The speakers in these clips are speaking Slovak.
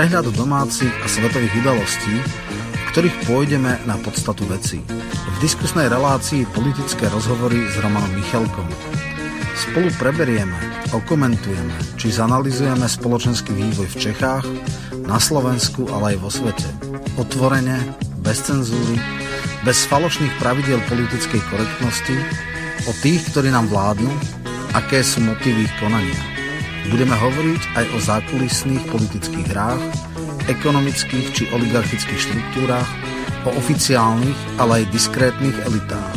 prehľad domácich a svetových udalostí, v ktorých pôjdeme na podstatu vecí. V diskusnej relácii Politické rozhovory s Romanom Michelkom. Spolu preberieme, okomentujeme, či zanalizujeme spoločenský vývoj v Čechách, na Slovensku, ale aj vo svete. Otvorene, bez cenzúry, bez falošných pravidiel politickej korektnosti, o tých, ktorí nám vládnu, aké sú motívy ich konania. Budeme hovoriť aj o zákulisných politických hrách, ekonomických či oligarchických štruktúrách, o oficiálnych, ale aj diskrétnych elitách.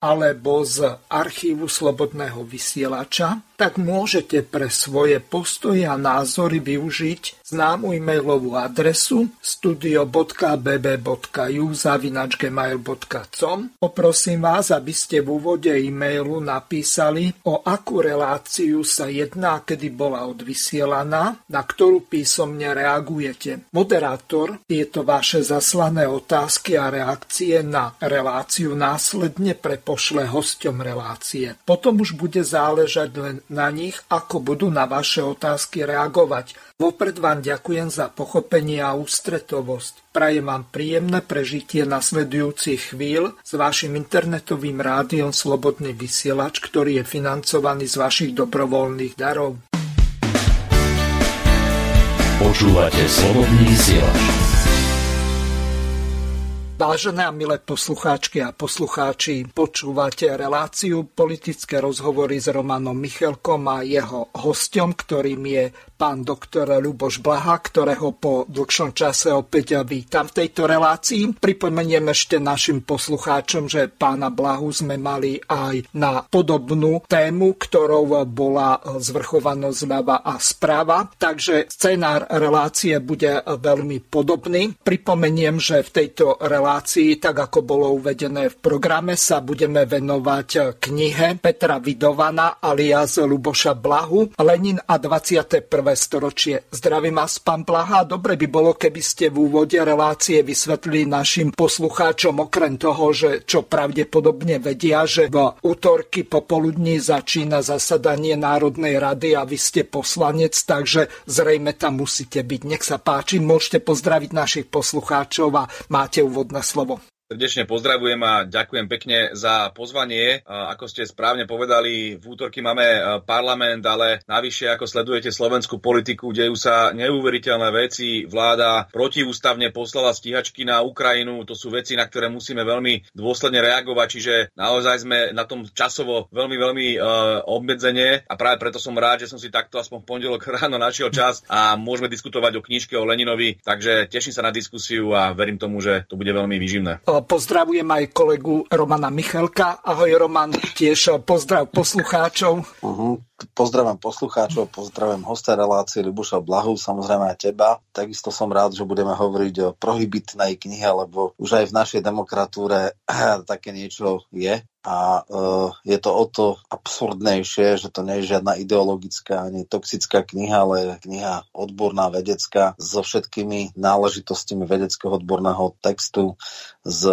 alebo z archívu Slobodného vysielača, tak môžete pre svoje postoje a názory využiť známu e-mailovú adresu studio.bb.ju@gmail.com. Poprosím vás, aby ste v úvode e-mailu napísali, o akú reláciu sa jedná, kedy bola odvysielaná, na ktorú písomne reagujete. Moderátor tieto vaše zaslané otázky a reakcie na reláciu následne prepošle hosťom relácie. Potom už bude záležať len na nich, ako budú na vaše otázky reagovať. Vopred vám ďakujem za pochopenie a ústretovosť. Prajem vám príjemné prežitie nasledujúcich chvíľ s vašim internetovým rádiom Slobodný vysielač, ktorý je financovaný z vašich dobrovoľných darov. Počúvate Slobodný vysielač. Vážené a milé poslucháčky a poslucháči, počúvate reláciu Politické rozhovory s Romanom Michelkom a jeho hosťom, ktorým je pán doktor Ľuboš Blaha, ktorého po dlhšom čase opäť vítam v tejto relácii. Pripomeniem ešte našim poslucháčom, že pána Blahu sme mali aj na podobnú tému, ktorou bola zvrchovanosť zľava a správa, takže scenár relácie bude veľmi podobný. Pripomeniem, že v tejto relácii, tak ako bolo uvedené v programe, sa budeme venovať knihe Petra Vidovana alias Ľuboša Blahu Lenin a 21. storočie. Zdravím vás, pán Blaha. Dobre by bolo, keby ste v úvode relácie vysvetlili našim poslucháčom, okrem toho, že čo pravdepodobne vedia, že v útorky popoludní začína zasadanie Národnej rady a vy ste poslanec, takže zrejme tam musíte byť. Nech sa páči, môžete pozdraviť našich poslucháčov a máte úvodné slovo. Srdečne pozdravujem a ďakujem pekne za pozvanie. Ako ste správne povedali, v útorky máme parlament, ale navyše, ako sledujete slovenskú politiku, dejú sa neuveriteľné veci. Vláda protiústavne poslala stíhačky na Ukrajinu. To sú veci, na ktoré musíme veľmi dôsledne reagovať, čiže naozaj sme na tom časovo veľmi obmedzenie a práve preto som rád, že som si takto aspoň v pondelok ráno našiel čas a môžeme diskutovať o knižke o Leninovi. Takže teším sa na diskusiu a verím tomu, že to bude veľmi výživné. Pozdravujem aj kolegu Romana Michelka. Ahoj Roman, tiež pozdrav poslucháčov. Pozdravujem poslucháčov, pozdravujem hostia relácie Ľuboša Blahu, samozrejme aj teba. Takisto som rád, že budeme hovoriť o prohibitnej knihe, lebo už aj v našej demokratúre také niečo je. A je to o to absurdnejšie, že to nie je žiadna ideologická ani toxická kniha, ale kniha odborná, vedecká, so všetkými náležitostiami vedeckého odborného textu, s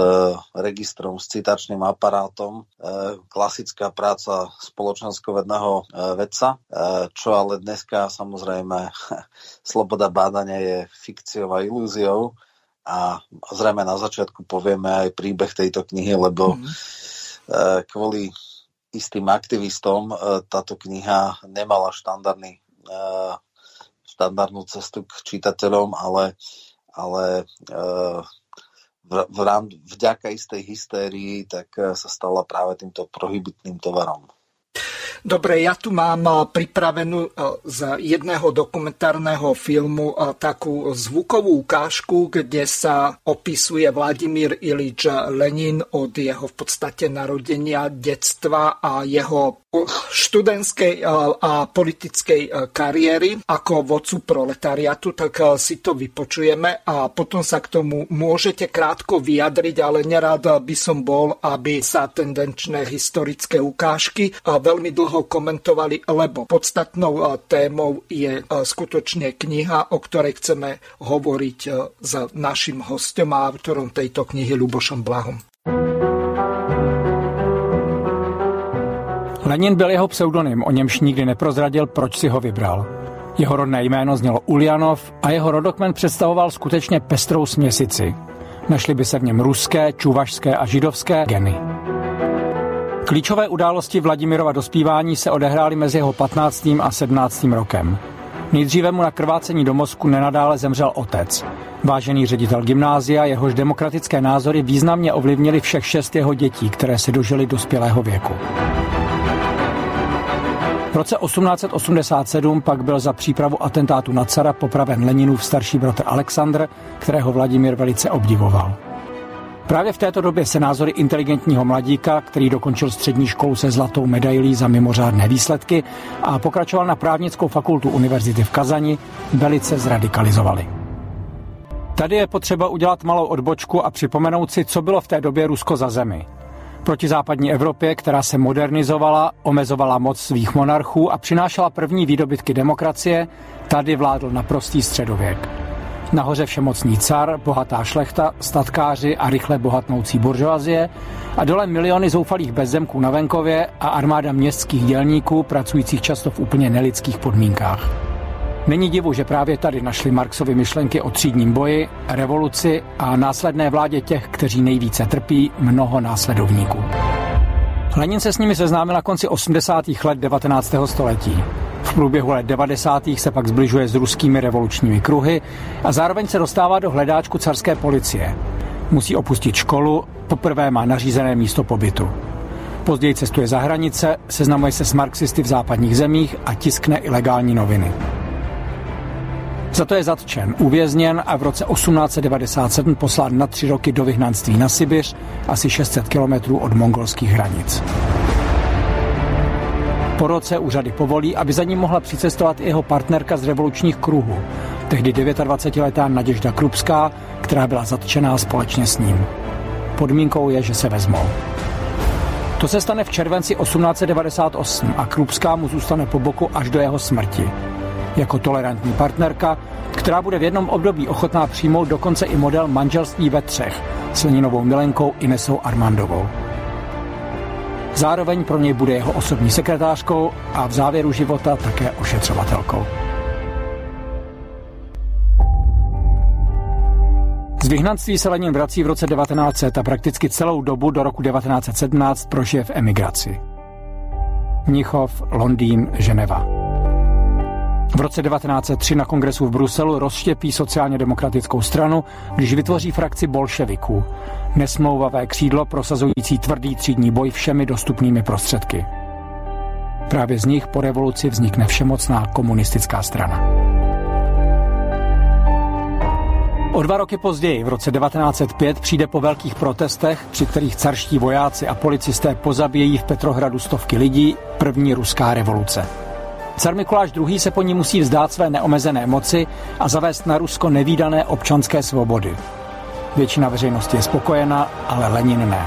registrom, s citačným aparátom, klasická práca spoločenskovedného vedca, čo ale dneska samozrejme sloboda bádania je fikciou a ilúziou a zrejme na začiatku povieme aj príbeh tejto knihy, lebo kvôli istým aktivistom táto kniha nemala štandardnú cestu k čitateľom, ale vďaka istej hystérii tak sa stala práve týmto prohibitným tovarom. Dobre, ja tu mám pripravenú z jedného dokumentárneho filmu takú zvukovú ukážku, kde sa opisuje Vladimír Ilič Lenin od jeho v podstate narodenia, detstva a jeho študentskej a politickej kariéry ako vodcu proletariatu, tak si to vypočujeme a potom sa k tomu môžete krátko vyjadriť, ale nerád by som bol, aby sa tendenčné historické ukážky veľmi dlho komentovali, lebo podstatnou témou je skutočne kniha, o ktorej chceme hovoriť s našim hostom a autorom tejto knihy Ľubošom Blahom. Lenin byl jeho pseudonym, o němž nikdy neprozradil, proč si ho vybral. Jeho rodné jméno znělo Uljanov a jeho rodokmen představoval skutečně pestrou směsici. Našli by se v něm ruské, čuvašské a židovské geny. Klíčové události Vladimirova dospívání se odehrály mezi jeho 15. a 17. rokem. Nejdříve mu na krvácení do mozku nenadále zemřel otec. Vážený ředitel gymnázia, jehož demokratické názory významně ovlivnily všech 6 jeho dětí, které se dožily dospělého věku. V roce 1887 pak byl za přípravu atentátu na cara popraven Leninův starší bratr Alexandr, kterého Vladimír velice obdivoval. Právě v této době se názory inteligentního mladíka, který dokončil střední školu se zlatou medailí za mimořádné výsledky a pokračoval na právnickou fakultu univerzity v Kazani, velice zradikalizovaly. Tady je potřeba udělat malou odbočku a připomenout si, co bylo v té době Rusko za zemi. Proti západní Evropě, která se modernizovala, omezovala moc svých monarchů a přinášela první výdobytky demokracie, tady vládl naprostý středověk. Nahoře všemocný car, bohatá šlechta, statkáři a rychle bohatnoucí buržoazie a dole miliony zoufalých bezzemků na venkově a armáda městských dělníků, pracujících často v úplně nelidských podmínkách. Není divu, že právě tady našli Marxovy myšlenky o třídním boji, revoluci a následné vládě těch, kteří nejvíce trpí, mnoho následovníků. Lenin se s nimi seznámil na konci 80. let 19. století. V průběhu let 90. se pak zbližuje s ruskými revolučními kruhy a zároveň se dostává do hledáčku carské policie. Musí opustit školu, poprvé má nařízené místo pobytu. Později cestuje za hranice, seznamuje se s marxisty v západních zemích a tiskne ilegální noviny. Za to je zatčen, uvězněn a v roce 1897 poslán na 3 roky do vyhnanství na Sibiř, asi 600 kilometrů od mongolských hranic. Po roce úřady povolí, aby za ním mohla přicestovat i jeho partnerka z revolučních kruhů, tehdy 29-letá Naděžda Krupská, která byla zatčená společně s ním. Podmínkou je, že se vezmou. To se stane v červenci 1898 a Krupská mu zůstane po boku až do jeho smrti. Jako tolerantní partnerka, která bude v jednom období ochotná přijmout dokonce i model manželství ve třech s Leninovou milenkou Inesou Armandovou. Zároveň pro něj bude jeho osobní sekretářkou a v závěru života také ošetřovatelkou. Z vyhnanství se Lenin vrací v roce 1900 a prakticky celou dobu do roku 1917 prožije v emigraci. Mnichov, Londýn, Ženeva. V roce 1903 na kongresu v Bruselu rozštěpí sociálně demokratickou stranu, když vytvoří frakci bolševiků. Nesmlouvavé křídlo prosazující tvrdý třídní boj všemi dostupnými prostředky. Právě z nich po revoluci vznikne všemocná komunistická strana. O 2 roky později, v roce 1905, přijde po velkých protestech, při kterých carští vojáci a policisté pozabíjí v Petrohradu stovky lidí, první ruská revoluce. Car Mikuláš II. Se po ní musí vzdát své neomezené moci a zavést na Rusko nevídané občanské svobody. Většina veřejnosti je spokojena, ale Lenin ne.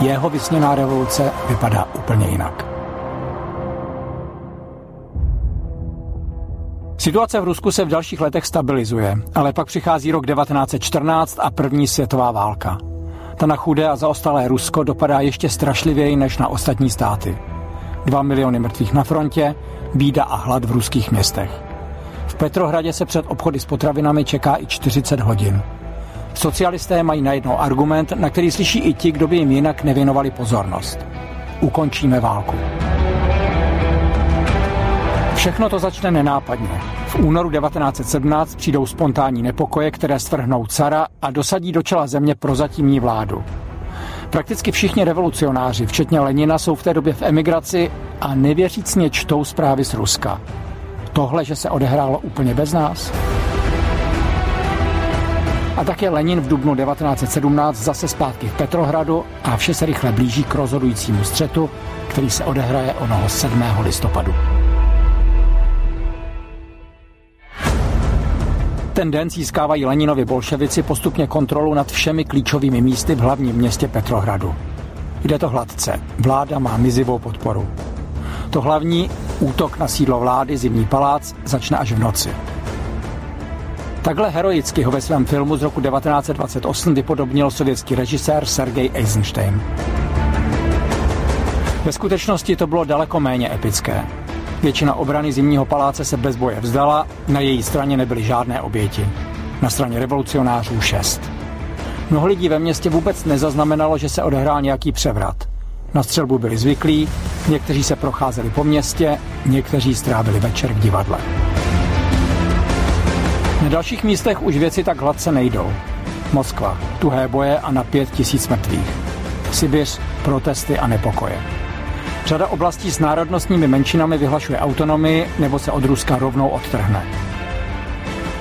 Jeho vysněná revoluce vypadá úplně jinak. Situace v Rusku se v dalších letech stabilizuje, ale pak přichází rok 1914 a první světová válka. Ta na chudé a zaostalé Rusko dopadá ještě strašlivěji než na ostatní státy. 2 miliony mrtvých na frontě, bída a hlad v ruských městech. V Petrohradě se před obchody s potravinami čeká i 40 hodin. Socialisté mají najednou argument, na který slyší i ti, kdo by jim jinak nevěnovali pozornost. Ukončíme válku. Všechno to začne nenápadně. V únoru 1917 přijdou spontánní nepokoje, které stvrhnou cara a dosadí do čela země prozatímní vládu. Prakticky všichni revolucionáři, včetně Lenina, jsou v té době v emigraci a nevěřícně čtou zprávy z Ruska. Tohle, že se odehrálo úplně bez nás. A tak je Lenin v dubnu 1917 zase zpátky v Petrohradu a vše se rychle blíží k rozhodujícímu střetu, který se odehraje onoho 7. listopadu. Ten den získávají Leninovi bolševici postupně kontrolu nad všemi klíčovými místy v hlavním městě Petrohradu. Jde to hladce. Vláda má mizivou podporu. To hlavní, útok na sídlo vlády, Zimní palác, začne až v noci. Takhle heroicky ho ve svém filmu z roku 1928 vypodobnil sovětský režisér Sergej Eisenstein. Ve skutečnosti to bylo daleko méně epické. Většina obrany Zimního paláce se bez boje vzdala, na její straně nebyly žádné oběti. Na straně revolucionářů 6. Mnoho lidí ve městě vůbec nezaznamenalo, že se odehrál nějaký převrat. Na střelbu byli zvyklí, někteří se procházeli po městě, někteří strávili večer v divadle. Na dalších místech už věci tak hladce nejdou. Moskva, tuhé boje a na 5 000 mrtvých. Sibiř, protesty a nepokoje. Řada oblastí s národnostními menšinami vyhlašuje autonomii nebo se od Ruska rovnou odtrhne.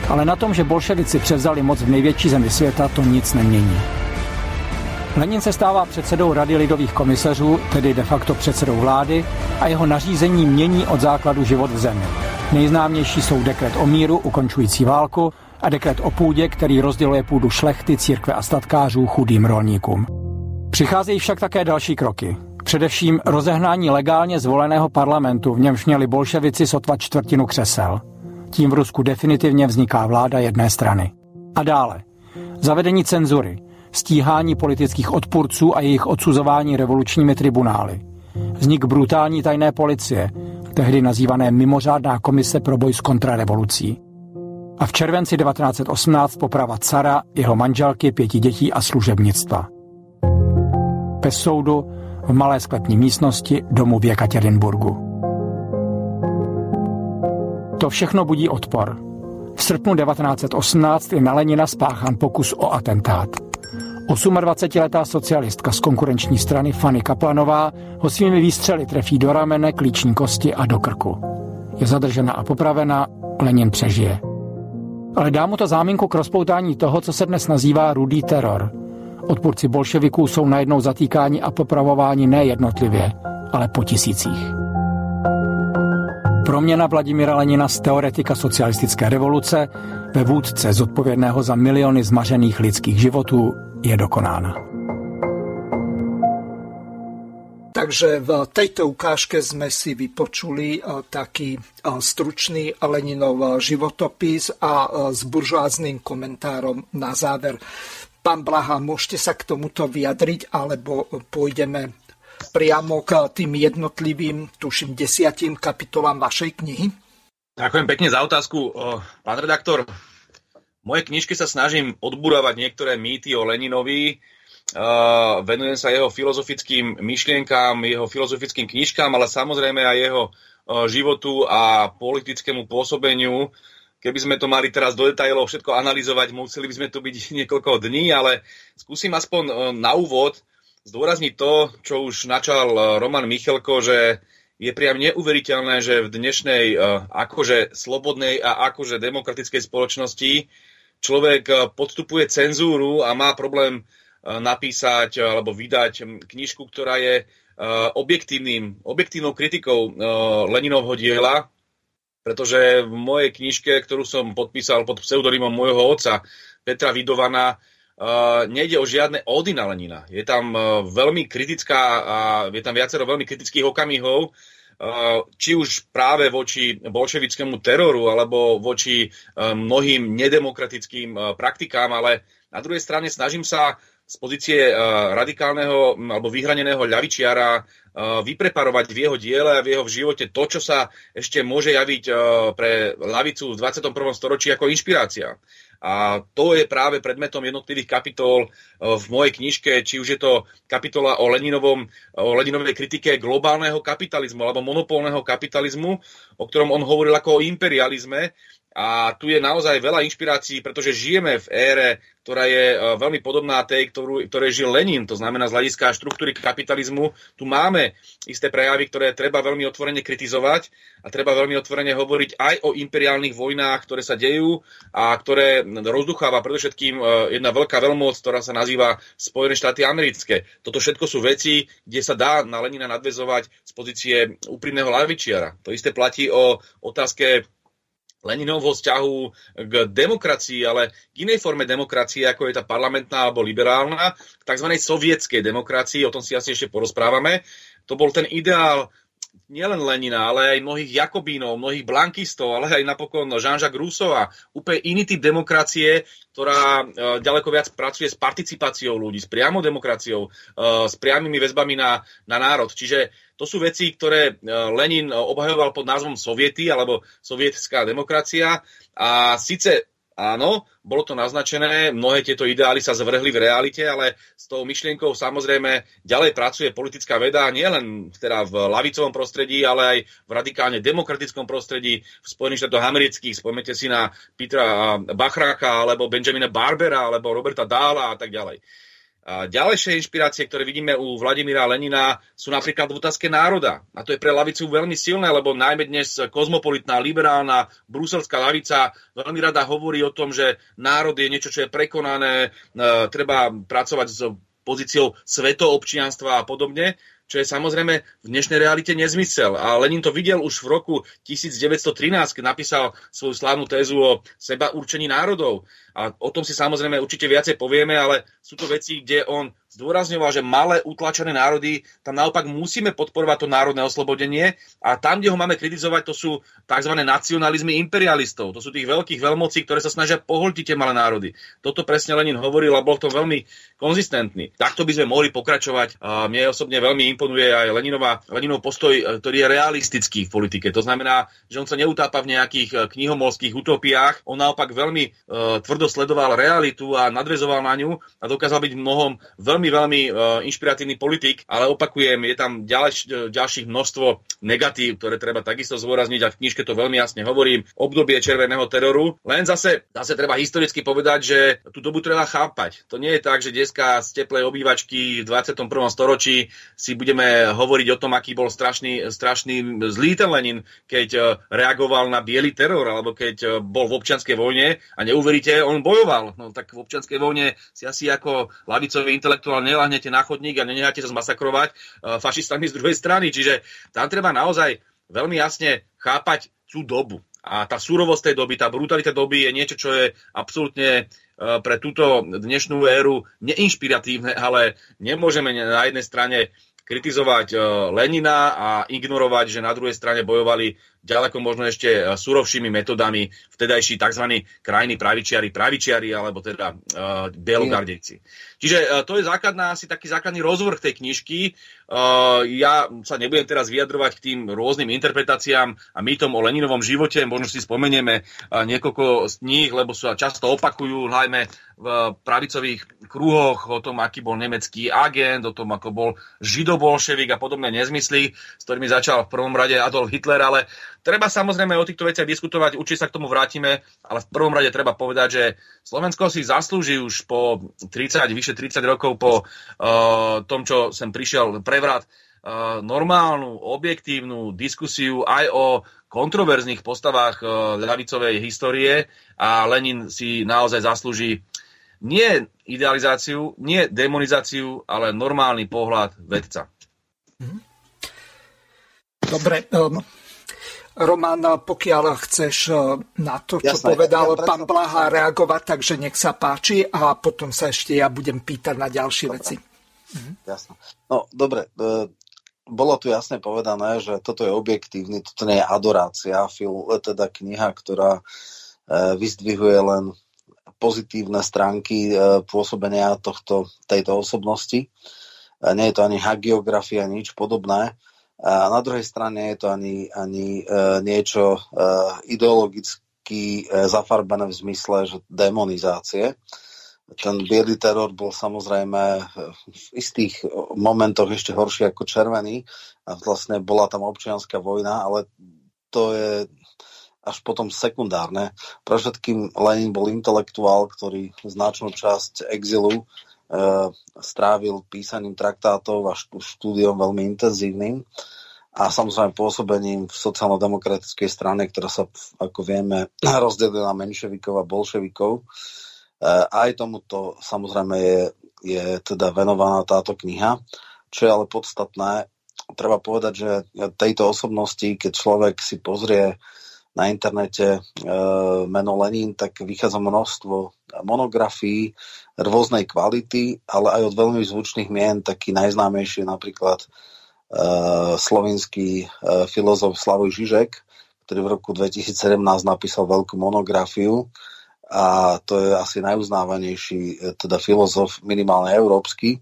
Ale na tom, že bolševici převzali moc v největší zemi světa, to nic nemění. Lenin se stává předsedou Rady lidových komisařů, tedy de facto předsedou vlády, a jeho nařízení mění od základu život v zemi. Nejznámější jsou dekret o míru, ukončující válku, a dekret o půdě, který rozděluje půdu šlechty, církve a statkářů chudým rolníkům. Přicházejí však také další kroky. Především rozehnání legálně zvoleného parlamentu, v němž měli bolševici sotva čtvrtinu křesel. Tím v Rusku definitivně vzniká vláda jedné strany. A dále. Zavedení cenzury, stíhání politických odpůrců a jejich odsuzování revolučními tribunály. Vznik brutální tajné policie, tehdy nazývané Mimořádná komise pro boj s kontrarevolucí. A v červenci 1918 poprava cara, jeho manželky, 5 dětí a služebnictva. Bez soudu, v malé sklepní místnosti domu v Jekatěrinburgu. To všechno budí odpor. V srpnu 1918 je na Lenina spáchán pokus o atentát. 28letá socialistka z konkurenční strany Fanny Kaplanová ho svými výstřely trefí do ramene, klíční kosti a do krku. Je zadržena a popravena, Lenin přežije. Ale dá mu to záminku k rozpoutání toho, co se dnes nazývá rudý teror. Odpůrci bolševiků jsou najednou zatýkáni a popravováni ne jednotlivě, ale po tisících. Proměna Vladimíra Lenina z teoretika socialistické revoluce ve vůdce zodpovědného za miliony zmařených lidských životů je dokonána. Takže v tejto ukážke sme si vypočuli taký stručný Leninov životopis a s buržoáznym komentárom na záver. Pán Blaha, môžete sa k tomuto vyjadriť, alebo pôjdeme priamo k tým jednotlivým, tuším, 10 kapitolám vašej knihy? Ďakujem pekne za otázku. Pán redaktor, v mojej knižke sa snažím odburovať niektoré mýty o Leninovi. Venujem sa jeho filozofickým myšlienkám, jeho filozofickým knižkám, ale samozrejme aj jeho životu a politickému pôsobeniu. Keby sme to mali teraz do detailov všetko analyzovať, museli by sme tu byť niekoľko dní, ale skúsim aspoň na úvod zdôrazniť to, čo už načal Roman Michelko, že je priam neuveriteľné, že v dnešnej akože slobodnej a akože demokratickej spoločnosti človek podstupuje cenzúru a má problém napísať alebo vydať knižku, ktorá je objektívnou kritikou Leninovho diela, pretože v mojej knižke, ktorú som podpísal pod pseudonymom môjho otca, Petra Vidovana, nejde o žiadne ódy na Lenina. Je tam veľmi kritická a je tam viacero veľmi kritických okamihov, či už práve voči bolševickému teroru alebo voči mnohým nedemokratickým praktikám, ale na druhej strane snažím sa z pozície radikálneho alebo vyhraneného ľavičiara vypreparovať v jeho diele a v jeho živote to, čo sa ešte môže javiť pre ľavicu v 21. storočí ako inšpirácia. A A to je práve predmetom jednotlivých kapitol v mojej knižke, či už je to kapitola o Leninovej kritike globálneho kapitalizmu alebo monopolného kapitalizmu, o ktorom on hovoril ako o imperializme. A tu je naozaj veľa inšpirácií, pretože žijeme v ére, ktorá je veľmi podobná tej, ktorej žil Lenin. To znamená, z hľadiska štruktúry kapitalizmu tu máme isté prejavy, ktoré treba veľmi otvorene kritizovať a treba veľmi otvorene hovoriť aj o imperiálnych vojnách, ktoré sa dejú a ktoré rozducháva predovšetkým jedna veľká veľmoc, ktorá sa nazýva Spojené štáty americké. Toto všetko sú veci, kde sa dá na Lenina nadväzovať z pozície úprimného ľavičiara. To isté platí o otázke Leninovho vzťahu k demokracii, ale k inej forme demokracie, ako je tá parlamentná alebo liberálna, k tzv. Sovietskej demokracii, o tom si asi ešte porozprávame. To bol ten ideál nielen Lenina, ale aj mnohých Jakobínov, mnohých blankistov, ale aj napokon Jean-Jacques Rousseaua. Úplne iný typ demokracie, ktorá ďaleko viac pracuje s participáciou ľudí, s priamou demokraciou, s priamými väzbami na národ. Čiže to sú veci, ktoré Lenin obhajoval pod názvom Soviety alebo sovietská demokracia. A síce áno, bolo to naznačené, mnohé tieto ideály sa zvrhli v realite, ale s tou myšlienkou samozrejme ďalej pracuje politická veda, nielen teda v lavicovom prostredí, ale aj v radikálne demokratickom prostredí v Spojených štátoch amerických. Spomnite si na Petra Bachráka, alebo Benjamina Barbera, alebo Roberta Dahla a tak ďalej. A ďalejšie inšpirácie, ktoré vidíme u Vladimíra Lenina, sú napríklad v otázke národa. A to je pre ľavicu veľmi silné, lebo najmä dnes kozmopolitná, liberálna, bruselská ľavica veľmi rada hovorí o tom, že národ je niečo, čo je prekonané, treba pracovať s pozíciou svetoobčianstva a podobne, čo je samozrejme v dnešnej realite nezmysel. A Lenin to videl už v roku 1913, keď napísal svoju slávnu tézu o sebaurčení národov. A o tom si samozrejme určite viacej povieme, ale sú to veci, kde on zdôrazňoval, že malé utlačené národy, tam naopak musíme podporovať to národné oslobodenie a tam, kde ho máme kritizovať, to sú tzv. Nacionalizmy imperialistov. To sú tých veľkých veľmocí, ktoré sa snažia pohltiť tie malé národy. Toto presne Lenin hovoril a bol to veľmi konzistentný. Takto by sme mohli pokračovať. A mne osobne veľmi imponuje aj Leninov postoj, ktorý je realistický v politike. To znamená, že on sa neutápa v nejakých knihomolských utopiách. On naopak veľmi tvrdo sledoval realitu a nadväzoval na ňu a dokázal byť v mnohom veľmi, veľmi inšpiratívny politik, ale opakujem, je tam ďalších množstvo negatív, ktoré treba takisto zdôrazniť a v knižke to veľmi jasne hovorím. Obdobie červeného teroru. Len zase treba historicky povedať, že tú dobu treba chápať. To nie je tak, že dneska z teplej obývačky v 21. storočí si budeme hovoriť o tom, aký bol strašný zlý ten Lenin, keď reagoval na biely teror, alebo keď bol v občianskej vojne a neuveríte, on bojoval. No tak v občianskej vojne si asi ako ľavicový intelektuál neľahnete na chodník a nenecháte sa zmasakrovať fašistami z druhej strany. Čiže tam treba naozaj veľmi jasne chápať tú dobu. A tá surovosť tej doby, tá brutalita doby je niečo, čo je absolútne pre túto dnešnú éru neinšpiratívne, ale nemôžeme na jednej strane kritizovať Lenina a ignorovať, že na druhej strane bojovali ďaleko možno ešte surovšími metodami vtedajší tzv. Krajní pravičiari alebo teda bielogardejci. Čiže to je taký základný rozvrh tej knižky. Ja sa nebudem teraz vyjadrovať k tým rôznym interpretáciám a mýtom o Leninovom živote. Možno si spomenieme niekoľko z nich, lebo sa často opakujú, hlavne v pravicových kruhoch, o tom, aký bol nemecký agent, o tom, ako bol židov bolševik a podobné nezmysly, s ktorými začal v prvom rade Adolf Hitler, ale treba samozrejme o týchto veciach diskutovať, určite sa k tomu vrátime, ale v prvom rade treba povedať, že Slovensko si zaslúži už po vyše 30 rokov po tom, čo sem prišiel prevrat, normálnu, objektívnu diskusiu aj o kontroverzných postavách ľavicovej histórie a Lenin si naozaj zaslúži nie idealizáciu, nie demonizáciu, ale normálny pohľad vedca. Dobre. Roman, pokiaľ chceš na to, čo povedal pán Blaha reagovať, takže nech sa páči a potom sa ešte ja budem pýtať na ďalšie veci. Jasno. No, dobre. Bolo tu jasne povedané, že toto je objektívny, toto nie je adorácia, teda kniha, ktorá vyzdvihuje len pozitívne stránky pôsobenia tejto osobnosti. Nie je to ani hagiografia, nič podobné. A na druhej strane je to ani niečo ideologické politicky zafarbené v zmysle že demonizácie. Ten biely teror bol samozrejme v istých momentoch ešte horší ako červený a vlastne bola tam občianska vojna, ale to je až potom sekundárne. Pre všetkým Lenin bol intelektuál, ktorý značnú časť exilu strávil písaním traktátov a štúdiom veľmi intenzívnym a samozrejme pôsobením v sociálno-demokratickej strane, ktorá sa, ako vieme, rozdelila menševikov a bolševikov. Aj tomuto samozrejme je teda venovaná táto kniha. Čo je ale podstatné, treba povedať, že tejto osobnosti, keď človek si pozrie na internete meno Lenin, tak vychádza množstvo monografií rôznej kvality, ale aj od veľmi zvučných mien. Taký najznámejší je napríklad slovinský filozof Slavoj Žižek, ktorý v roku 2017 napísal veľkú monografiu a to je asi najuznávanejší teda filozof, minimálne európsky,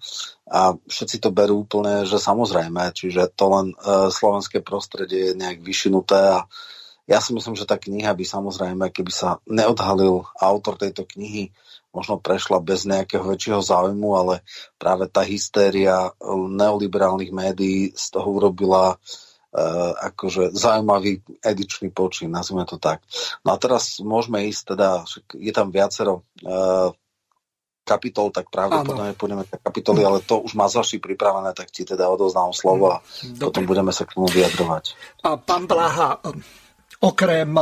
a všetci to berú úplne, že samozrejme, čiže to len slovenské prostredie je nejak vyšinuté a ja si myslím, že tá kniha by samozrejme, keby sa neodhalil autor tejto knihy, možno prešla bez nejakého väčšieho záujmu, ale práve tá hystéria neoliberálnych médií z toho urobila akože zaujímavý edičný počin, nazvime to tak. No a teraz môžeme ísť, teda je tam viacero kapitol, tak pravdepodobne pôjdeme na kapitoly, ale to už má zaši pripravené, tak ti teda odoznám slovo a potom budeme sa k tomu vyjadrovať. A pán Blaha, okrem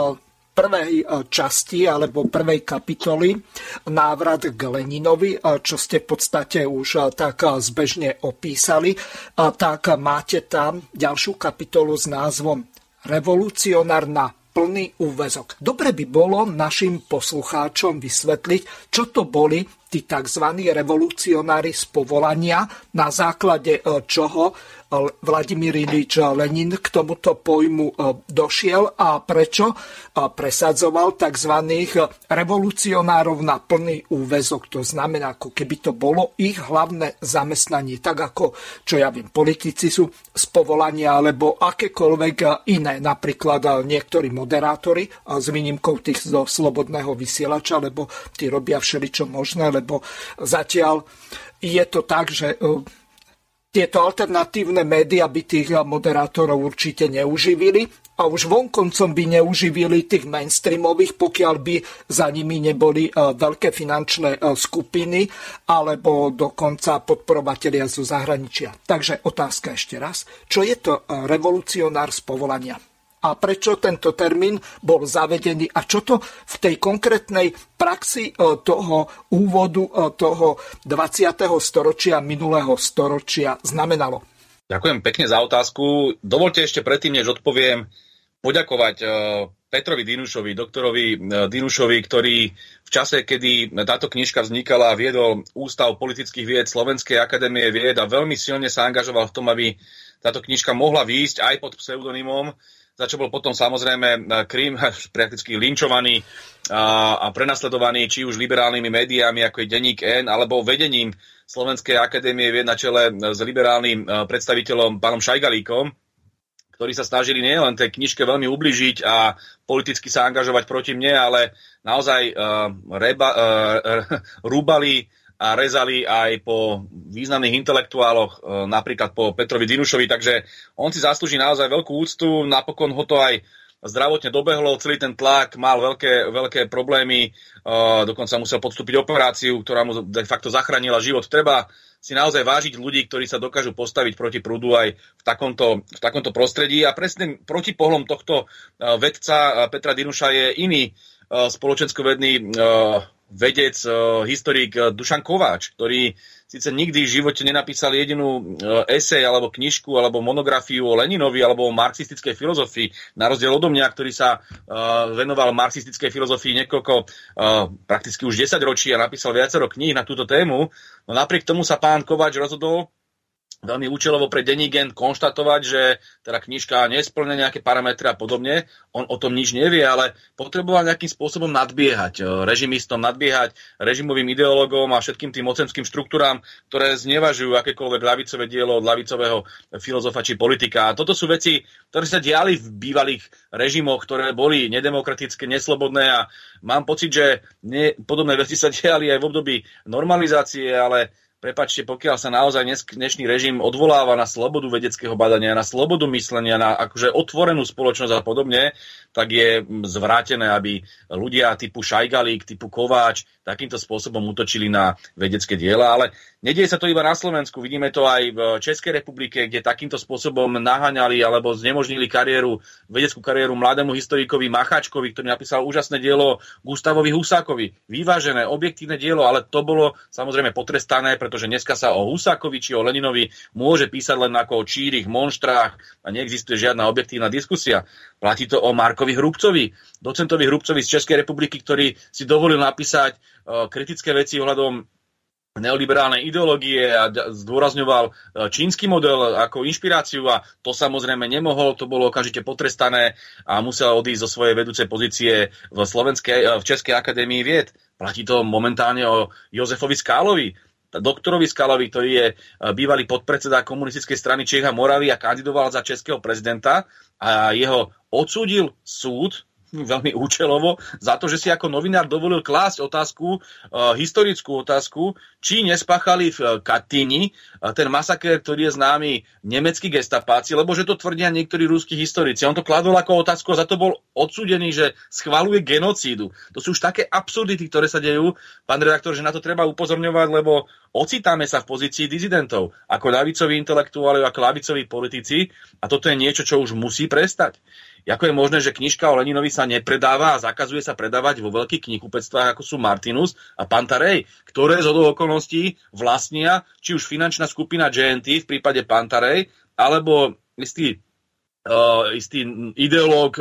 prvej časti alebo prvej kapitoly návrat k Leninovi, čo ste v podstate už tak zbežne opísali, tak máte tam ďalšiu kapitolu s názvom Revolucionár na plný úväzok. Dobre by bolo našim poslucháčom vysvetliť, čo to boli tí tzv. Revolucionári z povolania, na základe čoho Vladimír Ilič Lenin k tomuto pojmu došiel a prečo presadzoval tzv. Revolucionárov na plný úväzok. To znamená, ako keby to bolo ich hlavné zamestnanie, tak ako, čo ja viem, politici sú z povolania alebo akékoľvek iné, napríklad niektorí moderátori, s výnimkou tých zo slobodného vysielača, lebo tí robia všeličo možné, lebo zatiaľ je to tak, že tieto alternatívne médiá by tých moderátorov určite neuživili a už vonkoncom by neuživili tých mainstreamových, pokiaľ by za nimi neboli veľké finančné skupiny alebo dokonca podporovatelia zo zahraničia. Takže otázka ešte raz. Čo je to revolucionár z povolania? A prečo tento termín bol zavedený? A čo to v tej konkrétnej praxi toho úvodu, toho 20. storočia, minulého storočia znamenalo? Ďakujem pekne za otázku. Dovolte ešte predtým, než odpoviem, poďakovať Petrovi Dinušovi, doktorovi Dinušovi, ktorý v čase, kedy táto knižka vznikala, viedol Ústav politických vied Slovenskej akadémie vied a veľmi silne sa angažoval v tom, aby táto knižka mohla výjsť aj pod pseudonymom, za čo bol potom samozrejme Krym prakticky linčovaný a prenasledovaný či už liberálnymi médiami, ako je denník N, alebo vedením Slovenskej akadémie vied na čele s liberálnym predstaviteľom pánom Šajgalíkom, ktorí sa snažili nielen tej knižke veľmi ublížiť a politicky sa angažovať proti mne, ale naozaj rúbali a rezali aj po významných intelektuáloch, napríklad po Petrovi Dinušovi, takže on si zaslúži naozaj veľkú úctu, napokon ho to aj zdravotne dobehlo, celý ten tlak, mal veľké problémy, dokonca musel podstúpiť operáciu, ktorá mu de facto zachránila život. Treba si naozaj vážiť ľudí, ktorí sa dokážu postaviť proti prúdu aj v takomto prostredí a presne protipohlom tohto vedca Petra Dinuša je iný spoločenskovedný vedec, historik Dušan Kováč, ktorý síce nikdy v živote nenapísal jedinú esej alebo knižku alebo monografiu o Leninovi alebo o marxistickej filozofii, na rozdiel odo mňa, ktorý sa venoval marxistickej filozofii niekoľko, prakticky už 10 ročí a napísal viacero kníh na túto tému. No napriek tomu sa pán Kováč rozhodol veľmi účelovo pre denní Gen konštatovať, že teda knižka nesplňa nejaké parametre a podobne. On o tom nič nevie, ale potreboval nejakým spôsobom nadbiehať režimistom, nadbiehať režimovým ideológom a všetkým tým mocenským štruktúram, ktoré znevažujú akékoľvek ľavicové dielo od ľavicového filozofa či politika. A toto sú veci, ktoré sa diali v bývalých režimoch, ktoré boli nedemokratické, neslobodné a mám pocit, že podobné veci sa diali aj v období normalizácie, ale prepáčte, pokiaľ sa naozaj dnešný režim odvoláva na slobodu vedeckého badania, na slobodu myslenia, na akože otvorenú spoločnosť a podobne, tak je zvrátené, aby ľudia typu Šajgalík, typu Kováč takýmto spôsobom útočili na vedecké diela. Ale nedieje sa to iba na Slovensku. Vidíme to aj v Českej republike, kde takýmto spôsobom naháňali alebo znemožnili kariéru, vedeckú kariéru mladému historikovi Macháčkovi, ktorý napísal úžasné dielo Gustavovi Husákovi. Vyvážené, objektívne dielo, ale to bolo samozrejme potrestané, pretože dneska sa o Husákovi či o Leninovi môže písať len ako o čírich monštrách a neexistuje žiadna objektívna diskusia. Platí to o Markovi Hrubcovi, docentovi Hrubcovi z Českej republiky, ktorý si dovolil napísať kritické veci ohľadom neoliberálnej ideológie a zdôrazňoval čínsky model ako inšpiráciu a to samozrejme nemohol, to bolo okamžite potrestané a musel odísť zo svojej vedúcej pozície v Českej akadémii vied. Platí to momentálne o Jozefovi Skálovi, doktorovi Skalovi, ktorý je bývalý podpredseda komunistickej strany Čech a Moravy a kandidoval za českého prezidenta a jeho odsúdil súd veľmi účelovo za to, že si ako novinár dovolil klásť otázku, historickú otázku, či nespáchali v Katyni ten masakér, ktorý je známy nemeckí gestapáci, lebo že to tvrdia niektorí ruskí historici. On to kladol ako otázku a za to bol odsúdený, že schvaľuje genocídu. To sú už také absurdity, ktoré sa dejú, pán redaktor, že na to treba upozorňovať, lebo ocitáme sa v pozícii dizidentov, ako ľavicoví intelektuáli, ako ľavicoví politici a toto je niečo, čo už musí prestať. Ako je možné, že knižka o Leninovi sa nepredáva a zakazuje sa predávať vo veľkých knihkupectvách, ako sú Martinus a Pantarej, ktoré z okolností vlastnia či už finančná skupina GNT v prípade Pantarej, alebo istý ideológ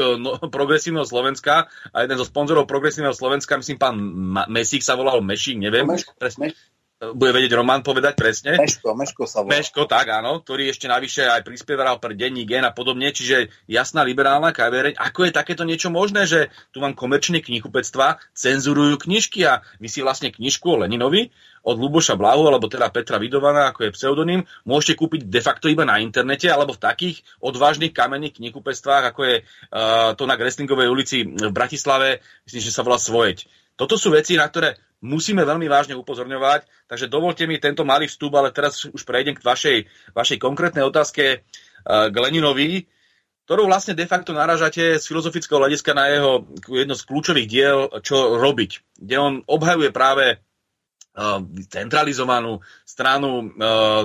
progresívneho Slovenska a jeden zo sponzorov progresívneho Slovenska, myslím, pán Mesík sa volal, Mešík, neviem, presne. Bude vedieť Roman povedať presne. Meško sa volá. Meško, tak áno, ktorý ešte navyše aj prispieval pre denní Gen a podobne, čiže jasná liberálna kaviareň. Ako je takéto niečo možné, že tu vám komerčné knihkupectvá cenzurujú knižky a vy si vlastne knižku o Leninovi od Ľuboša Blahu, alebo teda Petra Vidovana, ako je pseudonym, môžete kúpiť de facto iba na internete, alebo v takých odvážnych kamenných knihkupectvách, ako je to na Greslingovej ulici v Bratislave, myslím, že sa volá Svojeť. Toto sú veci, na ktoré musíme veľmi vážne upozorňovať, takže dovolte mi tento malý vstup, ale teraz už prejdem k vašej konkrétnej otázke k Leninovi, ktorú vlastne de facto naražate z filozofického hľadiska na jeho jedno z kľúčových diel, čo robiť, kde on obhajuje práve centralizovanú stranu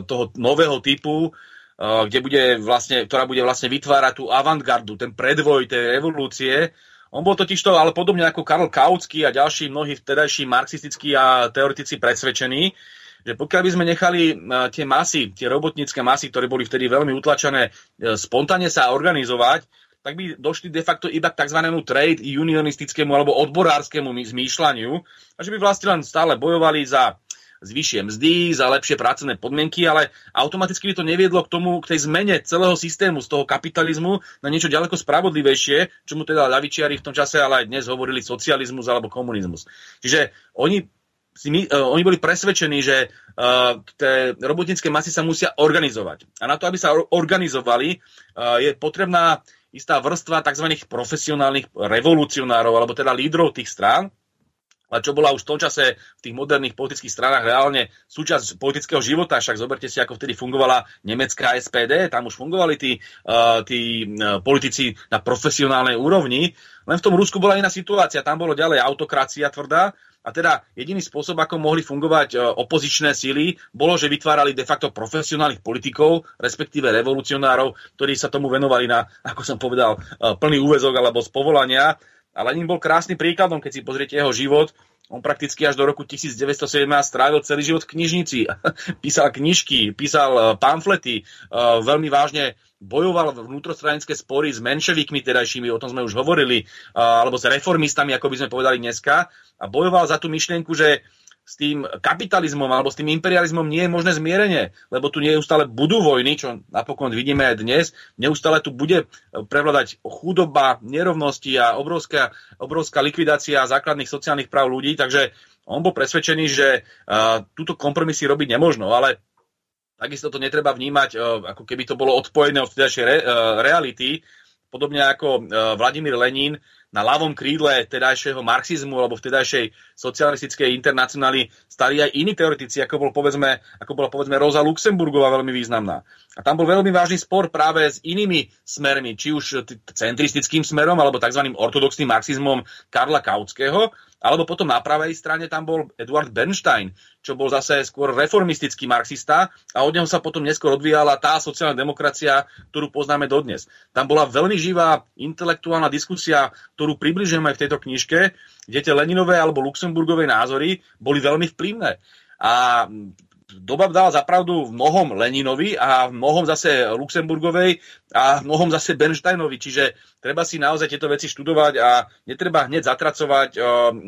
toho nového typu, ktorá bude vlastne vytvárať tú avantgardu, ten predvoj tej revolúcie. On bol totižto, ale podobne ako Karl Kautsky a ďalší mnohí vtedajší marxistickí a teoretici presvedčení, že pokiaľ by sme nechali tie robotnícke masy, ktoré boli vtedy veľmi utlačené, spontánne sa organizovať, tak by došli de facto iba k tzv. Trade unionistickému alebo odborárskemu zmýšľaniu a že by vlastne len stále bojovali za vyššie mzdy, za lepšie pracovné podmienky, ale automaticky by to neviedlo k tej zmene celého systému z toho kapitalizmu na niečo ďaleko spravodlivejšie, čomu teda ľavičiari v tom čase, ale aj dnes hovorili socializmus alebo komunizmus. Čiže oni boli presvedčení, že tie robotnícke masy sa musia organizovať. A na to, aby sa organizovali, je potrebná istá vrstva tzv. Profesionálnych revolucionárov, alebo teda lídrov tých strán, a čo bola už v tom čase v tých moderných politických stranách reálne súčasť politického života, však zoberte si, ako vtedy fungovala nemecká SPD, tam už fungovali tí politici na profesionálnej úrovni, len v tom Rusku bola iná situácia, tam bolo ďalej autokracia tvrdá, a teda jediný spôsob, ako mohli fungovať opozičné síly, bolo, že vytvárali de facto profesionálnych politikov, respektíve revolucionárov, ktorí sa tomu venovali na, ako som povedal, plný úväzok alebo z povolania. A Lenin bol krásnym príkladom, keď si pozriete jeho život. On prakticky až do roku 1917 strávil celý život v knižnici. Písal knižky, písal pamflety, veľmi vážne bojoval vnútrostranické spory s menševikmi tedajšími, o tom sme už hovorili, alebo s reformistami, ako by sme povedali dneska. A bojoval za tú myšlienku, že s tým kapitalizmom alebo s tým imperializmom nie je možné zmierenie, lebo tu neustále budú vojny, čo napokon vidíme aj dnes, neustále tu bude prevládať chudoba, nerovnosti a obrovská likvidácia základných sociálnych práv ľudí, takže on bol presvedčený, že túto kompromisy robiť nemožno, ale takisto to netreba vnímať, ako keby to bolo odpojené od vtedajšej reality, podobne ako Vladimír Lenin na ľavom krídle vtedajšieho marxizmu alebo vtedajšej socialistickej internacionály stali aj iní teoretici, ako bola povedzme Rosa Luxemburgová veľmi významná. A tam bol veľmi vážny spor práve s inými smermi, či už centristickým smerom alebo tzv. Ortodoxným marxizmom Karla Kautského, alebo potom na pravej strane tam bol Eduard Bernstein, čo bol zase skôr reformistický marxista a od neho sa potom neskôr odvíjala tá sociálna demokracia, ktorú poznáme dodnes. Tam bola veľmi živá intelektuálna diskusia, ktorú približujem aj v tejto knižke, kde tie Leninové alebo Luxemburgové názory boli veľmi vplyvné. A doba dala zapravdu v mnohom Leninovi a v mnohom zase Luxemburgovej a v mnohom zase Bernsteinovi. Čiže treba si naozaj tieto veci študovať a netreba hneď zatracovať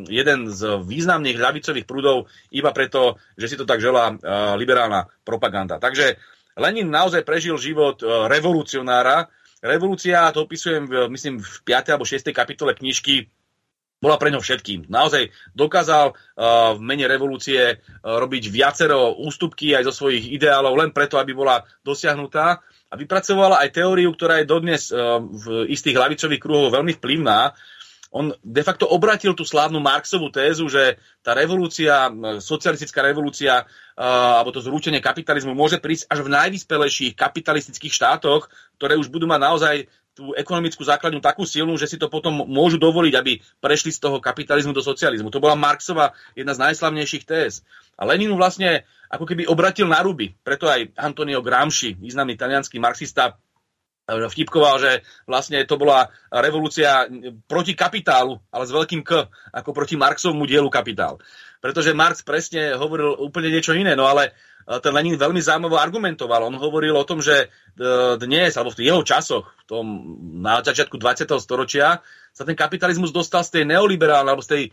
jeden z významných ľavicových prúdov iba preto, že si to tak želá liberálna propaganda. Takže Lenin naozaj prežil život revolucionára. Revolúcia, to opisujem myslím v 5. alebo 6. kapitole knižky, bola pre ňo všetkým. Naozaj dokázal v mene revolúcie robiť viacero ústupky aj zo svojich ideálov len preto, aby bola dosiahnutá. A vypracovala aj teóriu, ktorá je dodnes v istých ľavicových kruhoch veľmi vplyvná. On de facto obratil tú slávnu Marxovú tézu, že tá revolúcia, socialistická revolúcia alebo to zrútenie kapitalizmu môže prísť až v najvyspelejších kapitalistických štátoch, ktoré už budú mať naozaj tú ekonomickú základňu takú silnú, že si to potom môžu dovoliť, aby prešli z toho kapitalizmu do socializmu. To bola Marxova jedna z najslavnejších téz. A Leninu vlastne ako keby obratil na ruby. Preto aj Antonio Gramsci, významný talianský marxista, vtipkoval, že vlastne to bola revolúcia proti kapitálu, ale s veľkým K, ako proti Marxovmu dielu Kapitál. Pretože Marx presne hovoril úplne niečo iné, no ale ten Lenin veľmi zaujímavo argumentoval. On hovoril o tom, že dnes, alebo v jeho časoch, v tom, na začiatku 20. storočia, sa ten kapitalizmus dostal z tej neoliberálnej, alebo z tej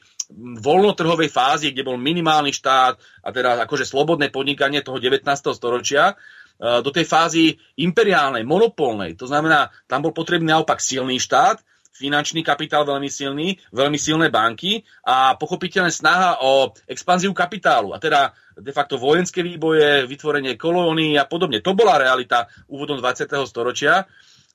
voľnotrhovej fázy, kde bol minimálny štát a teda akože slobodné podnikanie toho 19. storočia, do tej fázy imperiálnej, monopolnej. To znamená, tam bol potrebný naopak silný štát, finančný kapitál veľmi silný, veľmi silné banky a pochopiteľne snaha o expanziu kapitálu. A teda de facto vojenské výboje, vytvorenie kolónií a podobne. To bola realita úvodom 20. storočia.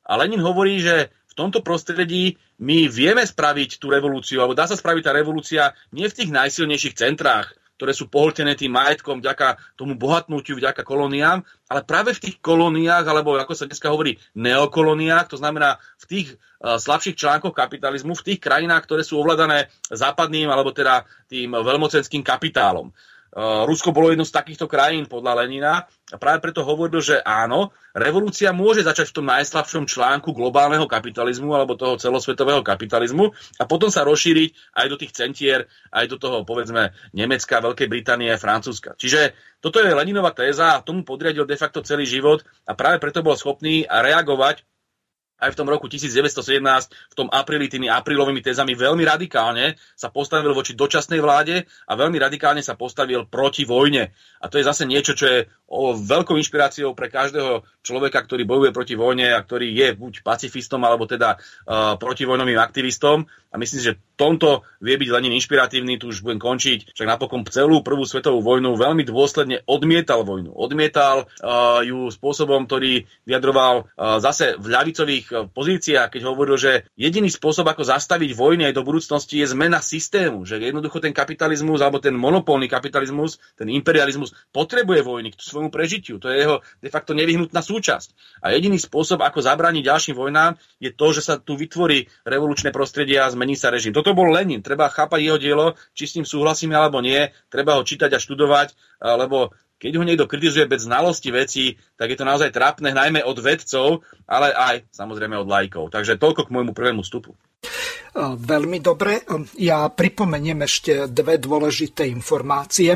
A Lenin hovorí, že v tomto prostredí my vieme spraviť tú revolúciu, alebo dá sa spraviť tá revolúcia nie v tých najsilnejších centrách, ktoré sú pohltené tým majetkom vďaka tomu bohatnutiu, vďaka kolóniám, ale práve v tých kolóniách, alebo ako sa dneska hovorí, neokolóniách, to znamená v tých slabších článkoch kapitalizmu, v tých krajinách, ktoré sú ovládané západným, alebo teda tým veľmocenským kapitálom. Rusko bolo jedno z takýchto krajín podľa Lenina a práve preto hovoril, že áno, revolúcia môže začať v tom najslabšom článku globálneho kapitalizmu alebo toho celosvetového kapitalizmu a potom sa rozšíriť aj do tých centier, aj do toho, povedzme, Nemecka, Veľkej Británie, Francúzska. Čiže toto je Leninova téza a tomu podriadil de facto celý život a práve preto bol schopný reagovať aj v tom roku 1917, v tom apríli, tými aprílovými tézami veľmi radikálne sa postavil voči dočasnej vláde a veľmi radikálne sa postavil proti vojne. A to je zase niečo, čo je veľkou inšpiráciou pre každého človeka, ktorý bojuje proti vojne a ktorý je buď pacifistom, alebo teda protivojnovým aktivistom. A myslím si, že tomto vie byť Lenin inšpiratívny, tu už budem končiť. Však napokon celú prvú svetovú vojnu veľmi dôsledne odmietal vojnu. Odmietal ju spôsobom, ktorý vyjadroval zase v ľavicových pozíciách, keď hovoril, že jediný spôsob, ako zastaviť vojny aj do budúcnosti, je zmena systému. Že jednoducho ten kapitalizmus, alebo ten monopolný kapitalizmus, ten imperializmus potrebuje vojny k svojmu prežitiu. To je jeho de facto nevyhnutná súčasť. A jediný spôsob, ako zabrániť ďalším vojnám, je to, že sa tu vytvorí revolučné prostredie a mení sa režim. Toto bol Lenin, treba chápať jeho dielo, či s ním súhlasíme alebo nie, treba ho čítať a študovať, lebo keď ho niekto kritizuje bez znalosti vecí, tak je to naozaj trápne, najmä od vedcov, ale aj samozrejme od laikov. Takže toľko k môjmu prvému vstupu. Veľmi dobre, ja pripomeniem ešte dve dôležité informácie.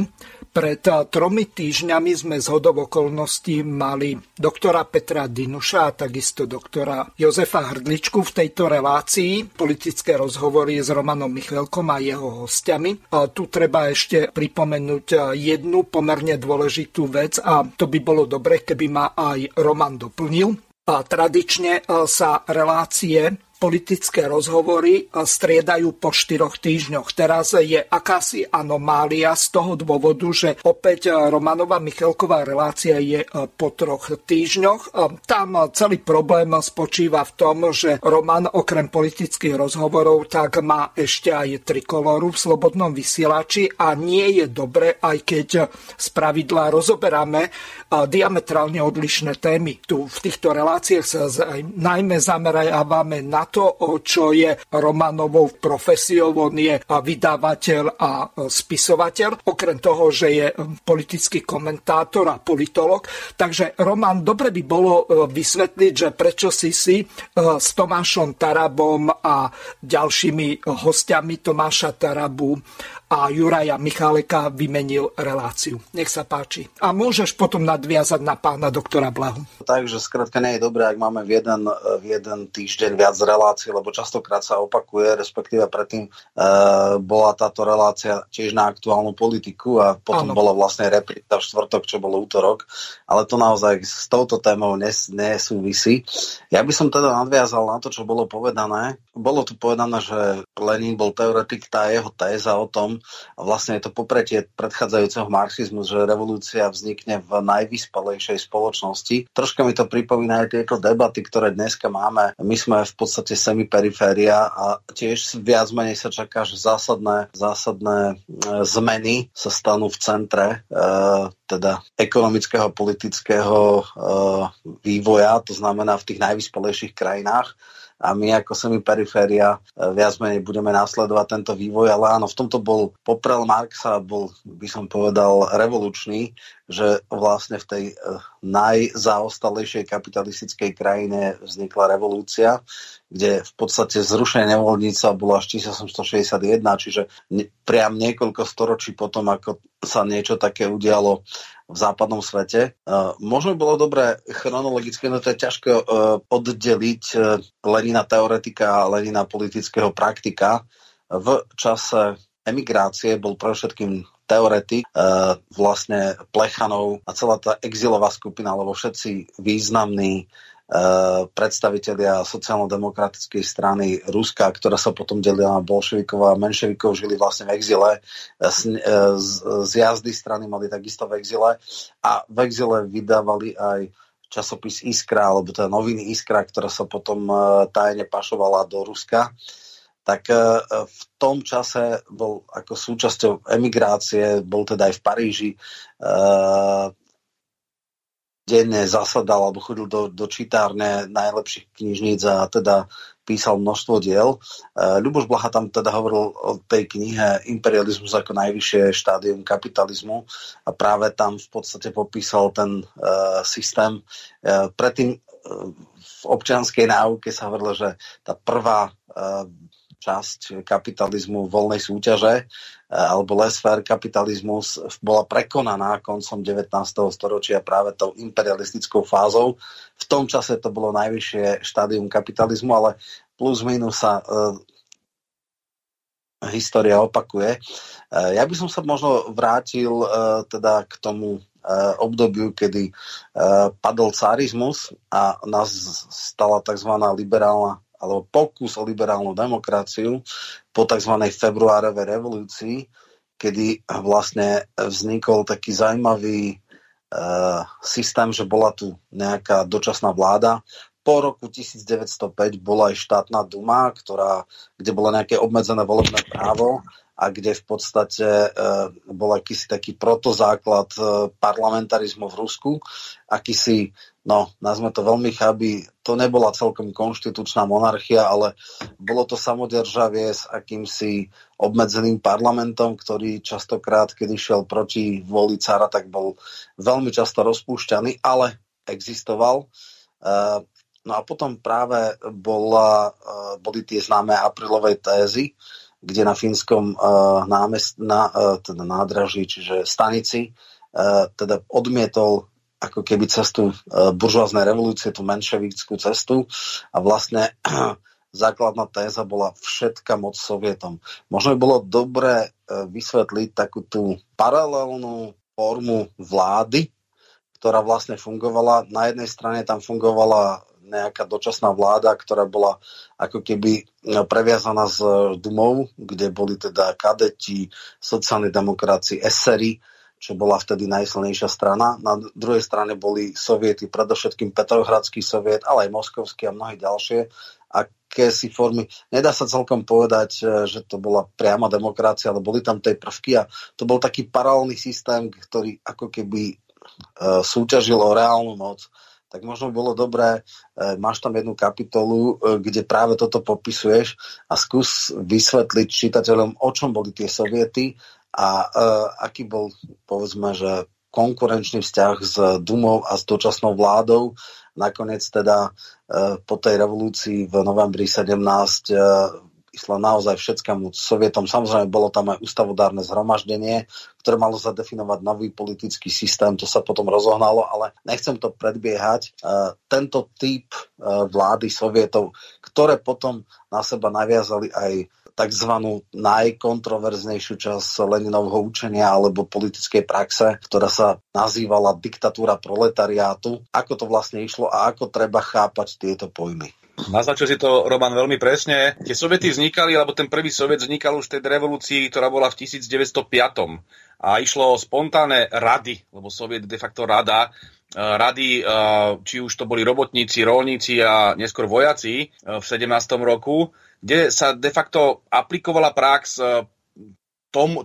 Pred 3 týždňami sme zhodou okolností mali doktora Petra Dinuša a takisto doktora Jozefa Hrdličku v tejto relácii Politické rozhovory s Romanom Michelkom a jeho hostiami. A tu treba ešte pripomenúť jednu pomerne dôležitú vec a to by bolo dobre, keby ma aj Roman doplnil. A tradične sa relácie Politické rozhovory striedajú po 4 týždňoch. Teraz je akási anomália z toho dôvodu, že opäť Romanova Michelková relácia je po 3 týždňoch. Tam celý problém spočíva v tom, že Roman okrem politických rozhovorov tak má ešte aj Trikoloru v slobodnom vysielači a nie je dobre, aj keď spravidla rozoberáme diametrálne odlišné témy. Tu v týchto reláciách sa najmä zamerávame na to, čo je Romanovou profesiou. On je vydavateľ a spisovateľ, okrem toho, že je politický komentátor a politolog. Takže Roman, dobre by bolo vysvetliť, že prečo si s Tomášom Tarabom a ďalšími hostiami Tomáša Tarabu a Juraja Micháleka vymenil reláciu. Nech sa páči. A môžeš potom nadviazať na pána doktora Blahu. Takže skrátka nie je dobré, ak máme v jeden týždeň viac relácií, lebo častokrát sa opakuje, respektíve predtým bola táto relácia tiež na aktuálnu politiku a potom bola vlastne repríza v štvrtok, čo bolo útorok. Ale to naozaj s touto témou nesúvisí. Ja by som teda nadviazal na to, čo bolo povedané. Bolo tu povedané, že Lenin bol teoretik, tá jeho téza o tom, a vlastne je to popretie predchádzajúceho marxizmu, že revolúcia vznikne v najvyspelejšej spoločnosti. Troška mi to pripomína aj tieto debaty, ktoré dneska máme. My sme v podstate semiperiféria a tiež viac menej sa čaká, že zásadné zmeny sa stanú v centre teda ekonomického, politického vývoja, to znamená v tých najvyspelejších krajinách. A my ako semiperiféria viac menej budeme následovať tento vývoj, ale áno, v tomto bol poprel Marxa, bol, by som povedal, revolučný, že vlastne v tej najzaostalejšej kapitalistickej krajine vznikla revolúcia, kde v podstate zrušenie nevoľníctva bolo až 1861, čiže priam niekoľko storočí potom, ako sa niečo také udialo v západnom svete. Možno bolo dobré chronologicky, no to je ťažké oddeliť Lenina teoretika a Lenina politického praktika. V čase emigrácie bol predovšetkým teoretik, vlastne Plechanov a celá tá exilová skupina, lebo všetci významní predstavitelia sociálno-demokratickej strany Ruska, ktorá sa potom delila na bolševikov a menševikov, žili vlastne v exile. Z jazdy strany mali takisto v exile a v exile vydávali aj časopis Iskra, alebo teda noviny Iskra, ktorá sa potom tajne pašovala do Ruska. Tak v tom čase bol ako súčasťou emigrácie, bol teda aj v Paríži, denne zasadal alebo chodil do čitárne najlepších knižníc a teda písal množstvo diel. Ľuboš Blaha tam teda hovoril o tej knihe Imperializmus ako najvyššie štádium kapitalizmu a práve tam v podstate popísal ten systém. Predtým v občianskej náuke sa hovorilo, že tá prvá časť kapitalizmu voľnej súťaže alebo laissez-faire kapitalizmus bola prekonaná koncom 19. storočia práve tou imperialistickou fázou. V tom čase to bolo najvyššie štádium kapitalizmu, ale plus minus sa história opakuje. Ja by som sa možno vrátil teda k tomu obdobiu, kedy padol carizmus a nás stala tzv. liberálna alebo pokus o liberálnu demokraciu po tzv. Februárovej revolúcii, kedy vlastne vznikol taký zaujímavý systém, že bola tu nejaká dočasná vláda. Po roku 1905 bola aj štátna duma, kde bolo nejaké obmedzené volebné právo a kde v podstate bol akýsi taký protozáklad parlamentarizmu v Rusku, akýsi, no, nazme to veľmi cháby, to nebola celkom konštitučná monarchia, ale bolo to samodržavie s akýmsi obmedzeným parlamentom, ktorý častokrát, keď išiel proti vôli cara, tak bol veľmi často rozpúšťaný, ale existoval. No a potom práve boli tie známe aprílové tézy, kde na Fínskom na nádraží, čiže stanici, teda odmietol ako keby cestu buržoáznej revolúcie, tú menševickú cestu, a vlastne základná téza bola všetka moc Sovietom. Možno by bolo dobré vysvetliť takú tú paralelnú formu vlády, ktorá vlastne fungovala. Na jednej strane tam fungovala nejaká dočasná vláda, ktorá bola ako keby previazaná s Dumou, kde boli teda kadeti, sociálni demokrati, eseri, čo bola vtedy najsilnejšia strana. Na druhej strane boli soviety, predovšetkým Petrohradský soviet, ale aj moskovský a mnohé ďalšie. Akési formy, nedá sa celkom povedať, že to bola priama demokracia, ale boli tam tie prvky a to bol taký paralelný systém, ktorý ako keby súťažil o reálnu moc. Tak možno by bolo dobré, máš tam jednu kapitolu, kde práve toto popisuješ, a skús vysvetliť čitateľom, o čom boli tie soviety a aký bol, povedzme, že konkurenčný vzťah s Dumou a s dočasnou vládou. Nakoniec teda po tej revolúcii v novembri 17 išla naozaj všetká moc Sovietom. Samozrejme, bolo tam aj ústavodárne zhromaždenie, ktoré malo zadefinovať nový politický systém. To sa potom rozohnalo, ale nechcem to predbiehať. Tento typ vlády Sovietov, ktoré potom na seba naviazali aj takzvanú najkontroverznejšiu časť Leninovho učenia alebo politickej praxe, ktorá sa nazývala diktatúra proletariátu. Ako to vlastne išlo a ako treba chápať tieto pojmy? Naznačil si to, Roman, veľmi presne. Tie soviety vznikali, alebo ten prvý soviet vznikal už v tej revolúcii, ktorá bola v 1905. A išlo o spontánne rady, lebo soviet de facto rada, rady, či už to boli robotníci, roľníci a neskôr vojaci v 17. roku, kde sa de facto aplikovala prax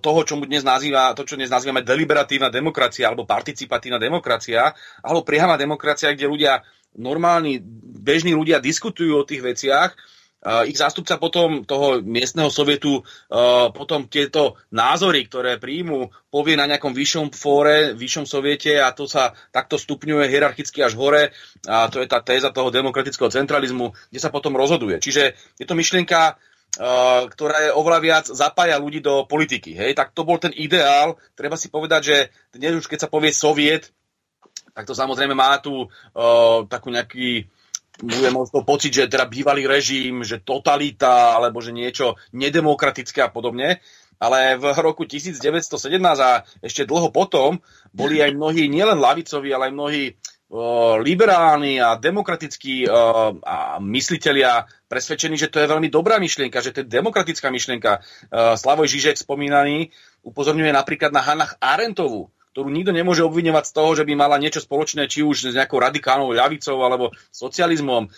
toho, čo dnes nazývame deliberatívna demokracia alebo participatívna demokracia, alebo priama demokracia, kde ľudia, normálni, bežní ľudia diskutujú o tých veciach. Ich zástupca potom toho miestneho sovietu potom tieto názory, ktoré príjmu, povie na nejakom vyššom fóre, vyššom soviete, a to sa takto stupňuje hierarchicky až hore, a to je tá téza toho demokratického centralizmu, kde sa potom rozhoduje. Čiže je to myšlienka, ktorá je oveľa viac, zapája ľudí do politiky. Hej? Tak to bol ten ideál. Treba si povedať, že dnes už keď sa povie soviet, tak to samozrejme má tu takú nejaký pocit, že teda bývalý režim, že totalita, alebo že niečo nedemokratické a podobne. Ale v roku 1917 a ešte dlho potom boli aj mnohí, nielen lavicoví, ale aj mnohí liberálni a demokratickí a myslitelia presvedčení, že to je veľmi dobrá myšlienka, že to je demokratická myšlienka. Slavoj Žižek spomínaný upozorňuje napríklad na Hannah Arentovú, ktorú nikto nemôže obviňovať z toho, že by mala niečo spoločné, či už s nejakou radikálnou ľavicou alebo socializmom.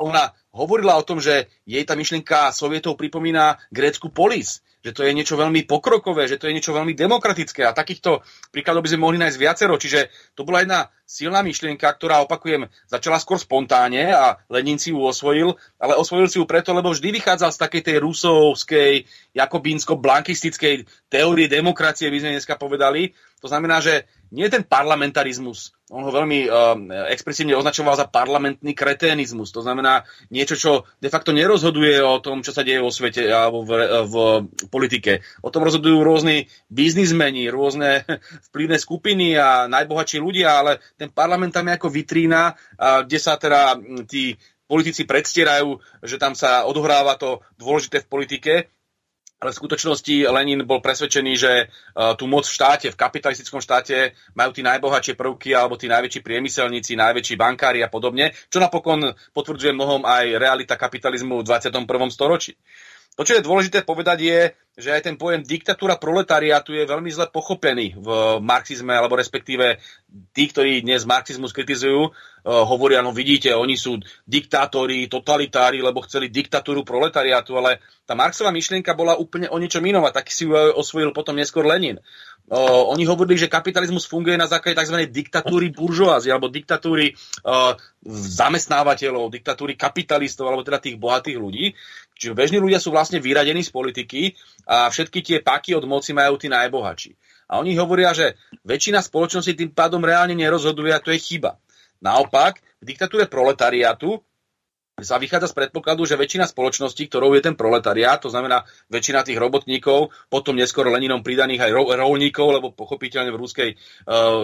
Ona hovorila o tom, že jej tá myšlienka sovietov pripomína grécku polis, že to je niečo veľmi pokrokové, že to je niečo veľmi demokratické, a takýchto príkladov by sme mohli nájsť viacero. Čiže to bola jedna silná myšlienka, ktorá, opakujem, začala skôr spontáne a Lenin si ju osvojil, ale osvojil si ju preto, lebo vždy vychádzal z takej tej rusovskej, jakobínsko-blankistickej teórie demokracie, by sme dneska povedali. To znamená, že nie ten parlamentarizmus, on ho veľmi expresívne označoval za parlamentný kreténizmus, to znamená niečo, čo de facto nerozhoduje o tom, čo sa deje vo svete alebo v politike. O tom rozhodujú rôzni biznismeni, rôzne vplyvné skupiny a najbohatší ľudia, ale ten parlament tam je ako vitrína, kde sa teda tí politici predstierajú, že tam sa odohráva to dôležité v politike. Ale v skutočnosti Lenin bol presvedčený, že tú moc v štáte, v kapitalistickom štáte majú tí najbohatšie prvky alebo tí najväčší priemyselníci, najväčší bankári a podobne, čo napokon potvrdzuje mnohom aj realita kapitalizmu v 21. storočí. To, čo je dôležité povedať, je, že aj ten pojem diktatúra proletariátu je veľmi zle pochopený v marxizme, alebo respektíve tí, ktorí dnes marxizmus kritizujú, hovoria, no vidíte, oni sú diktátori, totalitári, lebo chceli diktatúru proletariátu, ale tá Marxová myšlienka bola úplne o niečom inom, tak si ju osvojil potom neskôr Lenin. Oni hovorili, že kapitalizmus funguje na základe tzv. Diktatúry buržoázie alebo diktatúry zamestnávateľov, diktatúry kapitalistov alebo teda tých bohatých ľudí. Čiže bežní ľudia sú vlastne vyradení z politiky a všetky tie páky od moci majú tí najbohatší. A oni hovoria, že väčšina spoločnosti tým pádom reálne nerozhoduje, a to je chyba. Naopak, v diktatúre proletariátu sa vychádza z predpokladu, že väčšina spoločností, ktorou je ten proletariát, to znamená väčšina tých robotníkov, potom neskôr Leninom pridaných aj roľníkov, lebo pochopiteľne v ruskej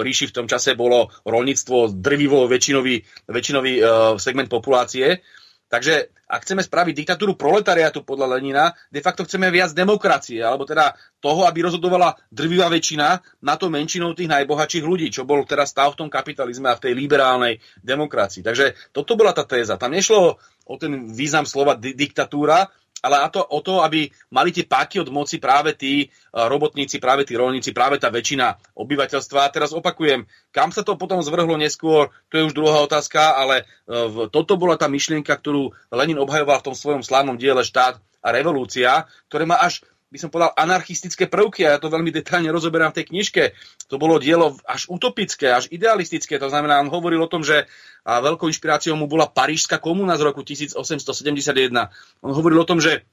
ríši v tom čase bolo roľníctvo drvivo väčšinový segment populácie. Takže ak chceme spraviť diktatúru proletariátu podľa Lenina, de facto chceme viac demokracie, alebo teda toho, aby rozhodovala drvivá väčšina na to menšinou tých najbohatších ľudí, čo bol teraz stav v tom kapitalizme a v tej liberálnej demokracii. Takže toto bola tá téza. Tam nešlo o ten význam slova diktatúra, ale o to, aby mali tie páky od moci práve tí robotníci, práve tí roľníci, práve tá väčšina obyvateľstva. A teraz opakujem, kam sa to potom zvrhlo neskôr, to je už druhá otázka, ale toto bola tá myšlienka, ktorú Lenin obhajoval v tom svojom slávnom diele Štát a revolúcia, ktoré má až, by som povedal, anarchistické prvky, a ja to veľmi detailne rozoberám v tej knižke. To bolo dielo až utopické, až idealistické, to znamená, on hovoril o tom, že a veľkou inšpiráciou mu bola Parížska komuna z roku 1871. On hovoril o tom, že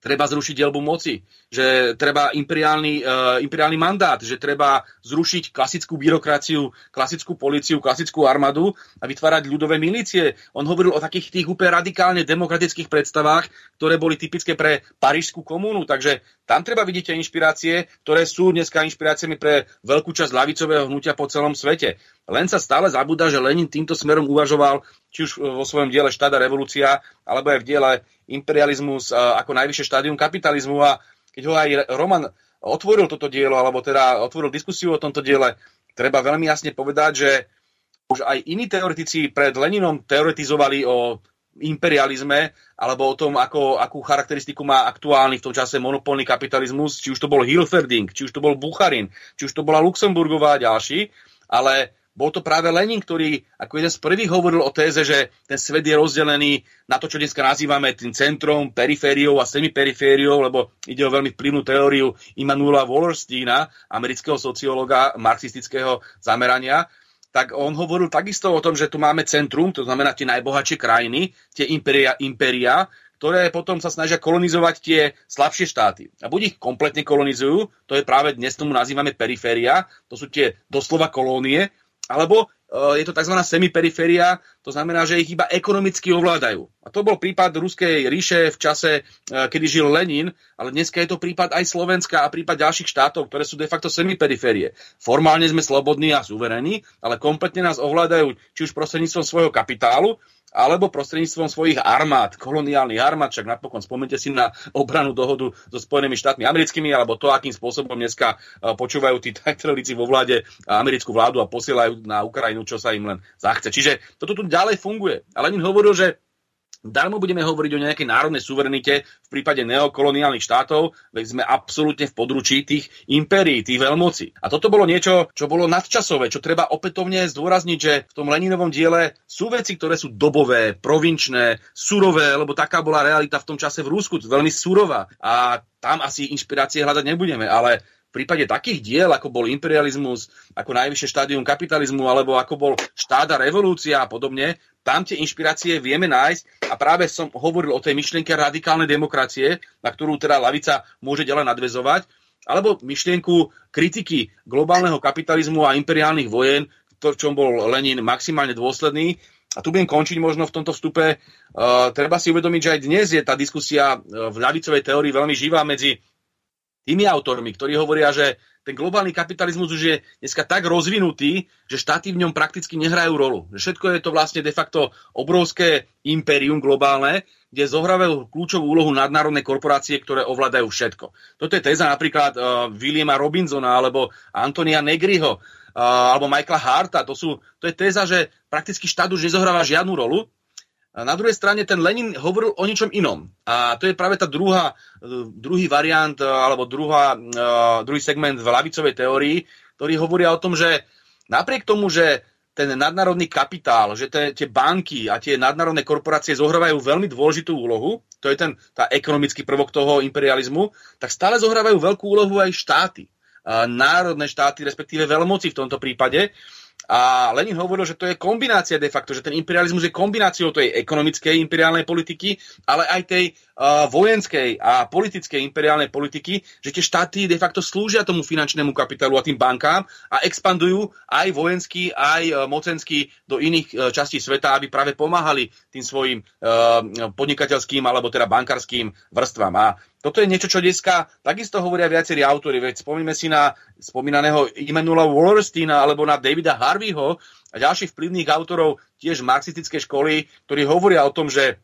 treba zrušiť dielbu moci, že treba imperiálny mandát, že treba zrušiť klasickú byrokraciu, klasickú políciu, klasickú armádu a vytvárať ľudové milície. On hovoril o takých tých úplne radikálne demokratických predstavách, ktoré boli typické pre Parížskú komúnu, takže tam treba vidieť inšpirácie, ktoré sú dneska inšpiráciami pre veľkú časť ľavicového hnutia po celom svete. Len sa stále zabúda, že Lenin týmto smerom uvažoval, či už vo svojom diele Štát a revolúcia, alebo aj v diele Imperializmus ako najvyššie štádium kapitalizmu. A keď ho aj Roman otvoril toto dielo, alebo teda otvoril diskusiu o tomto diele, treba veľmi jasne povedať, že už aj iní teoretici pred Leninom teoretizovali o imperializme, alebo o tom, akú charakteristiku má aktuálny v tom čase monopolný kapitalizmus, či už to bol Hilferding, či už to bol Bucharin, či už to bola Luxemburgová a ďalší, ale bol to práve Lenin, ktorý ako jeden z prvých hovoril o téze, že ten svet je rozdelený na to, čo dneska nazývame tým centrom, perifériou a semiperifériou, lebo ide o veľmi vplyvnú teóriu Immanuela Wallersteina, amerického sociológa marxistického zamerania. Tak on hovoril takisto o tom, že tu máme centrum, to znamená tie najbohatšie krajiny, tie impéria, ktoré potom sa snažia kolonizovať tie slabšie štáty. A buď ich kompletne kolonizujú, to je práve dnes tomu nazývame periféria, to sú tie doslova kolónie, alebo je to tzv. Semiperiféria, to znamená, že ich iba ekonomicky ovládajú. A to bol prípad Ruskej ríše v čase, kedy žil Lenin, ale dneska je to prípad aj Slovenska a prípad ďalších štátov, ktoré sú de facto semiperiférie. Formálne sme slobodní a suverení, ale kompletne nás ovládajú či už prostredníctvom svojho kapitálu, alebo prostredníctvom svojich armád, koloniálnych armád, však napokon spomente si na obrannú dohodu so Spojenými štátmi americkými, alebo to, akým spôsobom dneska počúvajú tí tajtrelici vo vláde americkú vládu a posielajú na Ukrajinu, čo sa im len zachce. Čiže toto tu ďalej funguje. Ale Lenin hovoril, že darmo budeme hovoriť o nejakej národnej suverenite v prípade neokoloniálnych štátov, veď sme absolútne v područí tých impérií, tých veľmocí. A toto bolo niečo, čo bolo nadčasové, čo treba opätovne zdôrazniť, že v tom Leninovom diele sú veci, ktoré sú dobové, provinčné, surové, lebo taká bola realita v tom čase v Rusku, veľmi surová. A tam asi inšpirácie hľadať nebudeme, ale v prípade takých diel, ako bol imperializmus, ako najvyššie štádium kapitalizmu, alebo ako bol Štát a revolúcia a podobne, tam tie inšpirácie vieme nájsť. A práve som hovoril o tej myšlienke radikálnej demokracie, na ktorú teda ľavica môže ďalej nadväzovať, alebo myšlienku kritiky globálneho kapitalizmu a imperiálnych vojen, v čom bol Lenin maximálne dôsledný. A tu budem končiť možno v tomto vstupe. Treba si uvedomiť, že aj dnes je tá diskusia v ľavicovej teórii veľmi živá medzi tými autormi, ktorí hovoria, že ten globálny kapitalizmus už je dneska tak rozvinutý, že štáty v ňom prakticky nehrajú rolu. Že všetko je to vlastne de facto obrovské impérium globálne, kde zohrávajú kľúčovú úlohu nadnárodné korporácie, ktoré ovládajú všetko. Toto je téza napríklad Williama Robinsona alebo Antonia Negriho alebo Michaela Harta. To je téza, že prakticky štát už nezohráva žiadnu rolu. Na druhej strane ten Lenin hovoril o ničom inom. A to je práve tá druhý variant, alebo druhý segment v ľavicovej teórii, ktorý hovoria o tom, že napriek tomu, že ten nadnárodný kapitál, že tie banky a tie nadnárodné korporácie zohrávajú veľmi dôležitú úlohu, to je tá ekonomický prvok toho imperializmu, tak stále zohrávajú veľkú úlohu aj štáty. Národné štáty, respektíve veľmoci v tomto prípade. A Lenin hovoril, že to je kombinácia de facto, že ten imperializmus je kombináciou tej ekonomickej imperiálnej politiky, ale aj tej vojenskej a politickej imperiálnej politiky, že tie štáty de facto slúžia tomu finančnému kapitálu a tým bankám a expandujú aj vojenský, aj mocenský do iných častí sveta, aby práve pomáhali tým svojim podnikateľským alebo teda bankárským vrstvám. A toto je niečo, čo dneska takisto hovoria viacerí autori. Veď spomíname si na spomínaného Immanuela Wallersteina alebo na Davida Harveyho a ďalších vplyvných autorov tiež marxistickej školy, ktorí hovoria o tom, že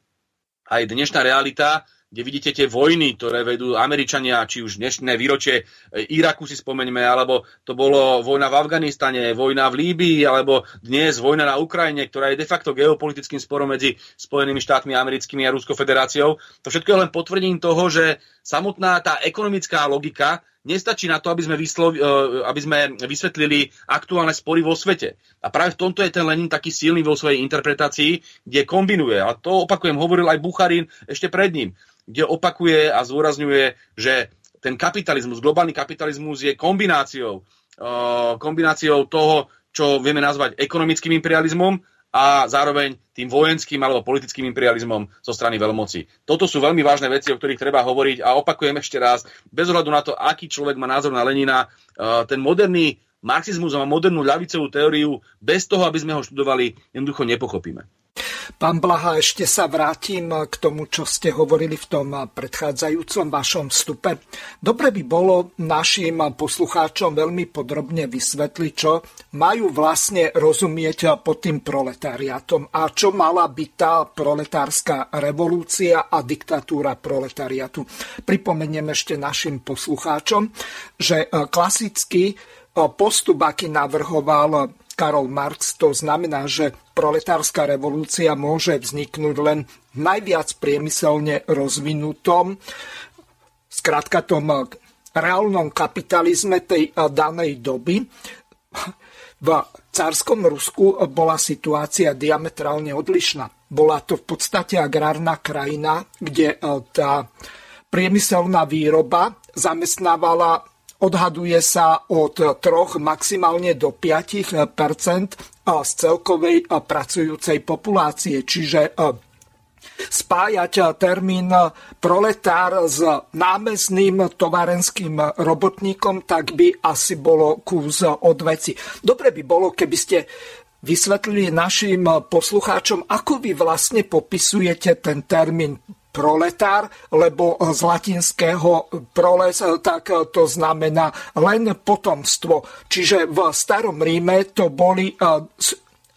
aj dnešná realita, kde vidíte tie vojny, ktoré vedú Američania, či už dnešné výročie Iraku si spomeňme, alebo to bolo vojna v Afganistane, vojna v Líbii, alebo dnes vojna na Ukrajine, ktorá je de facto geopolitickým sporom medzi Spojenými štátmi americkými a Ruskou federáciou. To všetko je len potvrdením toho, že samotná tá ekonomická logika nestačí na to, aby sme vysvetlili aktuálne spory vo svete. A práve v tomto je ten Lenin taký silný vo svojej interpretácii, kde kombinuje. A to, opakujem, hovoril aj Bucharin ešte pred ním, kde opakuje a zdôrazňuje, že ten kapitalizmus, globálny kapitalizmus je kombináciou toho, čo vieme nazvať ekonomickým imperializmom a zároveň tým vojenským alebo politickým imperializmom zo strany veľmoci. Toto sú veľmi vážne veci, o ktorých treba hovoriť a opakujem ešte raz, bez ohľadu na to, aký človek má názor na Lenina, ten moderný marxizmus a modernú ľavicovú teóriu bez toho, aby sme ho študovali, jednoducho nepochopíme. Pán Blaha, ešte sa vrátim k tomu, čo ste hovorili v tom predchádzajúcom vašom vstupe. Dobre by bolo našim poslucháčom veľmi podrobne vysvetliť, čo majú vlastne rozumieť pod tým proletariátom a čo mala byť tá proletárska revolúcia a diktatúra proletariátu. Pripomeniem ešte našim poslucháčom, že klasický postup, aký navrhoval Karol Marx, to znamená, že proletárska revolúcia môže vzniknúť len v najviac priemyselne rozvinutom, skrátka tom reálnom kapitalizme tej danej doby. V cárskom Rusku bola situácia diametrálne odlišná. Bola to v podstate agrárna krajina, kde tá priemyselná výroba zamestnávala, odhaduje sa, od 3 maximálne do 5% z celkovej pracujúcej populácie. Čiže spájať termín proletár s námezným tovarenským robotníkom, tak by asi bolo kus od veci. Dobre by bolo, keby ste vysvetlili našim poslucháčom, ako vy vlastne popisujete ten termín proletár, lebo z latinského proles, tak to znamená len potomstvo. Čiže v starom Ríme to boli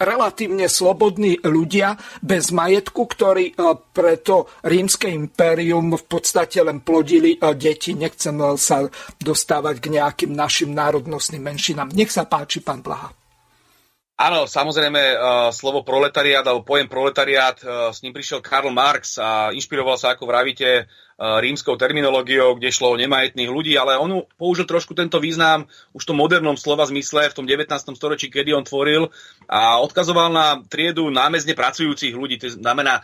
relatívne slobodní ľudia bez majetku, ktorí preto Rímske impérium v podstate len plodili deti. Nechcem sa dostávať k nejakým našim národnostným menšinám. Nech sa páči, pán Blaha. Áno, samozrejme, slovo proletariát alebo pojem proletariát, s ním prišiel Karl Marx a inšpiroval sa, ako vravíte, rímskou terminológiou, kde šlo o nemajetných ľudí, ale on použil trošku tento význam už v tom modernom slova zmysle v tom 19. storočí, kedy on tvoril a odkazoval na triedu námezne pracujúcich ľudí, to znamená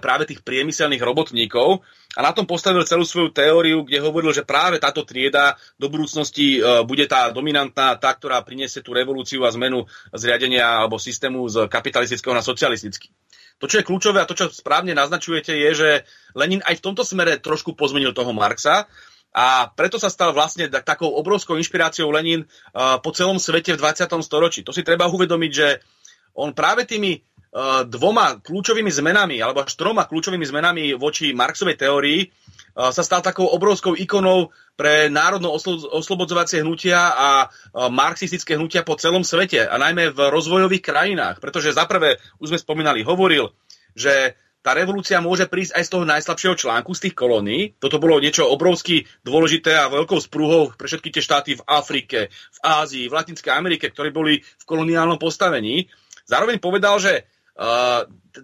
práve tých priemyselných robotníkov. A na tom postavil celú svoju teóriu, kde hovoril, že práve táto trieda do budúcnosti bude tá dominantná, tá, ktorá priniesie tú revolúciu a zmenu zriadenia alebo systému z kapitalistického na socialistický. To, čo je kľúčové a to, čo správne naznačujete, je, že Lenin aj v tomto smere trošku pozmenil toho Marxa a preto sa stal vlastne takou obrovskou inšpiráciou Lenin po celom svete v 20. storočí. To si treba uvedomiť, že on práve tými 2 kľúčovými zmenami, alebo až 3 kľúčovými zmenami voči Marxovej teórii sa stal takou obrovskou ikonou pre národno-oslobodzovacie hnutia a marxistické hnutia po celom svete, a najmä v rozvojových krajinách. Pretože zaprvé, už sme spomínali, hovoril, že tá revolúcia môže prísť aj z toho najslabšieho článku, z tých kolónií. Toto bolo niečo obrovsky dôležité a veľkou sprúhou pre všetky tie štáty v Afrike, v Ázii, v Latinskej Amerike, ktoré boli v koloniálnom postavení. Zároveň povedal, že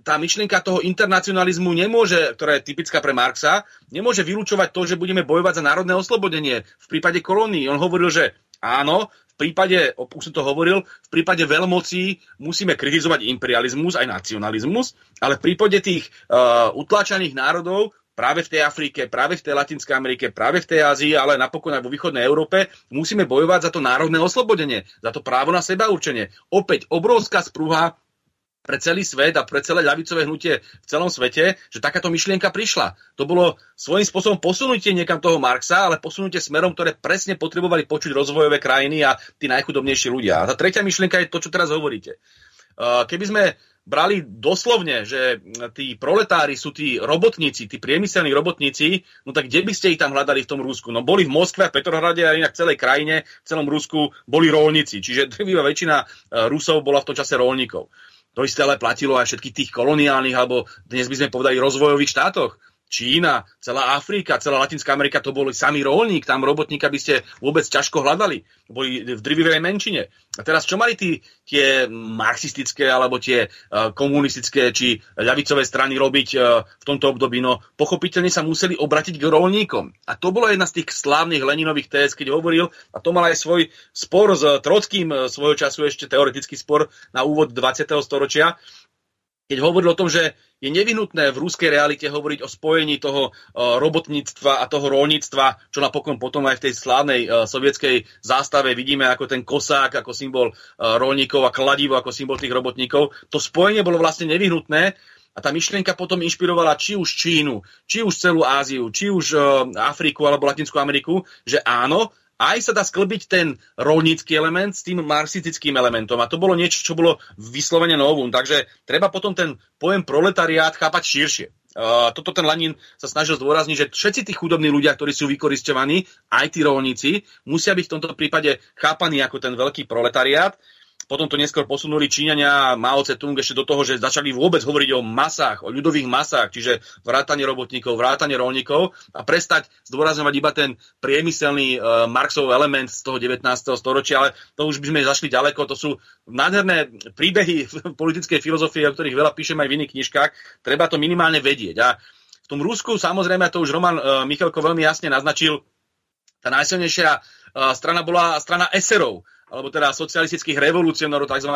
tá myšlienka toho internacionalizmu nemôže, ktorá je typická pre Marxa, nemôže vylúčovať to, že budeme bojovať za národné oslobodenie v prípade kolónií. On hovoril, že áno, v prípade veľmocí musíme kritizovať imperializmus aj nacionalizmus, ale v prípade tých utláčaných národov práve v tej Afrike, práve v tej Latinskej Amerike, práve v tej Ázii, ale napokon aj vo východnej Európe musíme bojovať za to národné oslobodenie, za to právo na seba určenie. Opäť obrovská sprúha pre celý svet a pre celé ľavicové hnutie v celom svete, že takáto myšlienka prišla. To bolo svojím spôsobom posunutie niekam toho Marxa, ale posunutie smerom, ktoré presne potrebovali počuť rozvojové krajiny a tí najchudobnejší ľudia. A tá tretia myšlienka je to, čo teraz hovoríte. Keby sme brali doslovne, že tí proletári sú tí robotníci, tí priemyselní robotníci, no tak kde by ste ich tam hľadali v tom Rusku? No boli v Moskve a Petrohrade a inak v celej krajine, v celom Rusku boli roľníci. Čiže drvivá väčšina Rusov bola v tom čase roľníkov. To isté ale platilo aj všetkých tých koloniálnych, alebo dnes by sme povedali rozvojových štátoch. Čína, celá Afrika, celá Latinská Amerika, to boli sami roľník, tam robotníka by ste vôbec ťažko hľadali, boli v drvivej menšine. A teraz čo mali tie marxistické alebo tie komunistické či ľavicové strany robiť v tomto období? No pochopiteľne sa museli obratiť k roľníkom. A to bola jedna z tých slávnych Leninových téz, keď hovoril, a to mal aj svoj spor s Trockým svojho času, ešte teoretický spor na úvod 20. storočia, keď hovoril o tom, že je nevyhnutné v ruskej realite hovoriť o spojení toho robotníctva a toho roľníctva, čo napokon potom aj v tej slávnej sovietskej zástave vidíme ako ten kosák, ako symbol roľníkov a kladivo, ako symbol tých robotníkov. To spojenie bolo vlastne nevyhnutné a tá myšlienka potom inšpirovala či už Čínu, či už celú Áziu, či už Afriku alebo Latinskú Ameriku, že áno, aj sa dá sklbiť ten roľnícky element s tým marxistickým elementom. A to bolo niečo, čo bolo vyslovene novum. Takže treba potom ten pojem proletariát chápať širšie. Toto ten Lenin sa snažil zdôrazniť, že všetci tí chudobní ľudia, ktorí sú vykorisťovaní, aj tí roľníci, musia byť v tomto prípade chápaní ako ten veľký proletariát. Potom to neskôr posunuli Číňania a Mao Tse-tung ešte do toho, že začali vôbec hovoriť o masách, o ľudových masách, čiže vrátanie robotníkov, vrátanie roľníkov a prestať zdôrazňovať iba ten priemyselný Marxov element z toho 19. storočia, ale to už by sme zašli ďaleko. To sú nádherné príbehy v politickej filozofii, o ktorých veľa píšem aj v iných knižkách. Treba to minimálne vedieť. A v tom Rusku, samozrejme, to už Roman Michelko veľmi jasne naznačil, tá najsilnejšia strana bola strana eserov, alebo teda socialistických revolucionárov tzv.,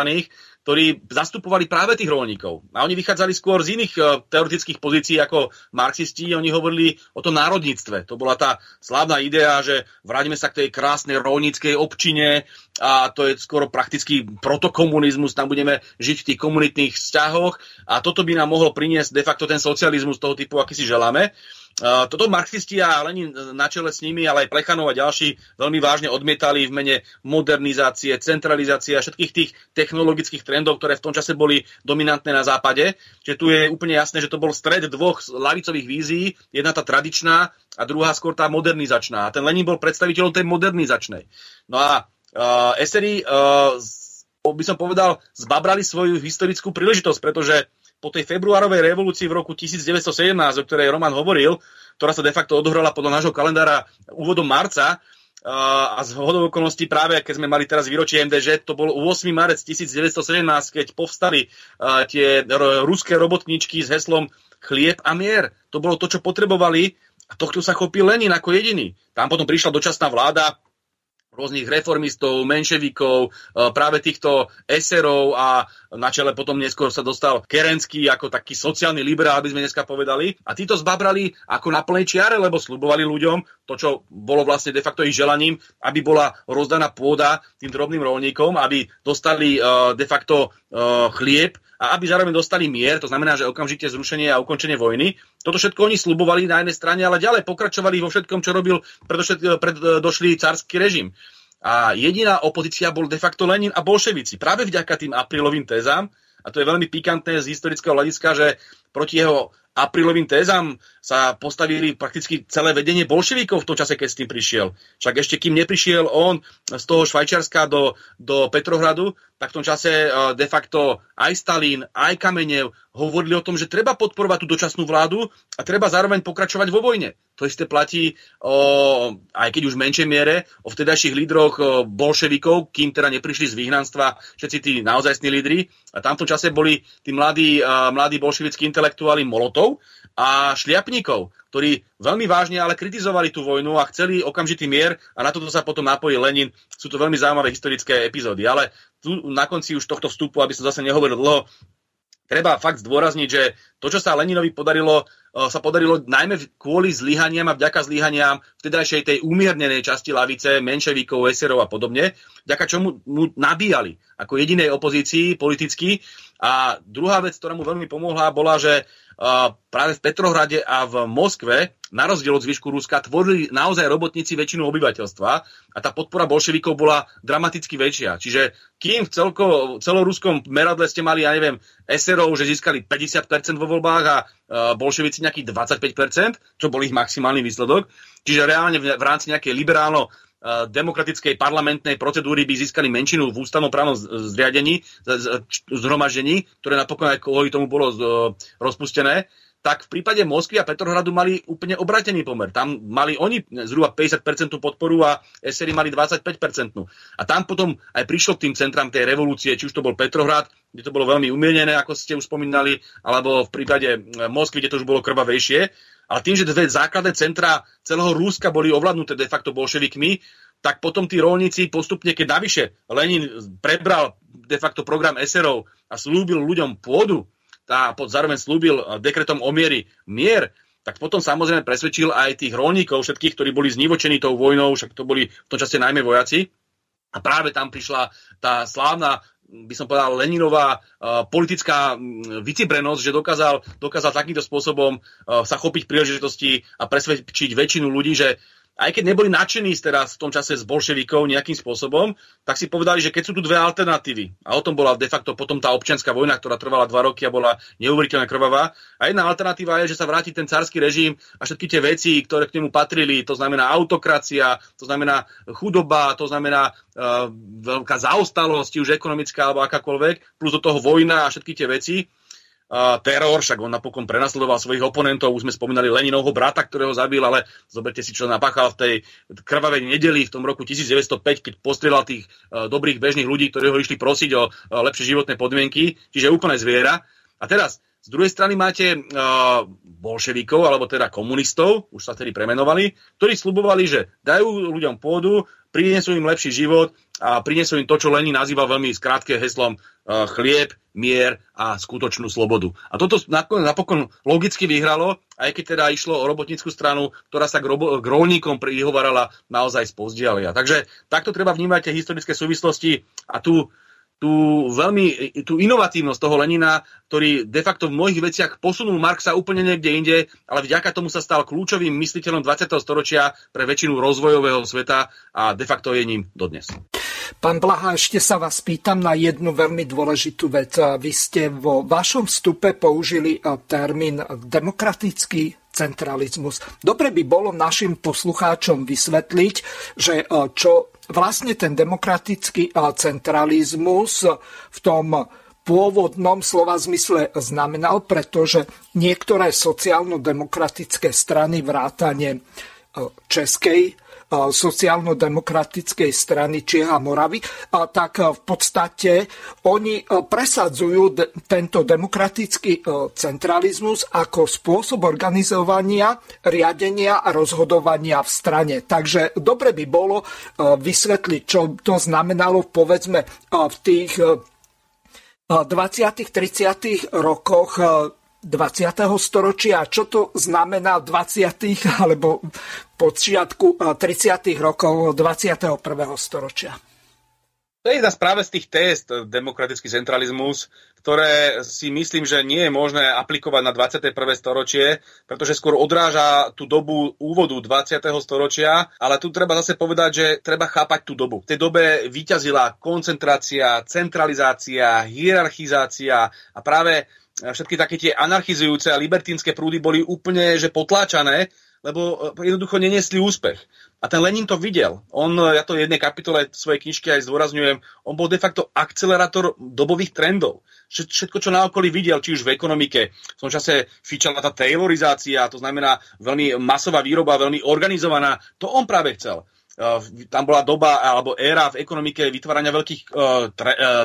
ktorí zastupovali práve tých roľníkov. A oni vychádzali skôr z iných teoretických pozícií ako marxisti. Oni hovorili o tom národníctve. To bola tá slávna idea, že vráťme sa k tej krásnej roľníckej občine a to je skoro prakticky protokomunizmus. Tam budeme žiť v tých komunitných vzťahoch a toto by nám mohlo priniesť de facto ten socializmus toho typu, aký si želáme. Toto marxisti a Lenin na čele s nimi, ale aj Plechanov a ďalší veľmi vážne odmietali v mene modernizácie, centralizácie a všetkých tých technologických trendov, ktoré v tom čase boli dominantné na západe. Čiže tu je úplne jasné, že to bol stred dvoch ľavicových vízií, jedna tá tradičná a druhá skôr tá modernizačná. A ten Lenin bol predstaviteľom tej modernizačnej. No a eseri, by som povedal, zbabrali svoju historickú príležitosť, pretože po tej februárovej revolúcii v roku 1917, o ktorej Roman hovoril, ktorá sa de facto odohrala podľa nášho kalendára úvodom marca a z hodou okolností práve, keď sme mali teraz výročie MDŽ, to bol 8. marec 1917, keď povstali tie ruské robotníčky s heslom Chlieb a mier. To bolo to, čo potrebovali a tohto sa chopil Lenin ako jediný. Tam potom prišla dočasná vláda rôznych reformistov, menševikov, práve týchto eserov a na čele potom neskôr sa dostal Kerenský ako taký sociálny liberál, by sme dneska povedali. A títo zbabrali ako na plnej čiare, lebo sľubovali ľuďom to, čo bolo vlastne de facto ich želaním, aby bola rozdaná pôda tým drobným roľníkom, aby dostali de facto chlieb a aby zároveň dostali mier, to znamená, že okamžite zrušenie a ukončenie vojny. Toto všetko oni sľubovali na jednej strane, ale ďalej pokračovali vo všetkom, čo robil predošlý carský režim. A jediná opozícia bol de facto Lenin a bolševici. Práve vďaka tým aprílovým tézam, a to je veľmi pikantné z historického hľadiska, že proti jeho aprílovým tézam sa postavili prakticky celé vedenie bolševíkov v tom čase, keď s tým prišiel. Však ešte kým neprišiel on z toho Švajčiarska do Petrohradu, tak v tom čase de facto aj Stalin, aj Kamenev hovorili o tom, že treba podporovať tú dočasnú vládu a treba zároveň pokračovať vo vojne. To isté platí, aj keď už v menšej miere, o vtedajších lídroch bolševikov, kým teda neprišli z vyhnanstva všetci tí naozajstní lídri. A tam v tom čase boli tí mladí bolševickí intelektuáli Molotov a Šliapnikov, ktorí veľmi vážne ale kritizovali tú vojnu a chceli okamžitý mier a na toto sa potom napojí Lenin. Sú to veľmi zaujímavé historické epizódy, ale tu na konci už tohto vstupu, aby som zase nehovoril dlho, treba fakt zdôrazniť, že to, čo sa Leninovi podarilo sa podarilo najmä kvôli zlyhaniam a vďaka zlyhaniam vtedajšej tej umiernenej časti lavice, menševikov, eserov a podobne, vďaka čomu mu nabíjali ako jedinej opozícii politicky. A druhá vec, ktorá mu veľmi pomohla, bola, že práve v Petrohrade a v Moskve, na rozdiel od zvyšku Ruska, tvorili naozaj robotníci väčšinu obyvateľstva a tá podpora bolševikov bola dramaticky väčšia. Čiže kým v celoruskom meradle ste mali, ja neviem, eserov, že získali 50% vo voľbách a bolševici nejakých 25%, čo bol ich maximálny výsledok, čiže reálne v rámci nejakej liberálno demokratickej parlamentnej procedúry by získali menšinu v ústavnoprávnom zriadení, zhromaždení, ktoré napokon aj kvôli tomu bolo rozpustené, tak v prípade Moskvy a Petrohradu mali úplne obrátený pomer. Tam mali oni zhruba 50% podporu a eseri mali 25%. A tam potom aj prišlo k tým centram tej revolúcie, či už to bol Petrohrad, kde to bolo veľmi umiernené, ako ste už spomínali, alebo v prípade Moskvy, kde to už bolo krvavejšie. Ale tým, že dve základné centra celého Ruska boli ovládnuté de facto bolševikmi, tak potom tí roľníci postupne, keď navyše Lenin prebral de facto program eserov a slúbil ľuďom pôdu a zároveň slúbil dekretom o miery mier, tak potom samozrejme presvedčil aj tých roľníkov, všetkých, ktorí boli znivočení tou vojnou, však to boli v tom čase najmä vojaci. A práve tam prišla tá slávna, by som povedal, Leninová politická vycibrenosť, že dokázal takýmto spôsobom sa chopiť príležitosti a presvedčiť väčšinu ľudí, že aj keď neboli nadšení teraz v tom čase s bolševikov nejakým spôsobom, tak si povedali, že keď sú tu dve alternatívy, a o tom bola de facto potom tá občianska vojna, ktorá trvala 2 roky a bola neuveriteľne krvavá, a jedna alternatíva je, že sa vráti ten carský režim a všetky tie veci, ktoré k nemu patrili, to znamená autokracia, to znamená chudoba, to znamená veľká zaostalosť, už ekonomická alebo akákoľvek, plus do toho vojna a všetky tie veci. Teror, však on napokon prenasledoval svojich oponentov, už sme spomínali Leninovho brata, ktorého zabil, ale zoberte si, čo napáchal v tej krvavej nedeli v tom roku 1905, keď postrieľal tých dobrých bežných ľudí, ktorí ho išli prosiť o lepšie životné podmienky, čiže úplne zviera. A teraz z druhej strany máte bolševikov, alebo teda komunistov, už sa tedy premenovali, ktorí sľubovali, že dajú ľuďom pôdu, prinesú im lepší život a prinesú im to, čo Lenin nazýval veľmi skrátke heslom chlieb, mier a skutočnú slobodu. A toto napokon logicky vyhralo, aj keď teda išlo o robotnícku stranu, ktorá sa k roľníkom prihovarala naozaj spozdialia. Takže takto treba vnímať tie historické súvislosti a tú inovatívnosť toho Lenina, ktorý de facto v mnohých veciach posunul Marxa úplne niekde inde, ale vďaka tomu sa stal kľúčovým mysliteľom 20. storočia pre väčšinu rozvojového sveta a de facto je ním dodnes. Pán Blaha, ešte sa vás pýtam na jednu veľmi dôležitú vec. Vy ste vo vašom vstupe použili termín demokratický centralizmus. Dobre by bolo našim poslucháčom vysvetliť, že čo vlastne ten demokratický centralizmus v tom pôvodnom slova zmysle znamenal, pretože niektoré sociálno-demokratické strany vrátane českej sociálno-demokratickej strany Čiech a Moravy, tak v podstate oni presadzujú tento demokratický centralizmus ako spôsob organizovania, riadenia a rozhodovania v strane. Takže dobre by bolo vysvetliť, čo to znamenalo, povedzme, v tých 20-30 rokoch 20. storočia, čo to znamená 20. alebo počiatku 30. rokov 21. storočia. To je jedna práve z tých tést demokratický centralizmus, ktoré si myslím, že nie je možné aplikovať na 21. storočie, pretože skôr odráža tú dobu úvodu 20. storočia, ale tu treba zase povedať, že treba chápať tú dobu. V tej dobe víťazila koncentrácia, centralizácia, hierarchizácia a práve všetky také tie anarchizujúce a libertínske prúdy boli úplne že potláčané, lebo jednoducho nenesli úspech. A ten Lenin to videl. Ja to v jednej kapitole svojej knižky aj zdôrazňujem, on bol de facto akcelerátor dobových trendov. Všetko, čo naokolí videl, či už v ekonomike, v tom čase fičala tá taylorizácia, to znamená veľmi masová výroba, veľmi organizovaná, to on práve chcel. Tam bola doba alebo éra v ekonomike vytvárania veľkých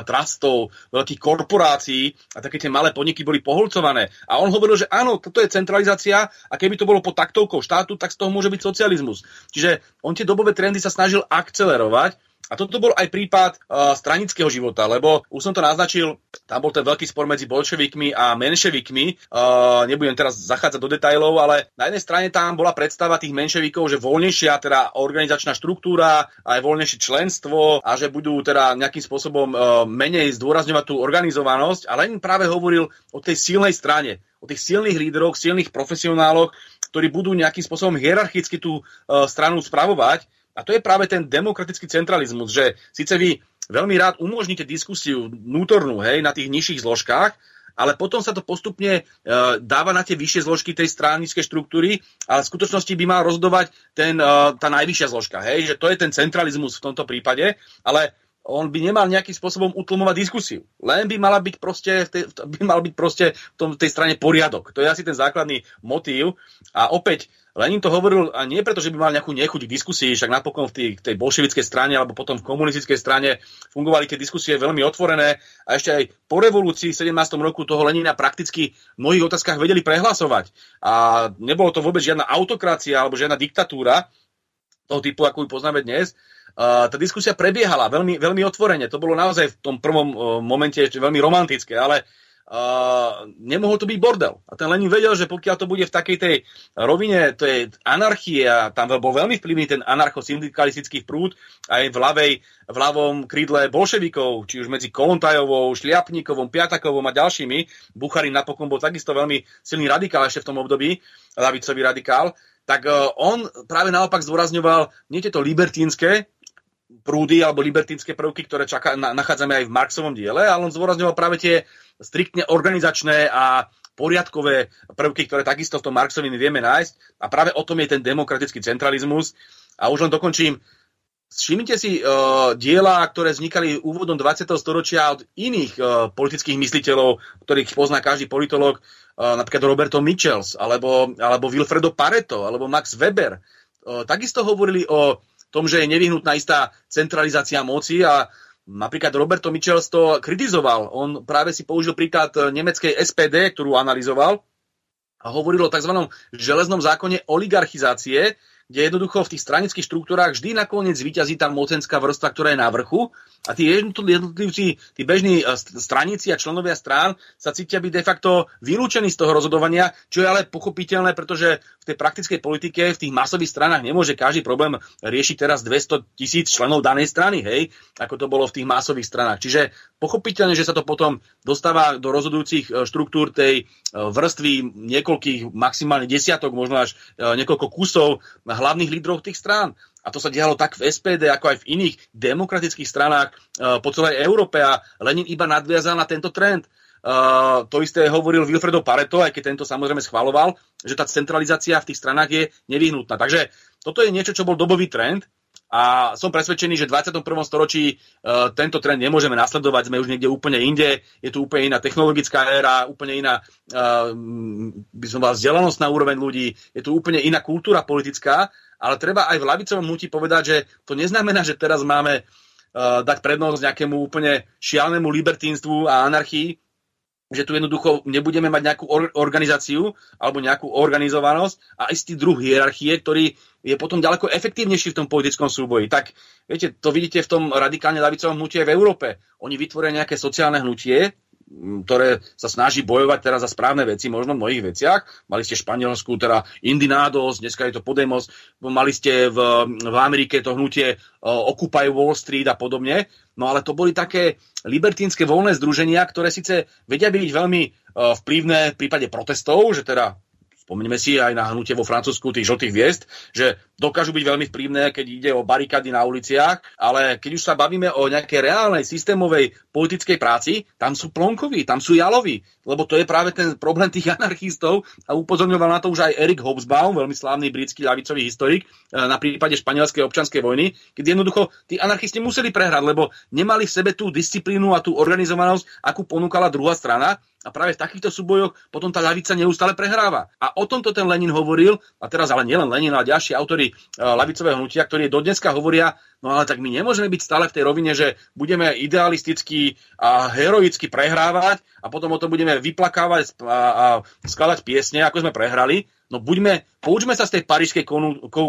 trustov, veľkých korporácií a také tie malé podniky boli poholcované. A on hovoril, že áno, toto je centralizácia a keby to bolo pod taktovkou štátu, tak z toho môže byť socializmus. Čiže on tie dobové trendy sa snažil akcelerovať A toto bol aj prípad stranického života, lebo už som to naznačil, tam bol ten veľký spor medzi bolševikmi a menševikmi. Nebudem teraz zachádzať do detailov, ale na jednej strane tam bola predstava tých menševikov, že voľnejšia teda organizačná štruktúra, aj voľnejšie členstvo a že budú teda nejakým spôsobom menej zdôrazňovať tú organizovanosť. A Lenin práve hovoril o tej silnej strane, o tých silných líderoch, silných profesionáloch, ktorí budú nejakým spôsobom hierarchicky tú stranu spravovať. A to je práve ten demokratický centralizmus, že síce vy veľmi rád umožníte diskusiu vnútornú, hej, na tých nižších zložkách, ale potom sa to postupne dáva na tie vyššie zložky tej stranickej štruktúry a v skutočnosti by mal rozhodovať tá najvyššia zložka, hej, že to je ten centralizmus v tomto prípade, ale on by nemal nejakým spôsobom utlmovať diskusiu. Len by mala byť proste v tej strane poriadok. To je asi ten základný motív. A opäť, Lenin to hovoril a nie preto, že by mal nejakú nechuť k diskusii, však napokon v tej bolševickej strane alebo potom v komunistickej strane fungovali tie diskusie veľmi otvorené a ešte aj po revolúcii v 17. roku toho Lenina prakticky v mnohých otázkach vedeli prehlasovať. A nebolo to vôbec žiadna autokracia alebo žiadna diktatúra toho typu, akú ju poznáme dnes. Tá diskusia prebiehala veľmi, veľmi otvorene. To bolo naozaj v tom prvom momente ešte veľmi romantické, ale nemohol to byť bordel. A ten Lenin vedel, že pokiaľ to bude v takej tej rovine tej anarchie, a tam bol veľmi vplyvný ten anarcho-syndikalistický prúd aj v ľavom krídle bolševikov, či už medzi Kolontajovou, Šliapnikovom, Piatakovom a ďalšími. Bucharin napokon bol takisto veľmi silný radikál ešte v tom období, ľavicový radikál. Tak on práve naopak zdôrazňoval nie tieto libertínske prúdy alebo libertínske prvky, ktoré nachádzame aj v Marxovom diele, ale on zdôrazňoval práve tie striktne organizačné a poriadkové prvky, ktoré takisto v tom Marxovine vieme nájsť. A práve o tom je ten demokratický centralizmus. A už len dokončím. Všimnite si diela, ktoré vznikali úvodom 20. storočia od iných politických mysliteľov, ktorých pozná každý politológ, napríklad Roberto Michels, alebo Wilfredo Pareto, alebo Max Weber. Takisto hovorili o tom, že je nevyhnutná istá centralizácia moci a napríklad Roberto Michels to kritizoval. On práve si použil príklad nemeckej SPD, ktorú analyzoval a hovoril o tzv. Železnom zákone oligarchizácie, kde jednoducho v tých stranických štruktúrách vždy nakoniec zvíťazí tá mocenská vrstva, ktorá je na vrchu a tí jednotlivci, tí bežní straníci a členovia strán sa cítia byť de facto vylúčení z toho rozhodovania, čo je ale pochopiteľné, pretože v tej praktickej politike, v tých masových stranách nemôže každý problém riešiť teraz 200 000 členov danej strany, hej, ako to bolo v tých masových stranách. Čiže pochopiteľne, že sa to potom dostáva do rozhodujúcich štruktúr tej vrstvy niekoľkých, maximálne desiatok, možno až niekoľko kusov hlavných lídrov tých strán. A to sa dialo tak v SPD, ako aj v iných demokratických stranách po celej Európe a Lenin iba nadviazal na tento trend. To isté hovoril Wilfredo Pareto, aj keď tento samozrejme schvaľoval, že tá centralizácia v tých stranách je nevyhnutná. Takže toto je niečo, čo bol dobový trend a som presvedčený, že v 21. storočí tento trend nemôžeme nasledovať, sme už niekde úplne inde, je tu úplne iná technologická éra, úplne iná vzdelanostná úroveň ľudí, je tu úplne iná kultúra politická, ale treba aj v ľavicovom hnutí povedať, že to neznamená, že teraz máme dať prednosť nejakému úplne šialnému libertínstvu a anarchii, že tu jednoducho nebudeme mať nejakú organizáciu alebo nejakú organizovanosť a istý druh hierarchie, ktorý je potom ďaleko efektívnejší v tom politickom súboji. Tak viete, to vidíte v tom radikálne ľavicovom hnutí v Európe. Oni vytvoria nejaké sociálne hnutie, ktoré sa snaží bojovať teraz za správne veci, možno v mnohých veciach. Mali ste v Španielsku teda Indignados, dneska je to Podemos, mali ste v Amerike to hnutie Occupy Wall Street a podobne. No ale to boli také libertínske voľné združenia, ktoré síce vedia byť veľmi vplyvné v prípade protestov, že teda spomeňme si aj na hnutie vo Francúzsku tých žltých hviezd, že dokážu byť veľmi vplyvné, keď ide o barikády na uliciach, ale keď už sa bavíme o nejakej reálnej systémovej politickej práci, tam sú plonkoví, tam sú jaloví, lebo to je práve ten problém tých anarchistov a upozorňoval na to už aj Eric Hobsbawm, veľmi slávny britský ľavicový historik, na prípade španielskej občianskej vojny, keď jednoducho tí anarchisti museli prehrať, lebo nemali v sebe tú disciplínu a tú organizovanosť, akú ponúkala druhá strana. A práve v takýchto súbojoch potom tá ľavica neustále prehráva. A o tomto ten Lenin hovoril, a teraz ale nielen Lenin, ale ďalší autori ľavicového hnutia, ktorí dodneska hovoria, no ale tak my nemôžeme byť stále v tej rovine, že budeme idealisticky a heroicky prehrávať a potom o tom budeme vyplakávať a skladať piesne, ako sme prehrali. No poučme sa z tej parížskej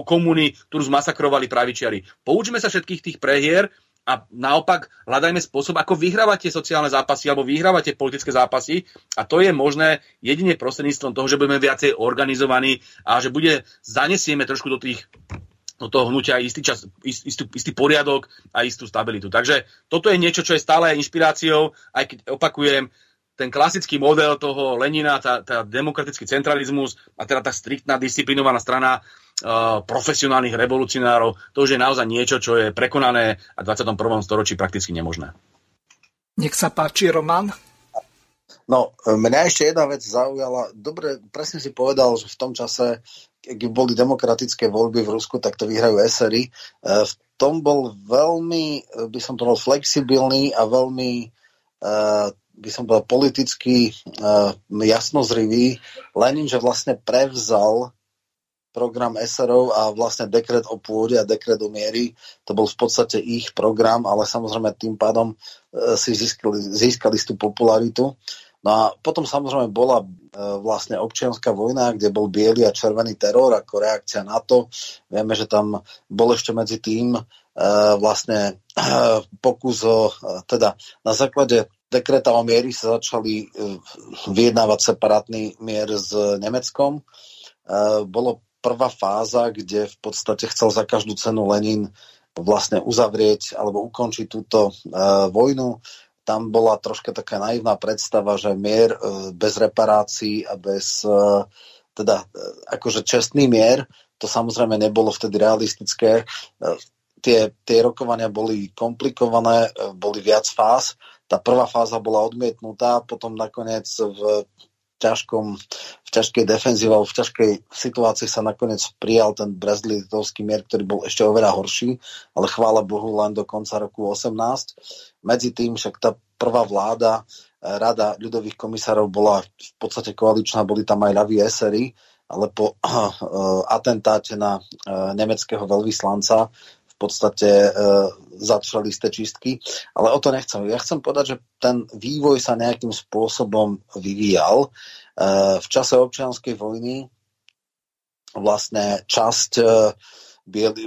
komúny, ktorú zmasakrovali pravičiari. Poučme sa všetkých tých prehier a naopak hľadajme spôsob, ako vyhrávate sociálne zápasy alebo vyhrávate politické zápasy, a to je možné jedine prostredníctvom toho, že budeme viacej organizovaní a že zanesieme trošku do toho hnutia istý poriadok a istú stabilitu. Takže toto je niečo, čo je stále inšpiráciou, aj keď opakujem, ten klasický model toho Lenina, tá demokratický centralizmus a teda tá striktná disciplinovaná strana profesionálnych revolucionárov, to už je naozaj niečo, čo je prekonané a v 21. storočí prakticky nemožné. Nech sa páči, Roman. No, mňa ešte jedna vec zaujala. Dobre, presne si povedal, že v tom čase, keď boli demokratické voľby v Rusku, tak to vyhrajú SR-y. V tom bol veľmi, by som to bol flexibilný a veľmi by som bol politicky jasnozrivý Lenin, že vlastne prevzal program SR-ov a vlastne dekret o pôde a dekret o miery, to bol v podstate ich program, ale samozrejme tým pádom si získali tú popularitu. No a potom samozrejme bola vlastne občianská vojna, kde bol biely a červený teror ako reakcia na to. Vieme, že tam bol ešte medzi tým vlastne pokus o, teda na základe dekreta o miery sa začali vyjednávať separátny mier s Nemeckom. Bolo prvá fáza, kde v podstate chcel za každú cenu Lenin vlastne uzavrieť alebo ukončiť túto vojnu. Tam bola troška taká naivná predstava, že mier bez reparácií a bez teda akože čestný mier, to samozrejme nebolo vtedy realistické. Tie rokovania boli komplikované, boli viac fáz. Tá prvá fáza bola odmietnutá, potom nakoniec v ťažkej defenzíve alebo v ťažkej situácii sa nakoniec prijal ten brest-litovský mier, ktorý bol ešte oveľa horší, ale chvála Bohu len do konca roku 18. Medzi tým však tá prvá vláda, rada ľudových komisárov bola v podstate koaličná, boli tam aj ľaví SR-y, ale po atentáte na nemeckého veľvyslanca v podstate začali ste čistky, ale o to nechcem. Ja chcem povedať, že ten vývoj sa nejakým spôsobom vyvíjal. V čase občianskej vojny vlastne časť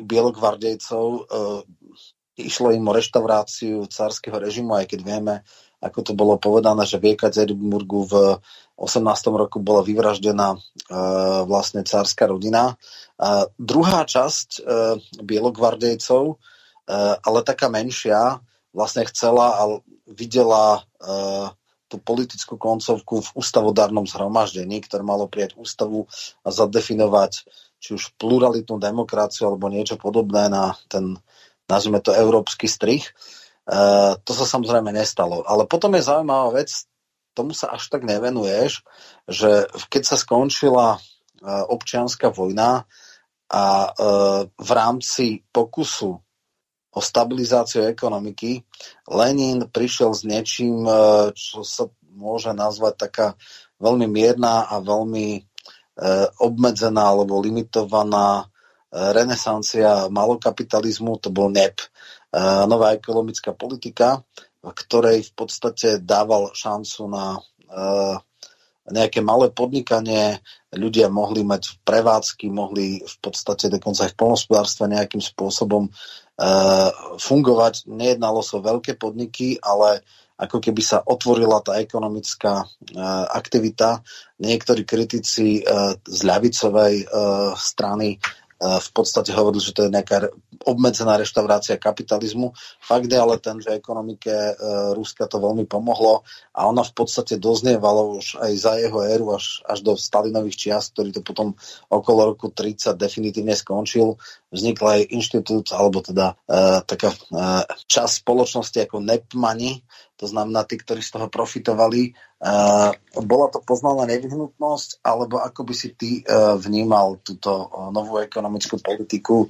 bielogvardejcov išlo im o reštauráciu carského režimu, aj keď vieme, ako to bolo povedané, že v Jekaterinburgu v 18. roku bola vyvraždená vlastne cárska rodina. Druhá časť bielogvardejcov, ale taká menšia, vlastne chcela a videla tú politickú koncovku v ústavodárnom zhromaždení, ktoré malo prijať ústavu a zadefinovať či už pluralitnú demokraciu alebo niečo podobné na ten, nazvime to, európsky strih. To sa samozrejme nestalo. Ale potom je zaujímavá vec, tomu sa až tak nevenuješ, že keď sa skončila občianska vojna a v rámci pokusu o stabilizáciu ekonomiky Lenin prišiel s niečím, čo sa môže nazvať taká veľmi mierna a veľmi obmedzená alebo limitovaná renesancia malokapitalizmu, to bol NEP, nová ekonomická politika, ktorej v podstate dával šancu na nejaké malé podnikanie. Ľudia mohli mať prevádzky, mohli v podstate dokonca aj v poľnohospodárstve nejakým spôsobom fungovať. Nejednalo sa o veľké podniky, ale ako keby sa otvorila tá ekonomická aktivita. Niektorí kritici z ľavicovej strany v podstate hovoril, že to je nejaká obmedzená reštaurácia kapitalizmu. Fakt je ale ten, že ekonomike Ruska to veľmi pomohlo a ona v podstate doznievala už aj za jeho éru až do Stalinových čias, ktorý to potom okolo roku 30 definitívne skončil. Vznikla aj inštitút, alebo teda taká časť spoločnosti ako Nepmani, to znamená tí, ktorí z toho profitovali. Bola to poznaná nevyhnutnosť, alebo ako by si ty vnímal túto novú ekonomickú politiku,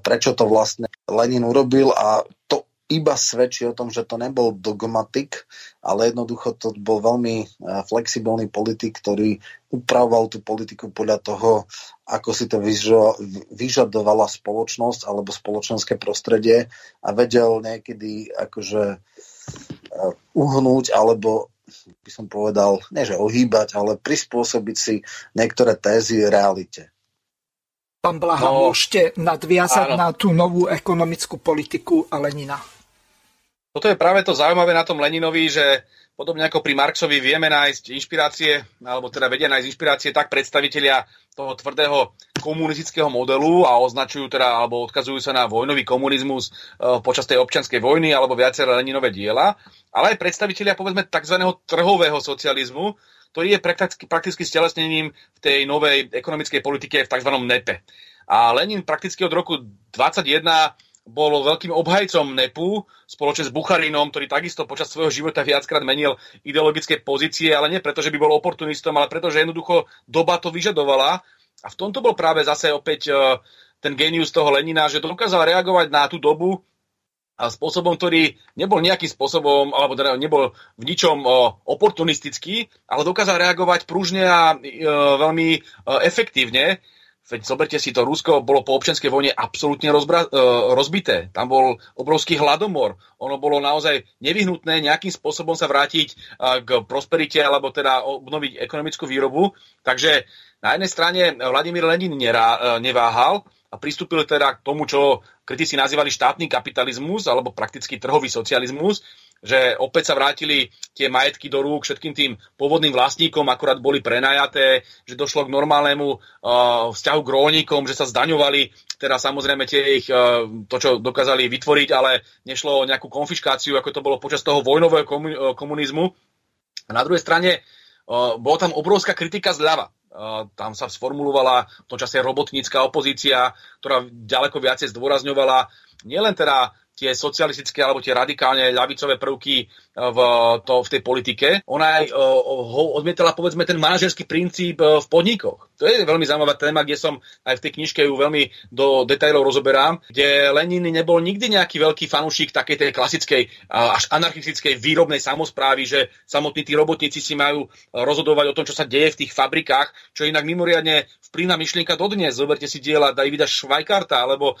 prečo to vlastne Lenin urobil a to iba svedčí o tom, že to nebol dogmatik, ale jednoducho to bol veľmi flexibilný politik, ktorý upravoval tú politiku podľa toho, ako si to vyžadovala spoločnosť alebo spoločenské prostredie a vedel niekedy akože uhnúť alebo by som povedal, nie že ohýbať, ale prispôsobiť si niektoré tézy realite. Pán Blaha, no, môžete nadviazať áno. Na tú novú ekonomickú politiku a Lenina. Toto je práve to zaujímavé na tom Leninovi, že podobne ako pri Marxovi vieme nájsť inšpirácie, alebo teda vedia nájsť inšpirácie tak predstavitelia toho tvrdého komunistického modelu a označujú teda, alebo odkazujú sa na vojnový komunizmus počas tej občianskej vojny alebo viaceré Leninové diela, ale aj predstavitelia povedzme tzv. Trhového socializmu, ktorý je prakticky stelesnením v tej novej ekonomickej politike v tzv. NEPE. A Lenin prakticky od roku 1921 bol veľkým obhajcom NEPu, spoločne s Bucharinom, ktorý takisto počas svojho života viackrát menil ideologické pozície, ale nie preto, že by bol oportunistom, ale preto, že jednoducho doba to vyžadovala. A v tomto bol práve zase opäť ten génius toho Lenina, že dokázal reagovať na tú dobu a spôsobom, ktorý nebol nejakým spôsobom, alebo nebol v ničom oportunistický, ale dokázal reagovať pružne a veľmi efektívne. Veď zoberte si to, Rusko bolo po občianskej vojne absolútne rozbité. Tam bol obrovský hladomor. Ono bolo naozaj nevyhnutné nejakým spôsobom sa vrátiť k prosperite, alebo teda obnoviť ekonomickú výrobu. Takže na jednej strane Vladimír Lenin neváhal a pristúpil teda k tomu, čo kritici nazývali štátny kapitalizmus alebo prakticky trhový socializmus, že opäť sa vrátili tie majetky do rúk všetkým tým pôvodným vlastníkom, akurát boli prenajaté, že došlo k normálnemu vzťahu k rolníkom, že sa zdaňovali, teda samozrejme tie ich, to, čo dokázali vytvoriť, ale nešlo o nejakú konfiškáciu, ako to bolo počas toho vojnového komunizmu. A na druhej strane bola tam obrovská kritika zľava. Tam sa sformulovala v tom čase robotnícka opozícia, ktorá ďaleko viacej zdôrazňovala nielen teda tie socialistické alebo tie radikálne ľavicové prvky v tej politike. Ona aj odmietala povedzme ten manažerský princíp v podnikoch. To je veľmi zaujímavá téma, kde som aj v tej knižke ju veľmi do detailov rozoberám, kde Lenin nebol nikdy nejaký veľký fanúšik takej tej klasickej až anarchistickej výrobnej samosprávy, že samotní tí robotníci si majú rozhodovať o tom, čo sa deje v tých fabrikách, čo inak mimoriadne vplyvná myšlienka dodnes. Zoberte si diela Davida Švajkarta alebo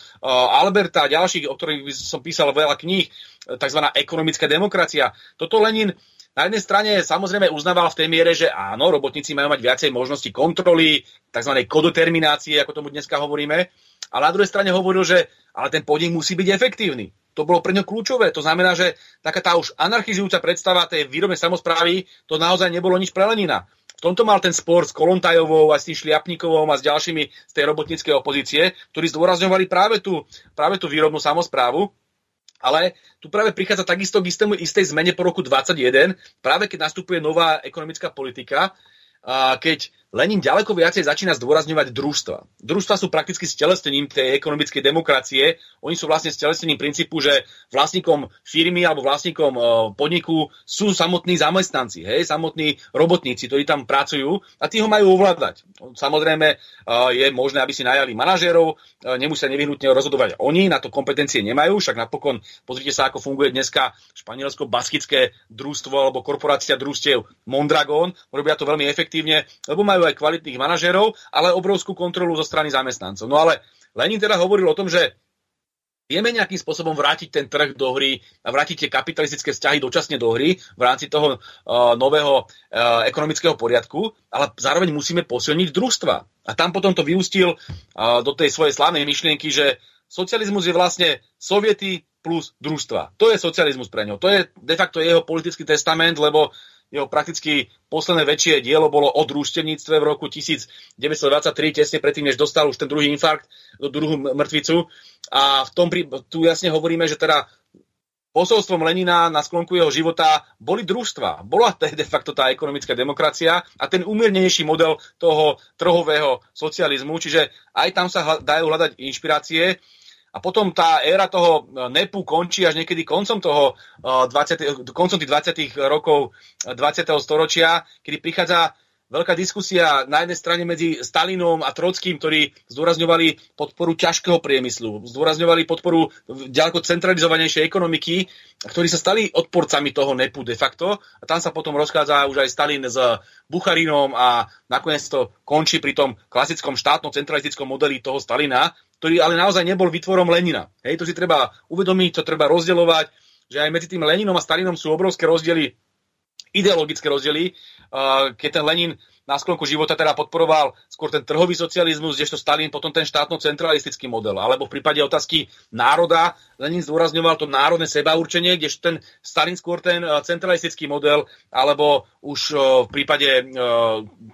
Alberta a ďalších, o ktorých som písal veľa kníh, takzvaná ekonomická demokracia. Toto Lenin na jednej strane samozrejme uznával v tej miere, že áno, robotníci majú mať viacej možností kontroly, takzvanej kodoterminácie, ako tomu dneska hovoríme, ale na druhej strane hovoril, že ale ten podnik musí byť efektívny. To bolo pre ňo kľúčové. To znamená, že taká tá už anarchizujúca predstava tej výrobnej samosprávy, to naozaj nebolo nič pre Lenina. V tomto mal ten spor s Kolontajovou a s tým Šliapnikovom a s ďalšími z tej robotníckej opozície, ktorí zdôrazňovali práve tú výrobnú samosprávu. Ale tu práve prichádza takisto k istej zmene po roku 2021, práve keď nastupuje nová ekonomická politika, keď Lenin ďaleko viacej začína zdôrazňovať družstva. Družstva sú prakticky stelesnením tej ekonomickej demokracie. Oni sú vlastne stelesnením princípu, že vlastníkom firmy alebo vlastníkom podniku sú samotní zamestnanci, samotní robotníci, ktorí tam pracujú a tí ho majú ovládať. Samozrejme je možné, aby si najali manažérov, nemusia nevyhnutne rozhodovať oni, na to kompetencie nemajú, však napokon pozrite sa, ako funguje dneska španielsko-baskické družstvo alebo korporácia družstiev Mondragón, robia to veľmi efektívne, lebo majú aj kvalitných manažérov, ale obrovskú kontrolu zo strany zamestnancov. No ale Lenin teda hovoril o tom, že vieme nejakým spôsobom vrátiť ten trh do hry a vrátiť tie kapitalistické vzťahy dočasne do hry v rámci toho nového ekonomického poriadku, ale zároveň musíme posilniť družstva. A tam potom to vyústil do tej svojej slávnej myšlienky, že socializmus je vlastne soviety plus družstva. To je socializmus pre ňo. To je de facto jeho politický testament, lebo jeho prakticky posledné väčšie dielo bolo o družstevníctve v roku 1923, tesne predtým, než dostal už ten druhý infarkt, druhú mŕtvicu. A v tom tu jasne hovoríme, že teda posolstvom Lenina na sklonku jeho života boli družstva. Bola to de facto tá ekonomická demokracia a ten umiernenejší model toho trhového socializmu. Čiže aj tam sa dajú hľadať inšpirácie. A potom tá éra toho NEPu končí až niekedy koncom tých 20. rokov 20. storočia, kedy prichádza veľká diskusia na jednej strane medzi Stalinom a Trockým, ktorí zdôrazňovali podporu ťažkého priemyslu, zdôrazňovali podporu ďaleko centralizovanejšej ekonomiky, ktorí sa stali odporcami toho NEPu de facto. A tam sa potom rozchádza už aj Stalin s Bucharinom a nakoniec to končí pri tom klasickom štátnom centralistickom modeli toho Stalina, ktorý ale naozaj nebol vytvorom Lenina. Hej, to si treba uvedomiť, to treba rozdielovať, že aj medzi tým Leninom a Stalinom sú obrovské rozdiely, ideologické rozdiely, keď ten Lenin na sklonku života teda podporoval skôr ten trhový socializmus, kdežto Stalin potom ten štátno-centralistický model. Alebo v prípade otázky národa, Lenin zdôrazňoval to národné sebaurčenie, kdežto ten Stalin skôr ten centralistický model, alebo už v prípade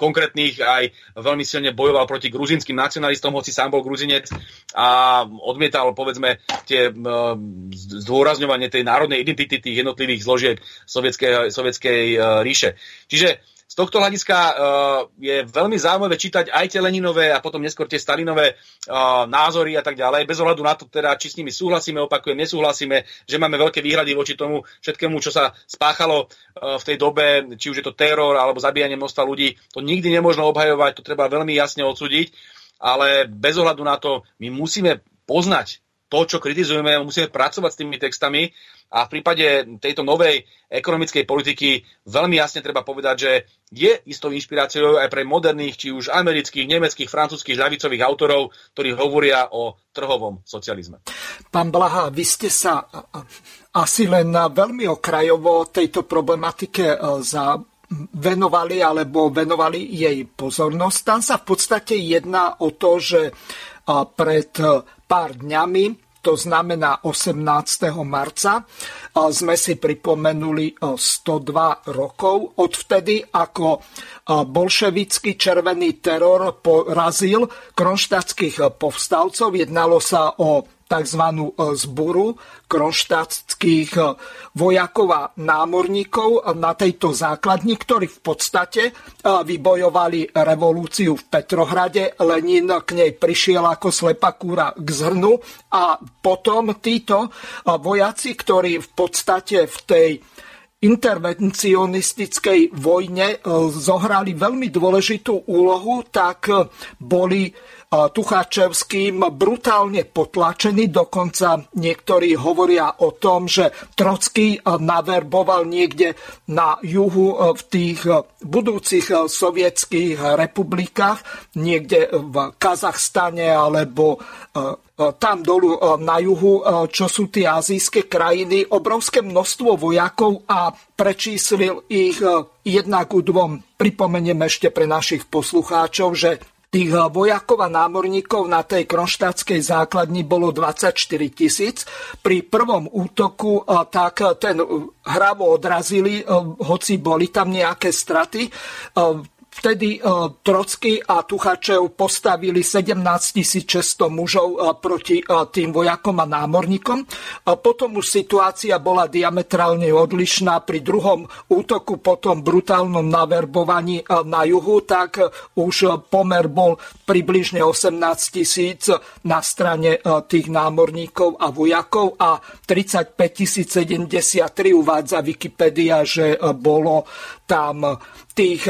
konkrétnych aj veľmi silne bojoval proti gruzinským nacionalistom, hoci sám bol gruzinec a odmietal, povedzme, tie zdôrazňovanie tej národnej identity tých jednotlivých zložiek sovietskej ríše. Čiže z tohto hľadiska je veľmi zaujímavé čítať aj tie Leninové a potom neskôr tie Stalinové názory a tak ďalej, bez ohľadu na to, teda, či s nimi súhlasíme, opakujem, nesúhlasíme, že máme veľké výhrady voči tomu všetkému, čo sa spáchalo v tej dobe, či už je to teror alebo zabíjanie množstva ľudí. To nikdy nemôžno obhajovať, to treba veľmi jasne odsúdiť, ale bez ohľadu na to my musíme poznať to, čo kritizujeme, musíme pracovať s tými textami a v prípade tejto novej ekonomickej politiky veľmi jasne treba povedať, že je istou inšpiráciou aj pre moderných, či už amerických, nemeckých, francúzskych, ľavicových autorov, ktorí hovoria o trhovom socializme. Pán Blaha, vy ste sa asi len veľmi okrajovo tejto problematike venovali jej pozornosť. Tam sa v podstate jedná o to, že pred pár dňami, to znamená 18. marca, sme si pripomenuli 102 rokov odvtedy, ako bolševický červený teror porazil kronštátskych povstalcov. Jednalo sa o tzv. Zboru kronštátskych vojakov a námorníkov na tejto základni, ktorí v podstate vybojovali revolúciu v Petrohrade. Lenin k nej prišiel ako slepá kúra k zrnu a potom títo vojaci, ktorí v podstate v tej intervencionistickej vojne zohrali veľmi dôležitú úlohu, tak boli Tuchačevským brutálne potlačení. Dokonca niektorí hovoria o tom, že Trocký naverboval niekde na juhu v tých budúcich sovietských republikách, niekde v Kazachstane alebo tam dolu na juhu, čo sú tie azijské krajiny, obrovské množstvo vojakov a prečíslil ich 1:2. Pripomeniem ešte pre našich poslucháčov, že tých vojakov a námorníkov na tej kronštátskej základni bolo 24 000. Pri prvom útoku tak ten hravo odrazili, hoci boli tam nejaké straty. Vtedy Trocký a Tuchačev postavili 17 600 mužov proti tým vojakom a námorníkom. Potom už situácia bola diametrálne odlišná. Pri druhom útoku, potom brutálnom naverbovaní na juhu, tak už pomer bol približne 18 000 na strane tých námorníkov a vojakov a 35 073 uvádza Wikipédia, že bolo tam tých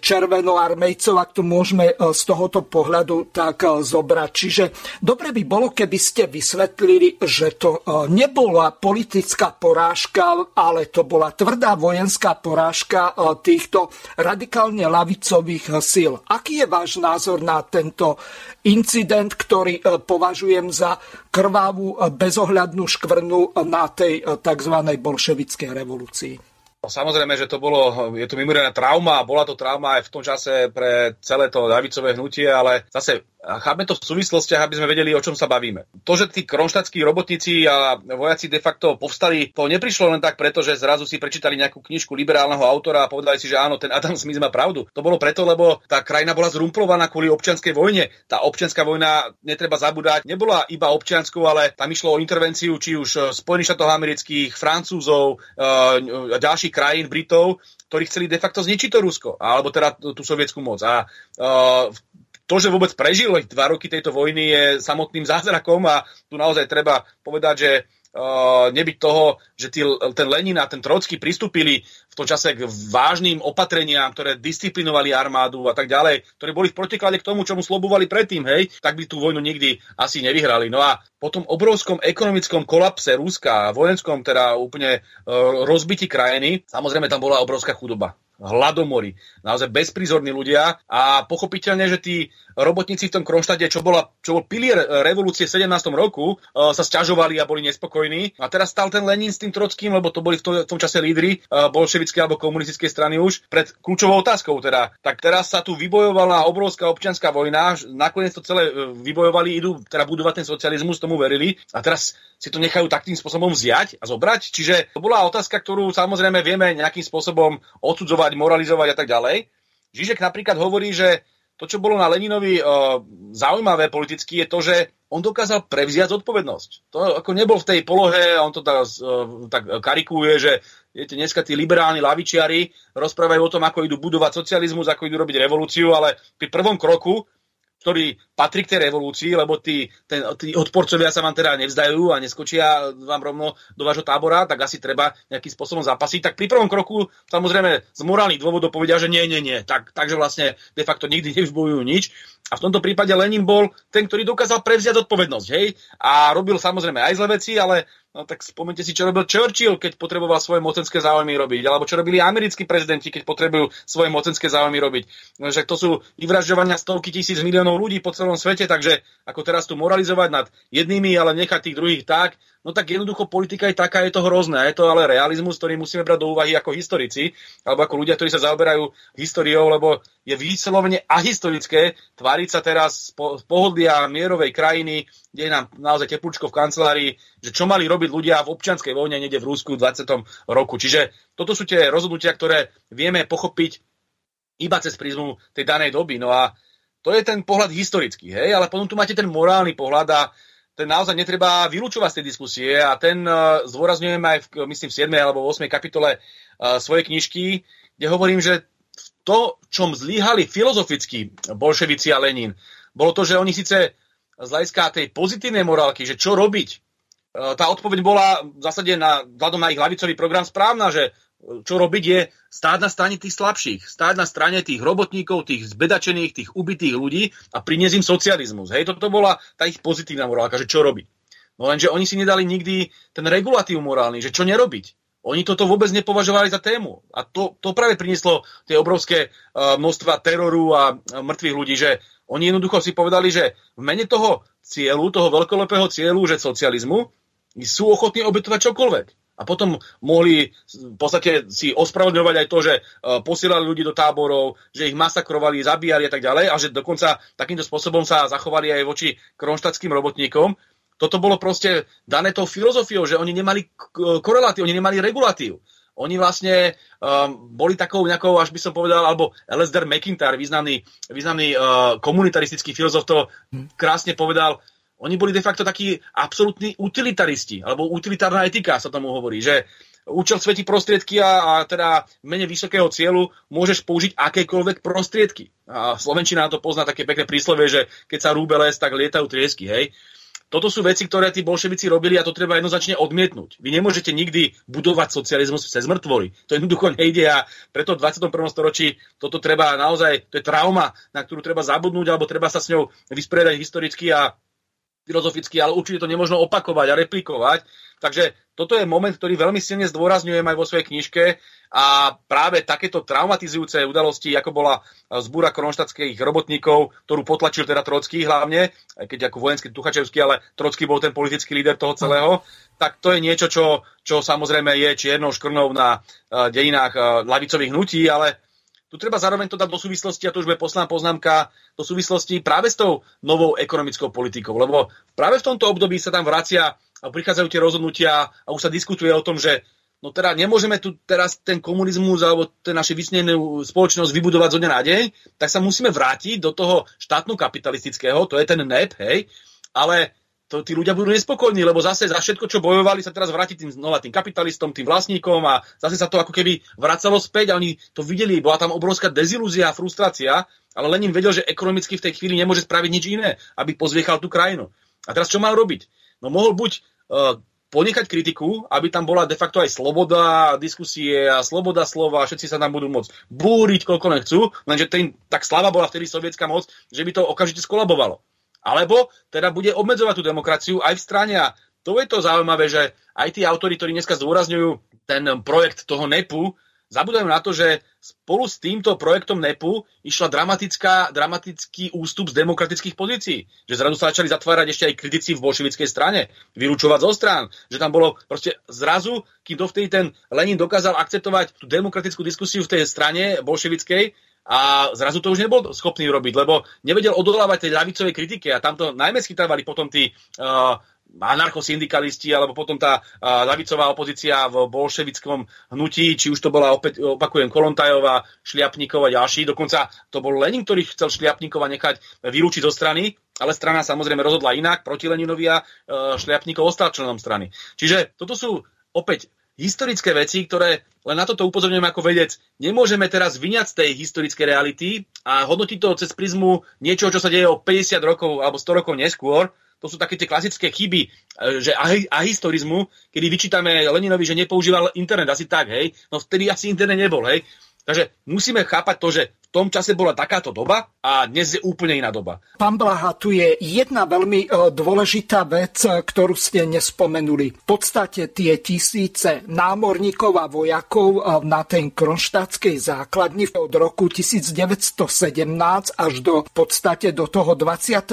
červenoarmejcov, ak to môžeme z tohoto pohľadu tak zobrať. Čiže dobre by bolo, keby ste vysvetlili, že to nebola politická porážka, ale to bola tvrdá vojenská porážka týchto radikálne ľavicových síl. Aký je váš názor na tento incident, ktorý považujem za krvavú, bezohľadnú škvrnu na tej tzv. Bolševickej revolúcii? Samozrejme, že je to mimoriadna trauma, bola to trauma aj v tom čase pre celé to ľavicové hnutie, ale zase chápme to v súvislostiach, aby sme vedeli, o čom sa bavíme. To, že tí kronštátski robotníci a vojaci de facto povstali, to neprišlo len tak preto, že zrazu si prečítali nejakú knižku liberálneho autora a povedali si, že áno, ten Adam Smith má pravdu. To bolo preto, lebo tá krajina bola zrumplovaná kvôli občianskej vojne. Tá občianska vojna, netreba zabúdať, nebola iba občianskou, ale tam išlo o intervenciu či už Spojených štátov amerických, Francúzov a ďalších krajín, Britov, ktorí chceli de facto zničiť to Rusko, alebo teda tú sovietskú moc. A to, že vôbec prežili 2 roky tejto vojny, je samotným zázrakom a tu naozaj treba povedať, že nebyť toho, že ten Lenin a ten Trocký pristúpili v tom čase k vážnym opatreniam, ktoré disciplinovali armádu a tak ďalej, ktoré boli v protiklade k tomu, čomu slobovali predtým, hej, tak by tú vojnu nikdy asi nevyhrali. No a po tom obrovskom ekonomickom kolapse Ruska, vojenskom teda úplne rozbití krajiny, samozrejme tam bola obrovská chudoba. Hladomory, naozaj bezprizorní ľudia a pochopiteľne, že tí robotníci v tom Kronštáde, čo bol pilier revolúcie v 17. roku, sa sťažovali a boli nespokojní. A teraz stal ten Lenin s tým Trockým, lebo to boli v tom čase lídri bolševickej alebo komunistickej strany už, pred kľúčovou otázkou teda. Tak teraz sa tu vybojovala obrovská občianská vojna, nakoniec to celé vybojovali, idú teda budovať ten socializmus, tomu verili a teraz si to nechajú takým spôsobom vziať a zobrať. Čiže to bola otázka, ktorú samozrejme vieme nejakým spôsobom odsudzovať, moralizovať a tak ďalej. Žižek napríklad hovorí, že to, čo bolo na Leninovi zaujímavé politicky, je to, že on dokázal prevziať zodpovednosť. To ako nebol v tej polohe, on to tak karikuje, že viete, dneska tí liberálni lavičiari rozprávajú o tom, ako idú budovať socializmus, ako idú robiť revolúciu, ale pri prvom kroku, ktorý patrí k tej revolúcii, lebo tí odporcovia sa vám teda nevzdajú a neskočia vám rovno do vášho tábora, tak asi treba nejakým spôsobom zapasiť. Tak pri prvom kroku samozrejme z morálnych dôvodov povedia, že nie. Takže vlastne de facto nikdy nevzbojujú nič. A v tomto prípade Lenin bol ten, ktorý dokázal prevziať zodpovednosť, hej? A robil samozrejme aj zlé veci, ale no tak spomente si, čo robil Churchill, keď potreboval svoje mocenské záujmy robiť, alebo čo robili americkí prezidenti, keď potrebujú svoje mocenské záujmy robiť. No, však to sú vyvražďovania stovky tisíc miliónov ľudí po celom svete, takže ako teraz tu moralizovať nad jednými, ale nechať tých druhých tak, no tak jednoducho politika je taká, je to hrozné. Je to ale realizmus, ktorý musíme brať do úvahy ako historici, alebo ako ľudia, ktorí sa zaoberajú históriou, lebo je výslovne ahistorické tváriť sa teraz z pohodlia mierovej krajiny, kde je nám naozaj teplúčko v kancelárii, že čo mali robiť ľudia v občianskej vojne niekde v Rusku v 20. roku. Čiže toto sú tie rozhodnutia, ktoré vieme pochopiť iba cez prízmu tej danej doby. No a to je ten pohľad historický, hej? Ale potom tu máte ten morálny pohľad a ten naozaj netreba vylúčovať z tej diskusie a ten zdôrazňujem aj v 7. alebo 8. kapitole svojej knižky, kde hovorím, že to, čom zlyhali filozoficky bolševici a Lenin, bolo to, že oni síce z hľadiska tej pozitívnej morálky, že čo robiť. Tá odpoveď bola v zásade vzhľadom na ich ľavicový program správna, že čo robiť je stáť na strane tých slabších, stáť na strane tých robotníkov, tých zbedačených, tých ubitých ľudí a priniesť im socializmus. Hej, toto bola tá ich pozitívna morálka, že čo robiť. No lenže oni si nedali nikdy ten regulatív morálny, že čo nerobiť. Oni toto vôbec nepovažovali za tému. A to práve prinieslo tie obrovské množstva teroru a mŕtvych ľudí, že oni jednoducho si povedali, že v mene toho cieľu, toho veľkolepého cieľu, že socializmu, sú ochotní obetovať čokoľvek. A potom mohli v podstate si ospravedlňovať aj to, že posielali ľudí do táborov, že ich masakrovali, zabíjali a tak ďalej a že dokonca takýmto spôsobom sa zachovali aj voči kronštátskym robotníkom. Toto bolo proste dané tou filozofiou, že oni nemali korelatív, oni nemali regulatív. Oni vlastne boli takou nejakou, až by som povedal, alebo Alasdair MacIntyre, významný komunitaristický filozof, to krásne povedal. Oni boli de facto takí absolútni utilitaristi, alebo utilitárna etika sa tomu hovorí, že účel svätí prostriedky a teda v mene vysokého cieľu môžeš použiť akékoľvek prostriedky. A slovenčina to pozná také pekné príslovie, že keď sa rúbe les, tak lietajú triesky, hej. Toto sú veci, ktoré tí bolševici robili a to treba jednoznačne odmietnúť. Vy nemôžete nikdy budovať socializmus cez mŕtvoly. To jednoducho nejde a preto v 21. storočí toto treba naozaj, to je trauma, na ktorú treba zabudnúť alebo treba sa s ňou vysporiadať historicky a filozoficky, ale určite to nemôžno opakovať a replikovať. Takže toto je moment, ktorý veľmi silne zdôrazňujem aj vo svojej knižke a práve takéto traumatizujúce udalosti, ako bola zbúra kronštátskych robotníkov, ktorú potlačil teda Trocký hlavne, aj keď ako vojenský Tuchačevský, ale Trocký bol ten politický líder toho celého, tak to je niečo, čo samozrejme je čiernou škrnou na dejinách ľavicových hnutí, ale tu treba zároveň to dať do súvislosti, a to už bude posledná poznámka, do súvislosti práve s tou novou ekonomickou politikou. Lebo práve v tomto období sa tam vracia a prichádzajú tie rozhodnutia a už sa diskutuje o tom, že no teda nemôžeme tu teraz ten komunizmus alebo ten našu vysnenú spoločnosť vybudovať zo dňa na deň, tak sa musíme vrátiť do toho štátno-kapitalistického, to je ten NEP, hej, ale to tí ľudia budú nespokojní, lebo zase za všetko, čo bojovali, sa teraz vráti tým znova tým kapitalistom, tým vlastníkom a zase sa to ako keby vracalo späť a oni to videli, bola tam obrovská dezilúzia a frustrácia, ale Lenin vedel, že ekonomicky v tej chvíli nemôže spraviť nič iné, aby pozviechal tú krajinu. A teraz čo mal robiť? No mohol buď ponechať kritiku, aby tam bola de facto aj sloboda diskusie a sloboda slova, všetci sa tam budú môcť búriť, koľko nechcú, lenže tak slabá bola vtedy sovietská moc, že by to okamžite skolabovalo. Alebo teda bude obmedzovať tú demokraciu aj v strane. A to je to zaujímavé, že aj tí autori, ktorí dneska zdôrazňujú ten projekt toho NEPu, zabudajú na to, že spolu s týmto projektom NEPu išla dramatický ústup z demokratických pozícií. Že zrazu sa začali zatvárať ešte aj kritici v bolševickej strane, vylúčovať zo strán. Že tam bolo proste zrazu, kým dovtedy ten Lenin dokázal akceptovať tú demokratickú diskusiu v tej strane bolševickej, a zrazu to už nebol schopný robiť, lebo nevedel odolávať tej ľavicovej kritike a tamto najmä schytávali potom tí anarchosyndikalisti, alebo potom tá ľavicová opozícia v bolševickom hnutí, či už to bola, opäť opakujem, Kolontajová, Šliapnikov a ďalší. Dokonca to bol Lenin, ktorý chcel Šliapnikova nechať vylúčiť zo strany, ale strana samozrejme rozhodla inak, proti Leninovi, a Šliapnikov ostal členom strany. Čiže toto sú opäť historické veci, ktoré, len na toto upozorňujem ako vedec, nemôžeme teraz vyňať z tej historickej reality a hodnotiť to cez prizmu niečoho, čo sa deje o 50 rokov alebo 100 rokov neskôr. To sú také tie klasické chyby, že ahistorizmu, kedy vyčítame Leninovi, že nepoužíval internet, asi tak, hej. No vtedy asi internet nebol, hej. Takže musíme chápať to, že v tom čase bola takáto doba a dnes je úplne iná doba. Pán Blaha, tu je jedna veľmi dôležitá vec, ktorú ste nespomenuli. V podstate tie tisíce námorníkov a vojakov na tej kronštátskej základni od roku 1917 až do v podstate do toho 28.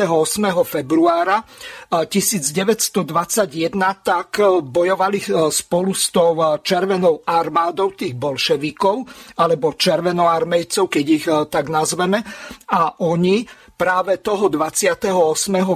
februára 1921 tak bojovali spolu s tou Červenou armádou tých bolševikov, alebo červenoarmejcov, keď ich tak nazveme, a oni práve toho 28.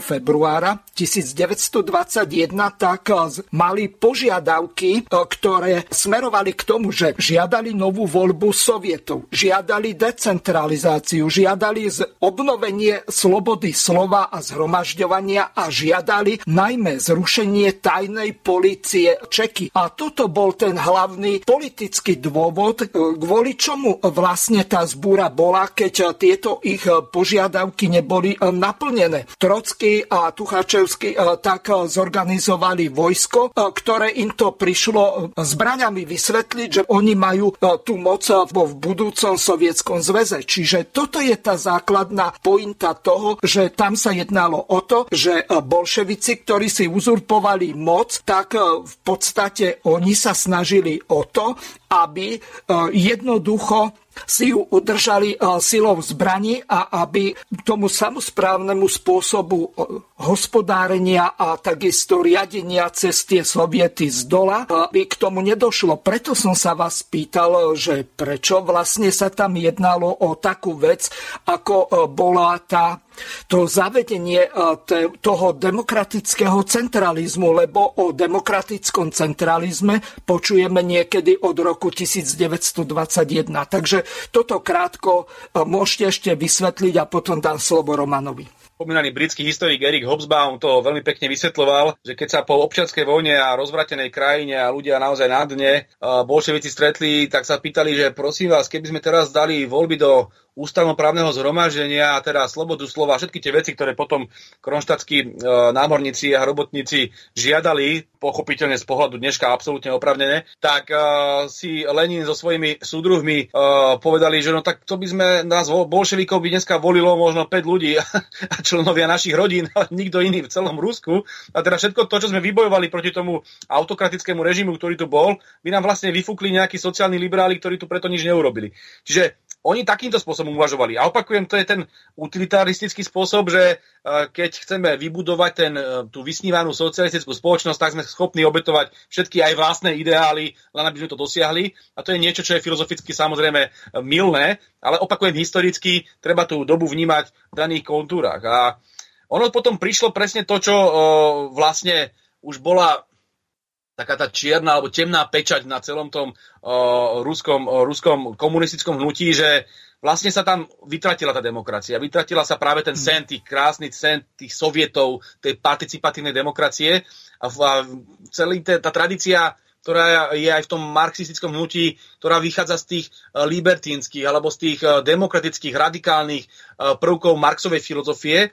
februára 1921 tak mali požiadavky, ktoré smerovali k tomu, že žiadali novú voľbu Sovietov, žiadali decentralizáciu, žiadali obnovenie slobody slova a zhromažďovania a žiadali najmä zrušenie tajnej polície Čeky. A toto bol ten hlavný politický dôvod, kvôli čomu vlastne tá zbúra bola, keď tieto ich požiadavky neboli naplnené. Trocký a Tuchačevský tak zorganizovali vojsko, ktoré im to prišlo zbraňami vysvetliť, že oni majú tú moc v budúcom Sovietskom zväze. Čiže toto je tá základná pointa toho, že tam sa jednalo o to, že bolševici, ktorí si uzurpovali moc, tak v podstate oni sa snažili o to, aby jednoducho si ju udržali silou zbraní a aby tomu samosprávnemu spôsobu hospodárenia a takisto riadenia cez tie soviety z dola by k tomu nedošlo. Preto som sa vás pýtal, že prečo vlastne sa tam jednalo o takú vec, ako bola to zavedenie toho demokratického centralizmu, lebo o demokratickom centralizme počujeme niekedy od roku 1921. Takže toto krátko môžete ešte vysvetliť a potom dám slovo Romanovi. Spomínaný britský historik Eric Hobsbawm to veľmi pekne vysvetľoval, že keď sa po občianskej vojne a rozvratenej krajine a ľudia naozaj na dne bolševici stretli, tak sa pýtali, že prosím vás, keby sme teraz dali voľby do ústavnoprávneho zhromaždenia a teda slobodu slova, všetky tie veci, ktoré potom kronštátsky námorníci a robotníci žiadali, pochopiteľne z pohľadu dneška absolútne oprávnené, tak si Lenin so svojimi súdruhmi povedali, že no tak to by sme nás bolševikov by dneska volilo možno 5 ľudí a členovia našich rodín, ale nikto iný v celom Rusku. A teda všetko to, čo sme vybojovali proti tomu autokratickému režimu, ktorý tu bol, by nám vlastne vyfúkli nejakí sociálni liberáli, ktorí tu preto nič neurobili. Čiže oni takýmto spôsobom uvažovali. A opakujem, to je ten utilitaristický spôsob, že keď chceme vybudovať tú vysnívanú socialistickú spoločnosť, tak sme schopní obetovať všetky aj vlastné ideály, len aby sme to dosiahli. A to je niečo, čo je filozoficky samozrejme mylné, ale opakujem, historicky treba tú dobu vnímať v daných kontúrach. A ono potom prišlo presne to, čo vlastne už bola taká tá čierna alebo temná pečať na celom tom ruskom komunistickom hnutí, že vlastne sa tam vytratila tá demokracia. Vytratila sa práve ten sen, tých krásnych sen, tých sovietov, tej participatívnej demokracie. A celý tá tradícia, ktorá je aj v tom marxistickom hnutí, ktorá vychádza z tých libertínskych alebo z tých demokratických, radikálnych prvkov Marxovej filozofie,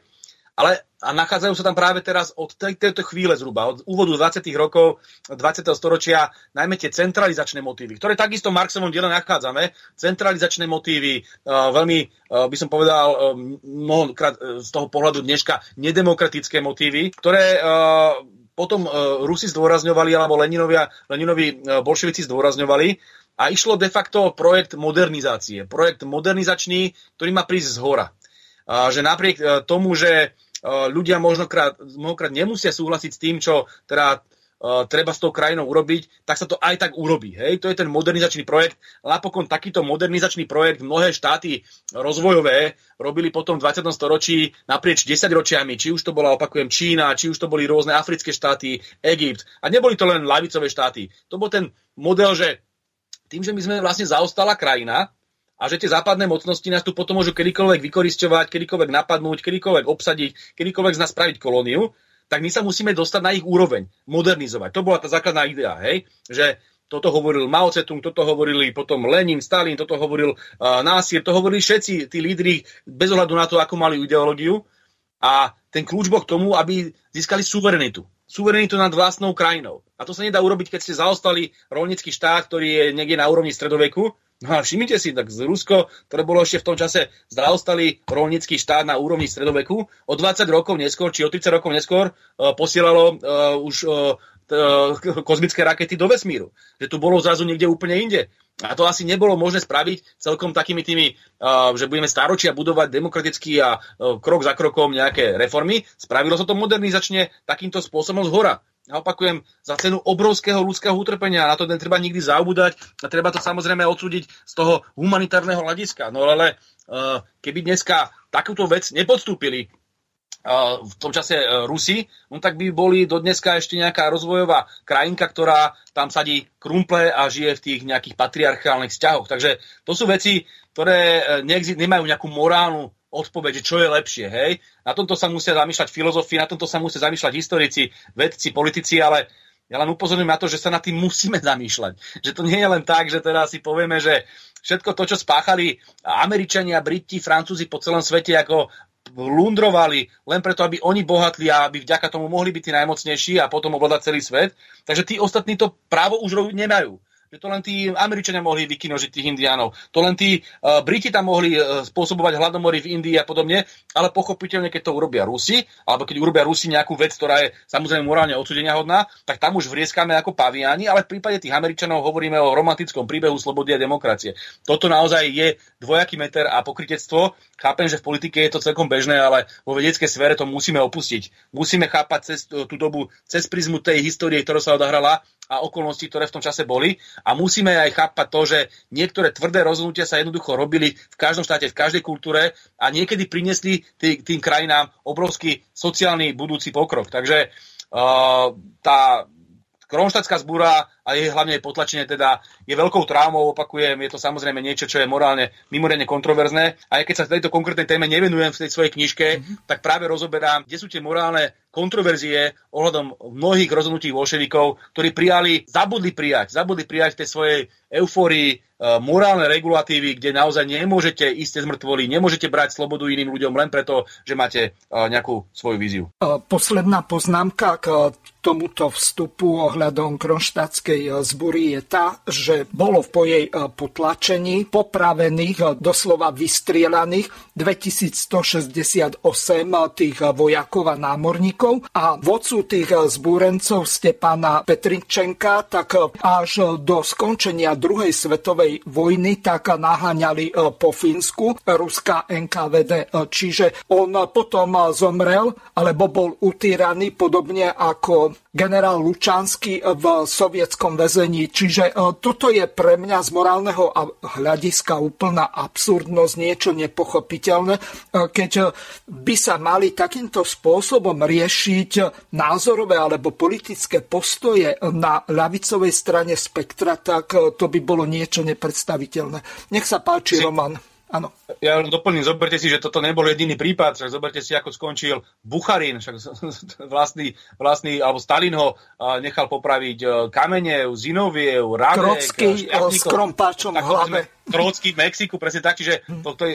Ale a nachádzajú sa tam práve teraz od tejto chvíle zhruba, od úvodu 20. rokov 20. storočia, najmä tie centralizačné motívy, ktoré takisto v Marxovom diele nachádzame. Centralizačné motívy, veľmi, by som povedal, mnohokrát z toho pohľadu dneška nedemokratické motívy, ktoré potom Rusi zdôrazňovali, alebo Leninovi bolševici zdôrazňovali. A išlo de facto projekt modernizácie. Projekt modernizačný, ktorý má prísť zhora. Že napriek tomu, že ľudia mnohokrát nemusia súhlasiť s tým, čo teda treba s tou krajinou urobiť, tak sa to aj tak urobí. Hej? To je ten modernizačný projekt. Napokon takýto modernizačný projekt mnohé štáty rozvojové robili potom v 20. storočí naprieč 10 ročiami. Či už to bola, opakujem, Čína, či už to boli rôzne africké štáty, Egypt. A neboli to len ľavicové štáty. To bol ten model, že tým, že my sme vlastne zaostala krajina, a že tie západné mocnosti nás tu potom môžu kedykoľvek vykorisťovať, kedykoľvek napadnúť, kedykoľvek obsadiť, kedykoľvek z nás spraviť kolóniu, tak my sa musíme dostať na ich úroveň, modernizovať. To bola tá základná idea, hej? Že toto hovoril Mao Tse-tung, toto hovorili potom Lenin, Stalin, toto hovoril Nasir, to hovorili všetci tí lídri bez ohľadu na to, akú mali ideológiu. A ten kľúč bol k tomu, aby získali suverenitu. Suverenitu nad vlastnou krajinou. A to sa nedá urobiť, keď ste zaostali roľnícky štát, ktorý je niekde na úrovni stredoveku. No a všimnite si, tak z Rusko, ktoré bolo ešte v tom čase zaostali roľnícky štát na úrovni stredoveku, o 20 rokov neskôr, či o 30 rokov neskôr posielalo kozmické rakety do vesmíru. Že tu bolo zrazu niekde úplne inde. A to asi nebolo možné spraviť celkom takými tými, že budeme staročia budovať demokraticky a krok za krokom nejaké reformy. Spravilo sa to modernizačne takýmto spôsobom zhora. A opakujem, za cenu obrovského ľudského utrpenia. Na to netreba nikdy zaobúdať a treba to samozrejme odsúdiť z toho humanitárneho hľadiska. No ale keby dneska takúto vec nepodstúpili v tom čase Rusi, no tak by boli do dneska ešte nejaká rozvojová krajinka, ktorá tam sadí krumple a žije v tých nejakých patriarchálnych vzťahoch. Takže to sú veci, ktoré nemajú nejakú morálnu odpoveď, že čo je lepšie, hej. Na tomto sa musia zamýšľať filozofi, na tomto sa musia zamýšľať historici, vedci, politici, ale ja len upozorňujem na to, že sa nad tým musíme zamýšľať. Že to nie je len tak, že teda si povieme, že všetko to, čo spáchali Američania, Briti, Francúzi po celom svete, ako lundrovali len preto, aby oni bohatli a aby vďaka tomu mohli byť tí najmocnejší a potom ovládať celý svet. Takže tí ostatní to právo už robiť nemajú. Že to len tí Američania mohli vykinožiť tých Indiánov. To len tí Briti tam mohli spôsobovať hladomory v Indii a podobne, ale pochopiteľne, keď to urobia Rusi, alebo keď urobia Rusi nejakú vec, ktorá je samozrejme morálne odsúdeniahodná, tak tam už vrieskame ako paviáni, ale v prípade tých Američanov hovoríme o romantickom príbehu slobody a demokracie. Toto naozaj je dvojaký meter a pokrytectvo. Chápem, že v politike je to celkom bežné, ale vo vedeckej sfére to musíme opustiť. Musíme chápať tú dobu cez prizmu tej histórie, ktorá sa odohrala, a okolnosti, ktoré v tom čase boli. A musíme aj chápať to, že niektoré tvrdé rozhodnutia sa jednoducho robili v každom štáte, v každej kultúre a niekedy priniesli tým krajinám obrovský sociálny budúci pokrok. Takže tá kronštátska zbúra a jej hlavne potlačenie teda je veľkou traumou, opakujem, je to samozrejme niečo, čo je morálne mimoriadne kontroverzné. A aj keď sa v tejto konkrétnej téme nevenujem v tej svojej knižke, tak práve rozoberám, kde sú tie morálne kontroverzie ohľadom mnohých rozhodnutí bolševikov, ktorí zabudli prijať v tej svojej eufórii morálne regulatívy, kde naozaj nemôžete ísť z mŕtvoly, nemôžete brať slobodu iným ľuďom len preto, že máte nejakú svoju víziu. Posledná poznámka k tomuto vstupu ohľadom kronštátskej zbúry je tá, že bolo po jej potlačení popravených, doslova vystrielaných 2168 tých vojakov a námorníkov a vodcu tých zbúrencov Stepana Petrinčenka tak až do skončenia druhej svetovej vojny tak naháňali po Fínsku ruská NKVD. Čiže on potom zomrel alebo bol utíraný podobne ako generál Lučanský v sovietskom väzení. Čiže toto je pre mňa z morálneho hľadiska úplná absurdnosť, niečo nepochopiteľné, keď by sa mali takýmto spôsobom riešiť názorové alebo politické postoje na ľavicovej strane spektra, tak to by bolo niečo nepredstaviteľné. Nech sa páči, Roman. Áno. Ja doplním, zoberte si, že toto nebol jediný prípad, však zoberte si, ako skončil Bucharin, však vlastný alebo Stalin ho nechal popraviť Kamenev, Zinoviev, Rádek, Trocký s krompáčom v hlave. Trocký v Mexiku, presne tak, čiže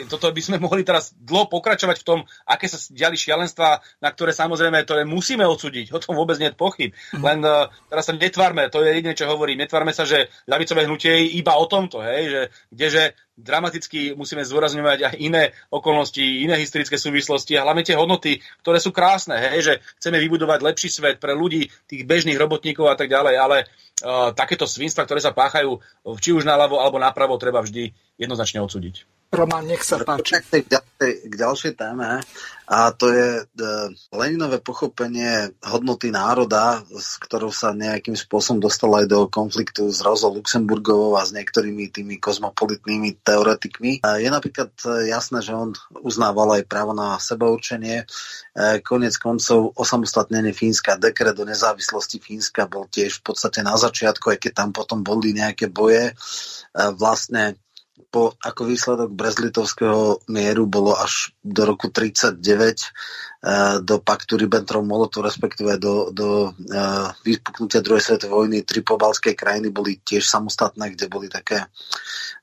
toto by sme mohli teraz dlho pokračovať v tom, aké sa diali šialenstva, na ktoré samozrejme to je, musíme odsúdiť, o tom vôbec nie je pochyb. Len teraz sa netvárme, to je jediné, čo hovorím, netvárme sa, že ľavicové hnutie je iba o tomto, hej, že kdeže dramaticky musíme zdôrazňovať aj iné okolnosti, iné historické súvislosti a hlavne tie hodnoty, ktoré sú krásne, hej, že chceme vybudovať lepší svet pre ľudí, tých bežných robotníkov a tak ďalej, ale takéto svinstva, ktoré sa páchajú či už naľavo alebo napravo, treba vždy jednoznačne odsúdiť. Roman, nech sa páči. K ďalšej téme, a to je Leninové pochopenie hodnoty národa, s ktorou sa nejakým spôsobom dostala aj do konfliktu s Rosou Luxemburgovou a s niektorými tými kozmopolitnými teoretikmi. Je napríklad jasné, že on uznával aj právo na sebaurčenie. Koniec koncov osamostatnenie Fínska, dekret o nezávislosti Fínska bol tiež v podstate na začiatku, aj keď tam potom boli nejaké boje. Vlastne ako výsledok brezlitovského mieru bolo až do roku 1939 do paktu Ribbentrop-Molotov, respektíve do vypuknutia druhej svetovej vojny. 3 pobaltské krajiny boli tiež samostatné, kde boli také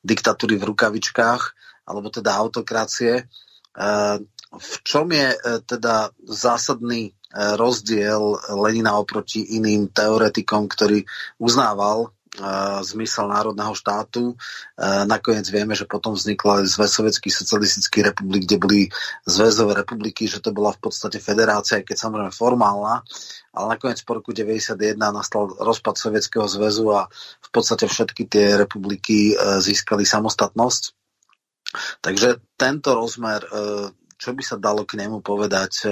diktatúry v rukavičkách, alebo teda autokracie. V čom je teda zásadný rozdiel Lenina oproti iným teoretikom, ktorý uznával zmysel národného štátu. Nakoniec vieme, že potom vznikla aj Zväz sovietských socialistických republik, kde boli zväzové republiky, že to bola v podstate federácia, keď samozrejme formálna, ale nakoniec po roku 1991 nastal rozpad Sovietskeho zväzu a v podstate všetky tie republiky získali samostatnosť. Takže tento rozmer, čo by sa dalo k nemu povedať,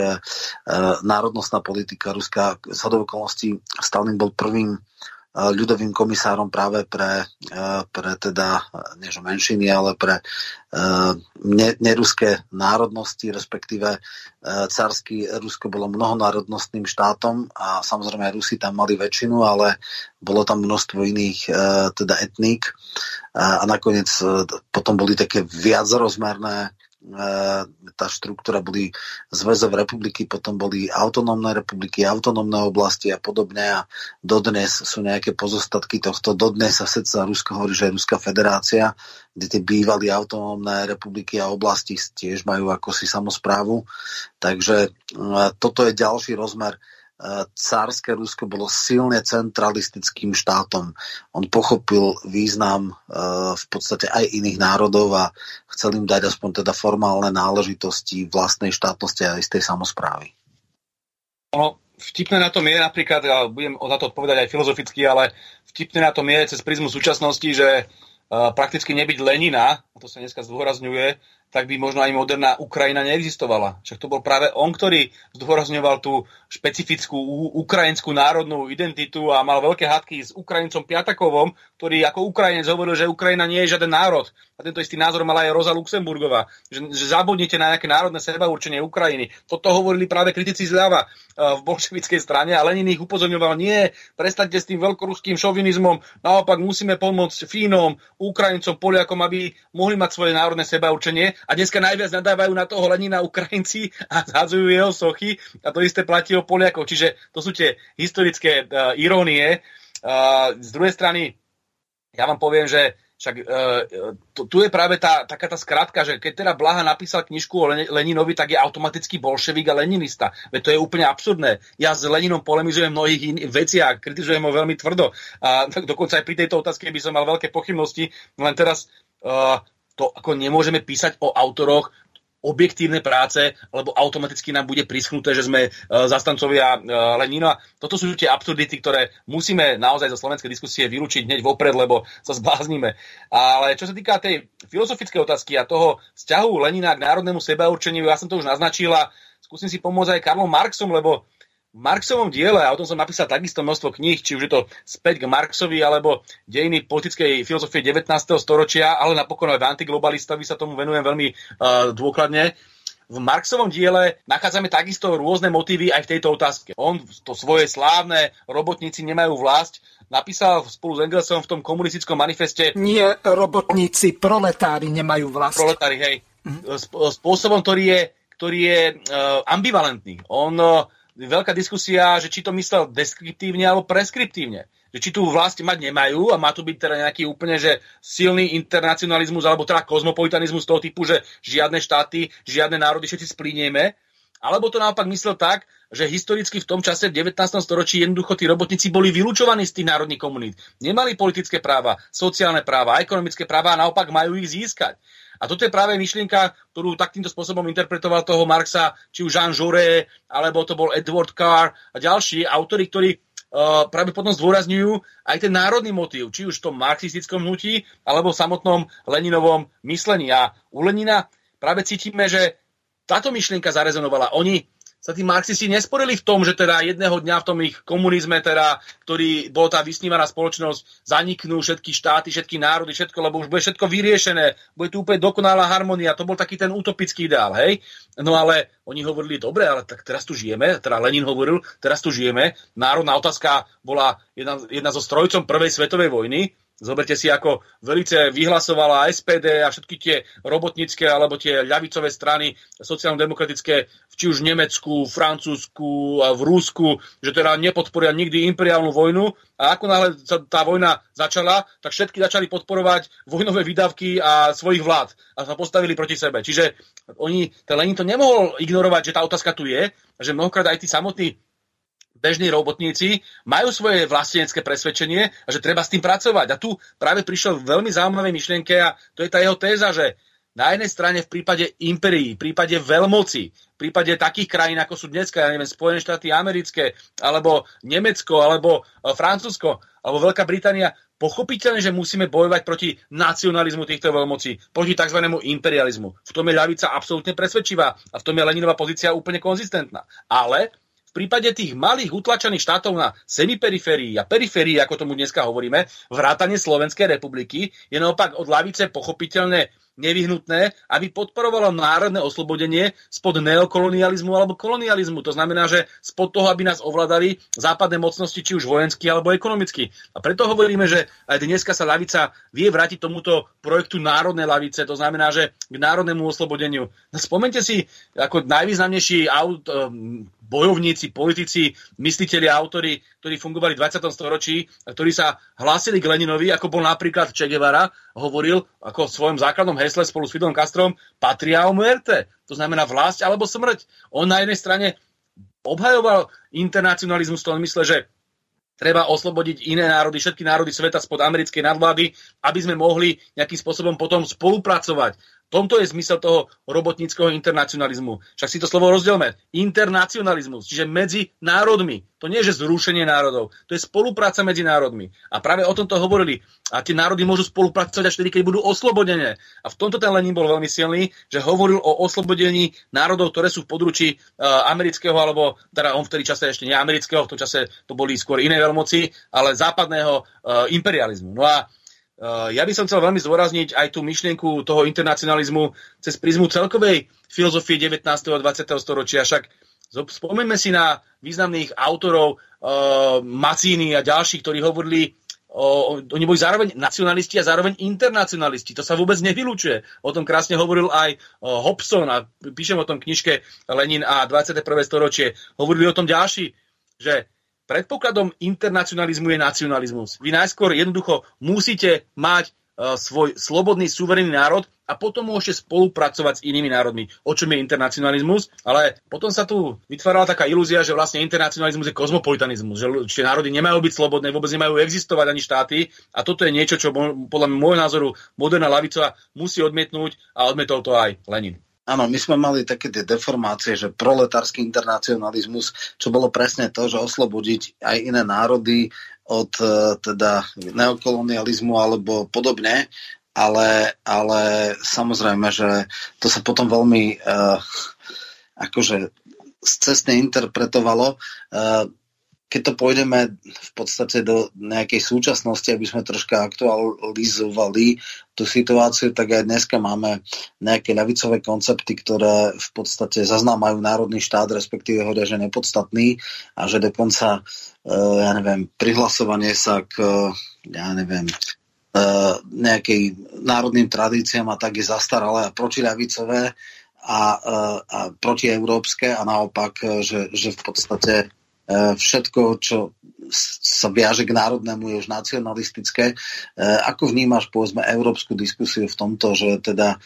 národnostná politika ruská, za okolností Stalin bol prvým ľudovým komisárom práve pre teda, než menšiny, ale pre neruské národnosti, respektíve carský Rusko bolo mnohonárodnostným štátom a samozrejme Rusi tam mali väčšinu, ale bolo tam množstvo iných teda etník a nakoniec potom boli také viacrozmerné, tá štruktúra, boli zväzové republiky, potom boli autonómne republiky, autonómne oblasti a podobne a dodnes sú nejaké pozostatky tohto. Dodnes sa všetko Rusko hovorí, že je Ruská federácia, kde tie bývalé autonómne republiky a oblasti tiež majú akosi samosprávu. Takže toto je ďalší rozmer. Cárske Rusko bolo silne centralistickým štátom. On pochopil význam v podstate aj iných národov a chcel im dať aspoň teda formálne náležitosti vlastnej štátnosti a istej samosprávy. Vtipné na tom je napríklad, ja budem na to odpovedať aj filozoficky, ale vtipné na tom je cez prízmu súčasnosti, že prakticky nebyť Lenina, a to sa dneska zdôrazňuje, tak by možno ani moderná Ukrajina neexistovala. Však to bol práve on, ktorý zdôrazňoval tú špecifickú ukrajinskú národnú identitu a mal veľké hádky s Ukrajincom Piatakovom, ktorý ako Ukrajinec hovoril, že Ukrajina nie je žiaden národ. A tento istý názor mala aj Rosa Luxemburgová, že zabudnite na nejaké národné sebaurčenie Ukrajiny. Toto hovorili práve kritici zľava v bolševickej strane a Lenin ich upozorňoval, nie, prestaňte s tým veľkoruským šovinizmom, naopak musíme pomôcť Fínom, Ukrajincom, Poliakom, aby mohli mať svoje národné sebaurčenie. A dneska najviac nadávajú na toho Lenina Ukrajinci a zhádzajú jeho sochy a to isté platí o Poliakov. Čiže to sú tie historické irónie. Z druhej strany, ja vám poviem, že však tu je práve taká tá skratka, že keď teda Blaha napísal knižku o Leninovi, tak je automaticky bolševik a leninista. Veď to je úplne absurdné. Ja s Leninom polemizujem v mnohých iných veciach, kritizujem ho veľmi tvrdo. A dokonca aj pri tejto otázke by som mal veľké pochybnosti, len teraz to ako nemôžeme písať o autoroch objektívne práce, lebo automaticky nám bude prischnuté, že sme zastancovia Lenina. Toto sú tie absurdity, ktoré musíme naozaj zo slovenskej diskusie vylúčiť hneď vopred, lebo sa zbláznime. Ale čo sa týka tej filozofickej otázky a toho vzťahu Lenina k národnému sebaurčeniu, ja som to už naznačil a skúsim si pomôcť aj Karlom Marxom, lebo v Marxovom diele, a o tom som napísal takisto množstvo kníh, či už je to Späť k Marxovi, alebo Dejiny politickej filozofie 19. storočia, ale napokon aj v Antiglobalistovi sa tomu venujem veľmi dôkladne. V Marxovom diele nachádzame takisto rôzne motívy aj v tejto otázke. On to svoje slávne robotníci nemajú vlast napísal spolu s Engelsom v tom komunistickom manifeste. Nie robotníci, proletári nemajú vlast. Proletári, hej. Spôsobom, ktorý je ambivalentný. On veľká diskusia, že či to myslel deskriptívne alebo preskriptívne. že či tú vlast mať nemajú a má tu byť teda nejaký úplne že silný internacionalizmus alebo teda kozmopolitanizmus toho typu, že žiadne štáty, žiadne národy, všetci splínieme. Alebo to naopak myslel tak, že historicky v tom čase v 19. storočí jednoducho tí robotníci boli vylúčovaní z tých národných komunít. Nemali politické práva, sociálne práva, ekonomické práva a naopak majú ich získať. A toto je práve myšlienka, ktorú takýmto spôsobom interpretoval toho Marxa, či už Jean Jaurès, alebo to bol Edward Carr a ďalší autori, ktorí práve potom zdôrazňujú aj ten národný motív, či už v tom marxistickom hnutí, alebo v samotnom Leninovom myslení. A u Lenina práve cítime, že táto myšlienka zarezonovala. Oni sa tí marxisti nesporili v tom, že teda jedného dňa v tom ich komunizme, teda, ktorý bol tá vysnívaná spoločnosť, zaniknú všetky štáty, všetky národy, všetko, lebo už bude všetko vyriešené, bude tu úplne dokonalá harmónia, to bol taký ten utopický ideál, hej? No ale oni hovorili, dobre, ale tak teraz tu žijeme, teda Lenin hovoril, teraz tu žijeme, národná otázka bola jedna zo strojcom prvej svetovej vojny. Zoberte si, ako velice vyhlasovala SPD a všetky tie robotnícke alebo tie ľavicové strany sociálno-demokratické, či už v Nemecku, Francúzsku a v Rusku, že teda nepodporia nikdy imperiálnu vojnu. A ako náhle tá vojna začala, tak všetky začali podporovať vojnové výdavky a svojich vlád a sa postavili proti sebe. Čiže ten Lenin to nemohol ignorovať, že tá otázka tu je a že mnohokrát aj tí samotní bežní robotníci majú svoje vlastenecké presvedčenie a že treba s tým pracovať. A tu práve prišlo veľmi zaujímavé myšlienke a to je tá jeho téza, že na jednej strane v prípade impérií, v prípade veľmoci, v prípade takých krajín, ako sú dneska, ja neviem, Spojené štáty americké, alebo Nemecko, alebo Francúzsko, alebo Veľká Británia, pochopiteľne, že musíme bojovať proti nacionalizmu týchto veľmocí, proti tzv. Imperializmu. V tom je ľavica absolútne presvedčivá a v tom je Leninová pozícia úplne konzistentná. Ale v prípade tých malých utlačených štátov na semiperiférii a periférii, ako tomu dneska hovoríme, vrátane Slovenskej republiky, je naopak od ľavice pochopiteľne nevyhnutné, aby podporovalo národné oslobodenie spod neokolonializmu alebo kolonializmu. To znamená, že spod toho, aby nás ovládali západné mocnosti, či už vojensky alebo ekonomicky. A preto hovoríme, že aj dneska sa ľavica vie vrátiť tomuto projektu národnej ľavice, to znamená, že k národnému oslobodeniu. Spomente si, ako najvýznamnejší bojovníci, politici, mysliteľi, autori, ktorí fungovali v 20. storočí a ktorí sa hlásili k Leninovi, ako bol napríklad Che Guevara, hovoril ako v svojom základnom hesle spolu s Fidlom Castrom Patria o muerte, to znamená vlast alebo smrť. On na jednej strane obhajoval internacionalizmus v tom mysle, že treba oslobodiť iné národy, všetky národy sveta spod americkej nadvlády, aby sme mohli nejakým spôsobom potom spolupracovať. V tomto je zmysel toho robotníckeho internacionalizmu. Však si to slovo rozdielme. Internacionalizmus, čiže medzi národmi. To nie je že zrušenie národov, to je spolupráca medzi národmi. A práve o tomto hovorili. A tie národy môžu spolupracovať až vtedy, keď budú oslobodené. A v tomto ten Lenin bol veľmi silný, že hovoril o oslobodení národov, ktoré sú v područí amerického, alebo teda on v tej čase ešte nie amerického, v tom čase to boli skôr iné veľmoci, ale západného imperializmu. No a ja by som chcel veľmi zdôrazniť aj tú myšlienku toho internacionalizmu cez prízmu celkovej filozofie 19. a 20. storočia. Však spomeňme si na významných autorov Mazzini a ďalších, ktorí hovorili, oni boli zároveň nacionalisti a zároveň internacionalisti. To sa vôbec nevylučuje. O tom krásne hovoril aj Hobson a píšem o tom knižke Lenin a 21. storočie. Hovorili o tom ďalší, že predpokladom internacionalizmu je nacionalizmus. Vy najskôr jednoducho musíte mať svoj slobodný, suverénny národ a potom môžete spolupracovať s inými národmi. O čom je internacionalizmus? Ale potom sa tu vytvárala taká ilúzia, že vlastne internacionalizmus je kozmopolitanizmus, že národy nemajú byť slobodné, vôbec nemajú existovať ani štáty a toto je niečo, čo podľa môjho názoru moderná ľavica musí odmietnúť a odmietol to aj Lenin. Áno, my sme mali také tie deformácie, že proletársky internacionalizmus, čo bolo presne to, že oslobodiť aj iné národy od teda neokolonializmu alebo podobne, ale samozrejme, že to sa potom veľmi akože scestne interpretovalo. Keď to pôjdeme v podstate do nejakej súčasnosti, aby sme troška aktualizovali tú situáciu, tak aj dneska máme nejaké ľavicové koncepty, ktoré v podstate zaznámajú národný štát, respektíve hovoria, že nepodstatný a že dokonca, ja neviem, prihlasovanie sa k, ja neviem, nejakej národným tradíciám a tak je zastaralé a protiľavicové a protieurópske a naopak, že v podstate všetko, čo sa viaže k národnému, je už nacionalistické. Ako vnímaš, povedzme, európsku diskusiu v tomto, že teda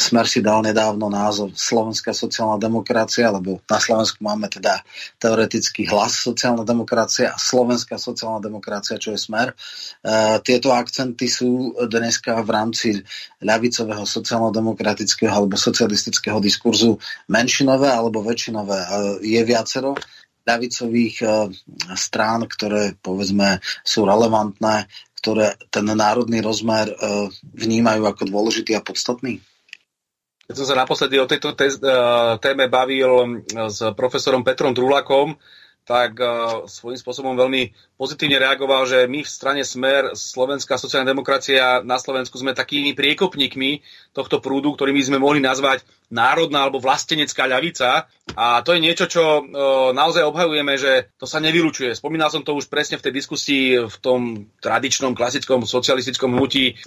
Smer si dal nedávno názov Slovenská sociálna demokracia, lebo na Slovensku máme teda teoretický Hlas sociálna demokracia a Slovenská sociálna demokracia, čo je Smer. Tieto akcenty sú dneska v rámci ľavicového sociálno-demokratického alebo socialistického diskurzu menšinové alebo väčšinové. Je viacero ľavicových strán, ktoré povedzme sú relevantné, ktoré ten národný rozmer vnímajú ako dôležitý a podstatný? Ja som sa naposledy o tejto téme bavil s profesorom Petrom Drulákom, tak svojím spôsobom veľmi pozitívne reagoval, že my v strane Smer, Slovenská sociálna demokracia na Slovensku sme takými priekopníkmi tohto prúdu, ktorými sme mohli nazvať národná alebo vlastenecká ľavica, a to je niečo, čo naozaj obhajujeme, že to sa nevylučuje. Spomínal som to už presne v tej diskusii v tom tradičnom, klasickom socialistickom hnutí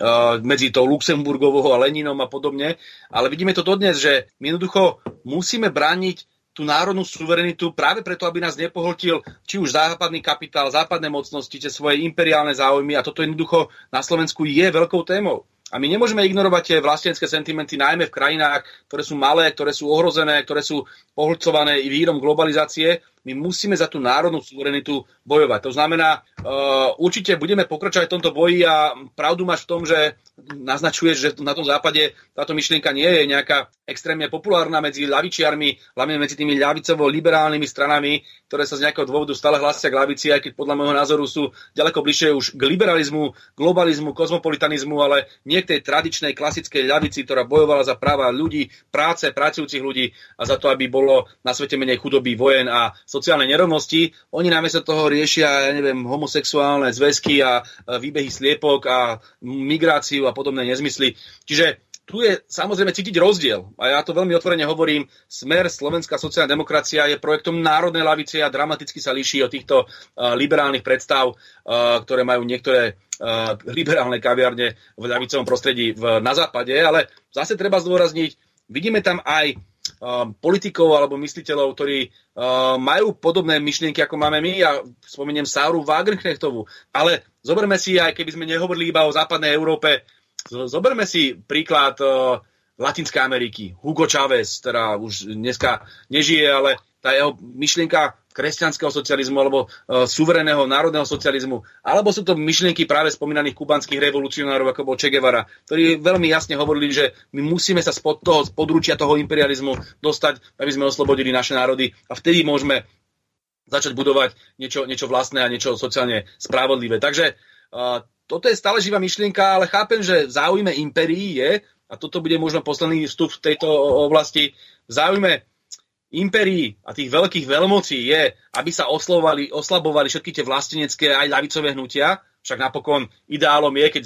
medzi tou Luxemburgovou a Leninom a podobne, ale vidíme to dodnes, že my jednoducho musíme brániť tú národnú suverenitu práve preto, aby nás nepohltil či už západný kapitál, západné mocnosti, tie svoje imperiálne záujmy, a toto jednoducho na Slovensku je veľkou témou. A my nemôžeme ignorovať tie vlastenecké sentimenty, najmä v krajinách, ktoré sú malé, ktoré sú ohrozené, ktoré sú pohlcované i vírom globalizácie. My musíme za tú národnú suverenitu bojovať. To znamená, určite budeme pokračovať v tomto boji, a pravdu máš v tom, že naznačuješ, že na tom západe táto myšlienka nie je nejaká extrémne populárna medzi ľavičiarmi, hlavne medzi tými ľavicovo-liberálnymi stranami, ktoré sa z nejakého dôvodu stále hlásia k ľavici, aj keď podľa môjho názoru sú ďaleko bližšie už k liberalizmu, globalizmu, kozmopolitanizmu, ale nie k tej tradičnej klasickej ľavici, ktorá bojovala za práva ľudí, práce, pracujúcich ľudí a za to, aby bolo na svete menej chudoby, vojen a sociálnej nerovnosti. Oni namiesto toho riešia, ja neviem, homosexuálne zväzky a výbehy sliepok a migráciu a podobné nezmysly. Čiže tu je samozrejme cítiť rozdiel. A ja to veľmi otvorene hovorím, Smer, Slovenská sociálna demokracia je projektom národnej ľavice a dramaticky sa líši od týchto liberálnych predstav, ktoré majú niektoré liberálne kaviarne v ľavicovom prostredí na západe. Ale zase treba zdôrazniť, vidíme tam aj politikov alebo mysliteľov, ktorí majú podobné myšlienky, ako máme my. Ja spomeniem Sáru Wagenknechtovú. Ale zoberme si, aj keby sme nehovorili iba o západnej Európe, zoberme si príklad Latinskej Ameriky. Hugo Chávez, ktorá už dneska nežije, ale tá jeho myšlienka kresťanského socializmu alebo suvereného národného socializmu. Alebo sú to myšlienky práve spomínaných kubanských revolucionárov, ako bol Che Guevara, ktorí veľmi jasne hovorili, že my musíme sa spod toho područia toho imperializmu dostať, aby sme oslobodili naše národy, a vtedy môžeme začať budovať niečo vlastné a niečo sociálne spravodlivé. Takže toto je stále živá myšlienka, ale chápem, že v záujme impérií je, a toto bude možno posledný vstup v tejto oblasti, v záujme impérií a tých veľkých veľmocí je, aby sa oslabovali všetky tie vlastenecké aj ľavicové hnutia. Však napokon ideálom je, keď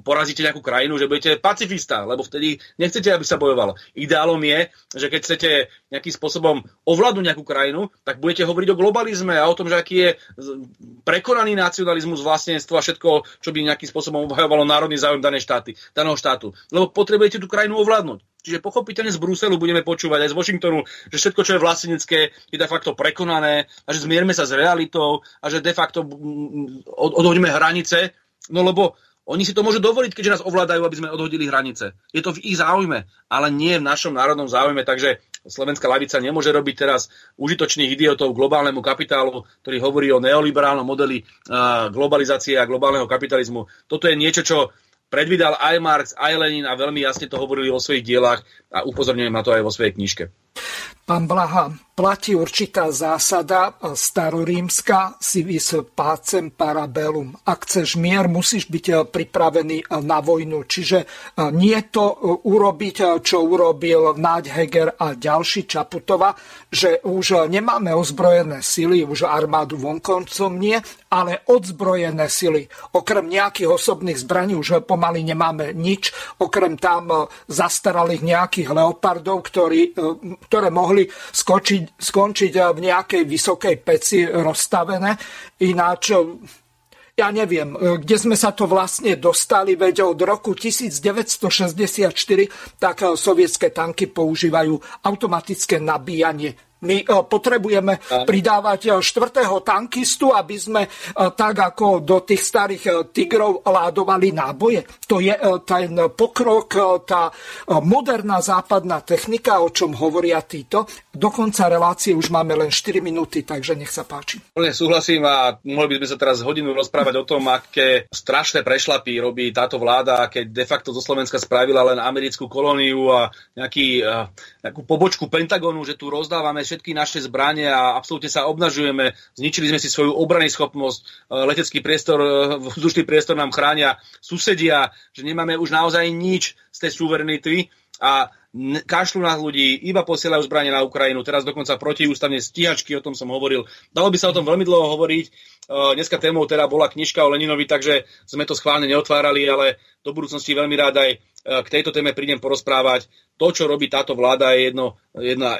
porazíte nejakú krajinu, že budete pacifista, lebo vtedy nechcete, aby sa bojovalo. Ideálom je, že keď chcete nejakým spôsobom ovládnuť nejakú krajinu, tak budete hovoriť o globalizme a o tom, že aký je prekonaný nacionalizmus, vlastníctvo a všetko, čo by nejakým spôsobom obhajovalo národný záujem daného štátu. Lebo potrebujete tú krajinu ovládnuť. Čiže pochopiteľne z Bruselu budeme počúvať aj z Washingtonu, že všetko, čo je vlastenecké, je de facto prekonané a že zmierme sa s realitou a že de facto odhodíme hranice, no lebo oni si to môžu dovoliť, keďže nás ovládajú, aby sme odhodili hranice. Je to v ich záujme, ale nie v našom národnom záujme, takže slovenská ľavica nemôže robiť teraz užitočných idiotov globálnemu kapitálu, ktorý hovorí o neoliberálnom modeli globalizácie a globálneho kapitalizmu. Toto je niečo, čo predvídal aj Marx, aj Lenin, a veľmi jasne to hovorili vo svojich dielách a upozorňujem na to aj vo svojej knižke. Pán Blaha, platí určitá zásada starorímska si vis pacem para bellum. Ak chceš mier, musíš byť pripravený na vojnu. Čiže nie to urobiť, čo urobil Náď Heger a ďalší Čaputova, že už nemáme ozbrojené sily, už armádu vonkoncom nie, ale odzbrojené sily. Okrem nejakých osobných zbraní už pomaly nemáme nič, okrem tam zastaralých nejakých leopardov, ktoré mohli skončiť v nejakej vysokej peci rozstavené. Ináč, ja neviem, kde sme sa to vlastne dostali, veď od roku 1964 tak sovietské tanky používajú automatické nabíjanie. My potrebujeme pridávať štvrtého tankistu, aby sme tak ako do tých starých tigrov ládovali náboje. To je ten pokrok, tá moderná západná technika, o čom hovoria títo. Do konca relácie už máme len 4 minúty, takže nech sa páči. Súhlasím a mohli by sme sa teraz hodinu rozprávať o tom, aké strašné prešlapy robí táto vláda, keď de facto zo Slovenska spravila len americkú kolóniu a nejakú pobočku Pentagonu, že tu rozdávame všetky naše zbranie a absolútne sa obnažujeme, zničili sme si svoju obranyschopnosť, letecký priestor, vzdušný priestor nám chránia susedia, že nemáme už naozaj nič z tej suverenity a kašľú na ľudí, iba posielajú zbranie na Ukrajinu, teraz dokonca protiústavne stíhačky, o tom som hovoril. Dalo by sa o tom veľmi dlho hovoriť. Dneska témou teda bola knižka o Leninovi, takže sme to schválne neotvárali, ale do budúcnosti veľmi rád aj k tejto téme prídem porozprávať. To, čo robí táto vláda, je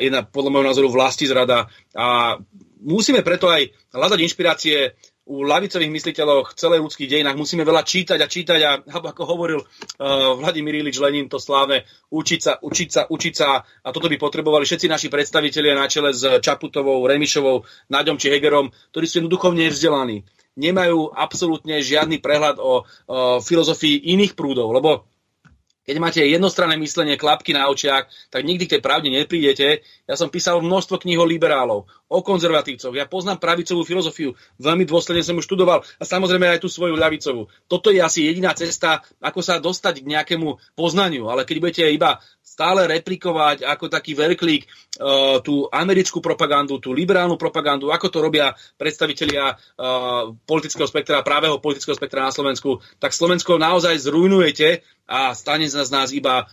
jedna podľa môjho názoru vlastizrada. A musíme preto aj hľadať inšpirácie u ľavicových mysliteľov celé ľudských dejinách. Musíme veľa čítať a ako hovoril Vladimír Ilič Lenin, to slávne, učiť sa a toto by potrebovali všetci naši predstavitelia na čele s Čaputovou, Remišovou, Naďom či Hegerom, ktorí sú jednoducho nevzdelaní. Nemajú absolútne žiadny prehľad o filozofii iných prúdov, lebo keď máte jednostranné myslenie, klapky na očiach, tak nikdy k tej pravde neprídete. Ja som písal množstvo kníh o liberálov, o konzervatívcoch. Ja poznám pravicovú filozofiu, veľmi dôsledne som ju študoval a samozrejme aj tú svoju ľavicovú. Toto je asi jediná cesta, ako sa dostať k nejakému poznaniu. Ale keď budete iba stále replikovať ako taký verklík tú americkú propagandu, tú liberálnu propagandu, ako to robia predstavitelia politického spektra, právého politického spektra na Slovensku, tak Slovensko naozaj zrujnujete a stane z nás iba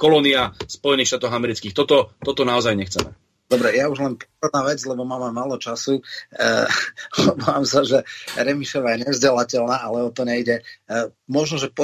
kolónia Spojených štátov amerických. Toto naozaj nechceme. Dobre, ja už len prvná vec, lebo máme málo času. Obávam sa, že Remišová je nevzdelateľná, ale o to nejde. Možno, že v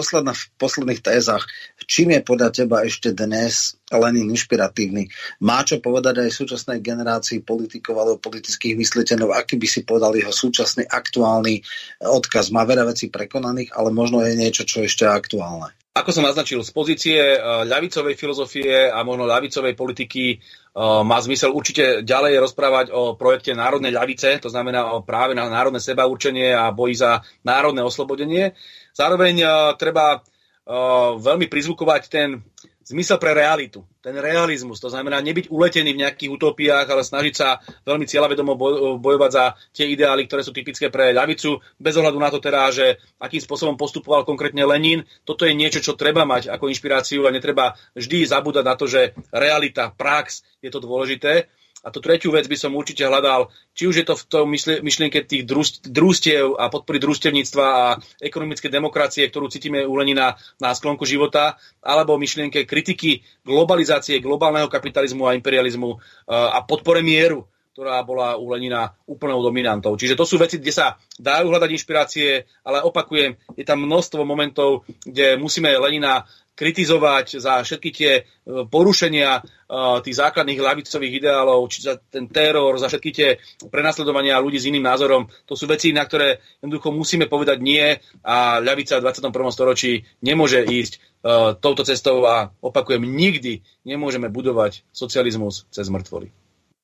posledných tézach, čím je podľa teba ešte dnes Lenin inšpiratívny? Má čo povedať aj súčasnej generácii politikov alebo politických mysliteľov, aký by si podal jeho súčasný aktuálny odkaz? Má veľa vecí prekonaných, ale možno je niečo, čo ešte je aktuálne. Ako som naznačil, z pozície ľavicovej filozofie a možno ľavicovej politiky má zmysel určite ďalej rozprávať o projekte národnej ľavice, to znamená práve na národné sebaurčenie a boji za národné oslobodenie. Zároveň treba veľmi prizvukovať ten zmysel pre realitu, ten realizmus, to znamená nebyť uletený v nejakých utopiách, ale snažiť sa veľmi cieľavedomo bojovať za tie ideály, ktoré sú typické pre ľavicu, bez ohľadu na to teda, že akým spôsobom postupoval konkrétne Lenin. Toto je niečo, čo treba mať ako inšpiráciu a netreba vždy zabúdať na to, že realita, prax je to dôležité. A tú tretiu vec by som určite hľadal, či už je to v tom myšlienke tých družstiev a podpory družstevníctva a ekonomické demokracie, ktorú cítime u Lenina na sklonku života, alebo myšlienke kritiky globalizácie, globálneho kapitalizmu a imperializmu a podpore mieru, ktorá bola u Lenina úplnou dominantou. Čiže to sú veci, kde sa dajú hľadať inšpirácie, ale opakujem, je tam množstvo momentov, kde musíme Lenina kritizovať za všetky tie porušenia tých základných ľavicových ideálov, či za ten teror, za všetky tie prenasledovania ľudí s iným názorom. To sú veci, na ktoré jednoducho musíme povedať nie a ľavica v 21. storočí nemôže ísť touto cestou a opakujem, nikdy nemôžeme budovať socializmus cez mŕtvoly.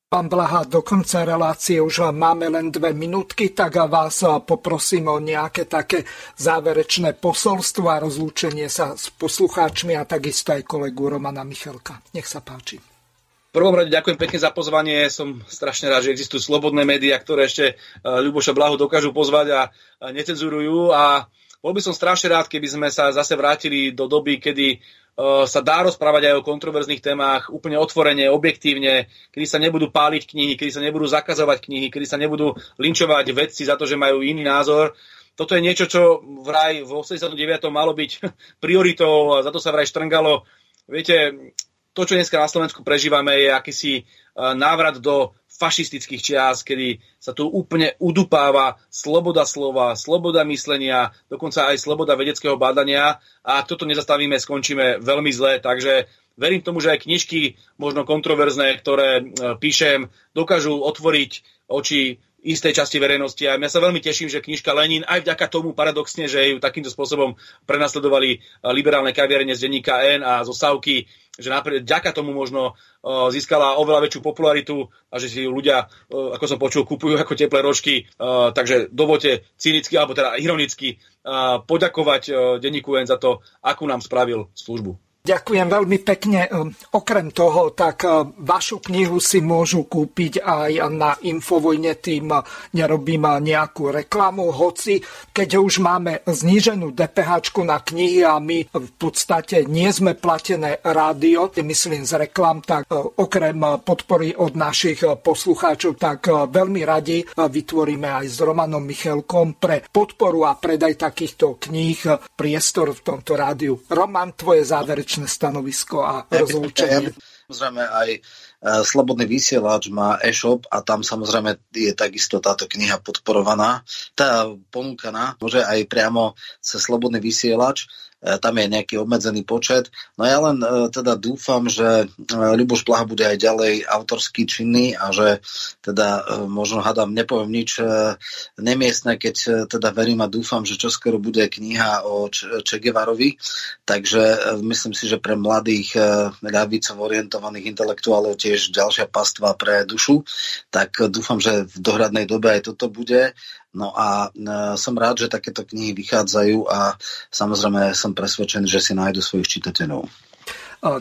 Pán Blaha, do konca relácie už máme len 2 minútky, tak vás poprosím o nejaké také záverečné posolstvo a rozlúčenie sa s poslucháčmi a takisto aj kolegu Romana Michelka. Nech sa páči. V prvom rade ďakujem pekne za pozvanie. Som strašne rád, že existujú slobodné médiá, ktoré ešte Ľuboša Blahu dokážu pozvať a necenzurujú. A bol by som strašne rád, keby sme sa zase vrátili do doby, kedy sa dá rozprávať aj o kontroverzných témach úplne otvorene, objektívne, kedy sa nebudú páliť knihy, kedy sa nebudú zakazovať knihy, kedy sa nebudú linčovať vedci za to, že majú iný názor. Toto je niečo, čo vraj v 89. malo byť prioritou a za to sa vraj štrngalo. Viete, to, čo dneska na Slovensku prežívame, je akýsi návrat do fašistických čias, kedy sa tu úplne udupáva sloboda slova, sloboda myslenia, dokonca aj sloboda vedeckého bádania a ak toto nezastavíme, skončíme veľmi zle, takže verím tomu, že aj knižky, možno kontroverzné, ktoré píšem, dokážu otvoriť oči istej časti verejnosti. A ja sa veľmi teším, že knižka Lenin, aj vďaka tomu paradoxne, že ju takýmto spôsobom prenasledovali liberálne kaviarne z denníka N a zo Sávky, že vďaka tomu možno získala oveľa väčšiu popularitu a že si ľudia, ako som počul, kupujú ako teplé rožky. Takže dovolte cynicky, alebo teda ironicky poďakovať denníku N za to, akú nám spravil službu. Ďakujem veľmi pekne. Okrem toho, tak vašu knihu si môžu kúpiť aj na Infovojne, tým nerobím nejakú reklamu, hoci keď už máme zníženú DPH-čku na knihy a my v podstate nie sme platené rádio, myslím z reklam, tak okrem podpory od našich poslucháčov, tak veľmi radi vytvoríme aj s Romanom Michelkom pre podporu a predaj takýchto kníh priestor v tomto rádiu. Roman, tvoje záverečné stanovisko a rozlúčenie. Samozrejme aj Slobodný vysielač má e-shop a tam samozrejme je takisto táto kniha podporovaná, tá ponúkaná, môže aj priamo cez Slobodný vysielač, tam je nejaký obmedzený počet. No ja len teda dúfam, že Ľuboš Blaha bude aj ďalej autorský činný a že teda možno hádam, nepoviem nič nemiestne, keď teda verím a dúfam, že čoskoro bude kniha o Che Guevarovi. Takže myslím si, že pre mladých ľavicovo orientovaných intelektuálov tiež ďalšia pastva pre dušu. Tak dúfam, že v dohľadnej dobe aj toto bude. No a som rád, že takéto knihy vychádzajú a samozrejme som presvedčený, že si nájdu svojich čitateľov.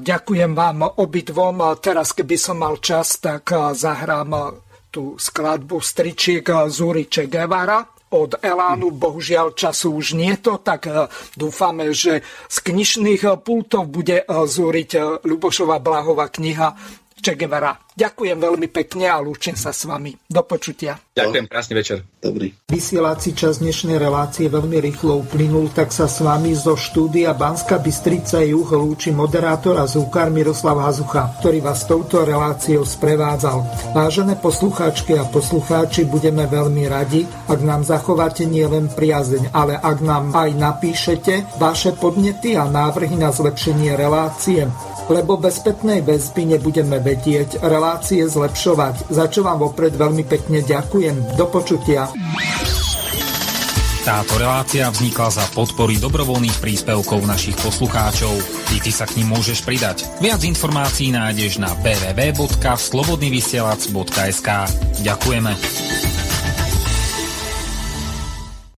Ďakujem vám obidvom. Teraz, keby som mal čas, tak zahrám tú skladbu Stričiek Zúri Che Guevara od Elánu. Bohužiaľ času už nie je to, tak dúfame, že z knižných pultov bude zúriť Ľubošova Blahova kniha Che Guevara. Ďakujem veľmi pekne a lúčim sa s vami. Do počutia. Ďakujem, krásny večer. Dobrý. Vysielací čas dnešnej relácie veľmi rýchlo uplynul, tak sa s vami zo štúdia Banská Bystrica juh lúči moderátor a zvukár Miroslav Hazucha, ktorý vás touto reláciou sprevádzal. Vážené poslucháčky a poslucháči, budeme veľmi radi, ak nám zachováte nielen priazeň, ale ak nám aj napíšete vaše podnety a návrhy na zlepšenie relácie, lebo bez spätnej väzby nebudeme vedieť relácie zlepšovať, za čo vám vopred veľmi pekne ďakujem. Do počutia. Táto relácia vznikla za podpory dobrovoľných príspevkov našich poslucháčov. I ty sa k nim môžeš pridať. Viac informácií nájdeš na www.slobodnyvysielac.sk. Ďakujeme.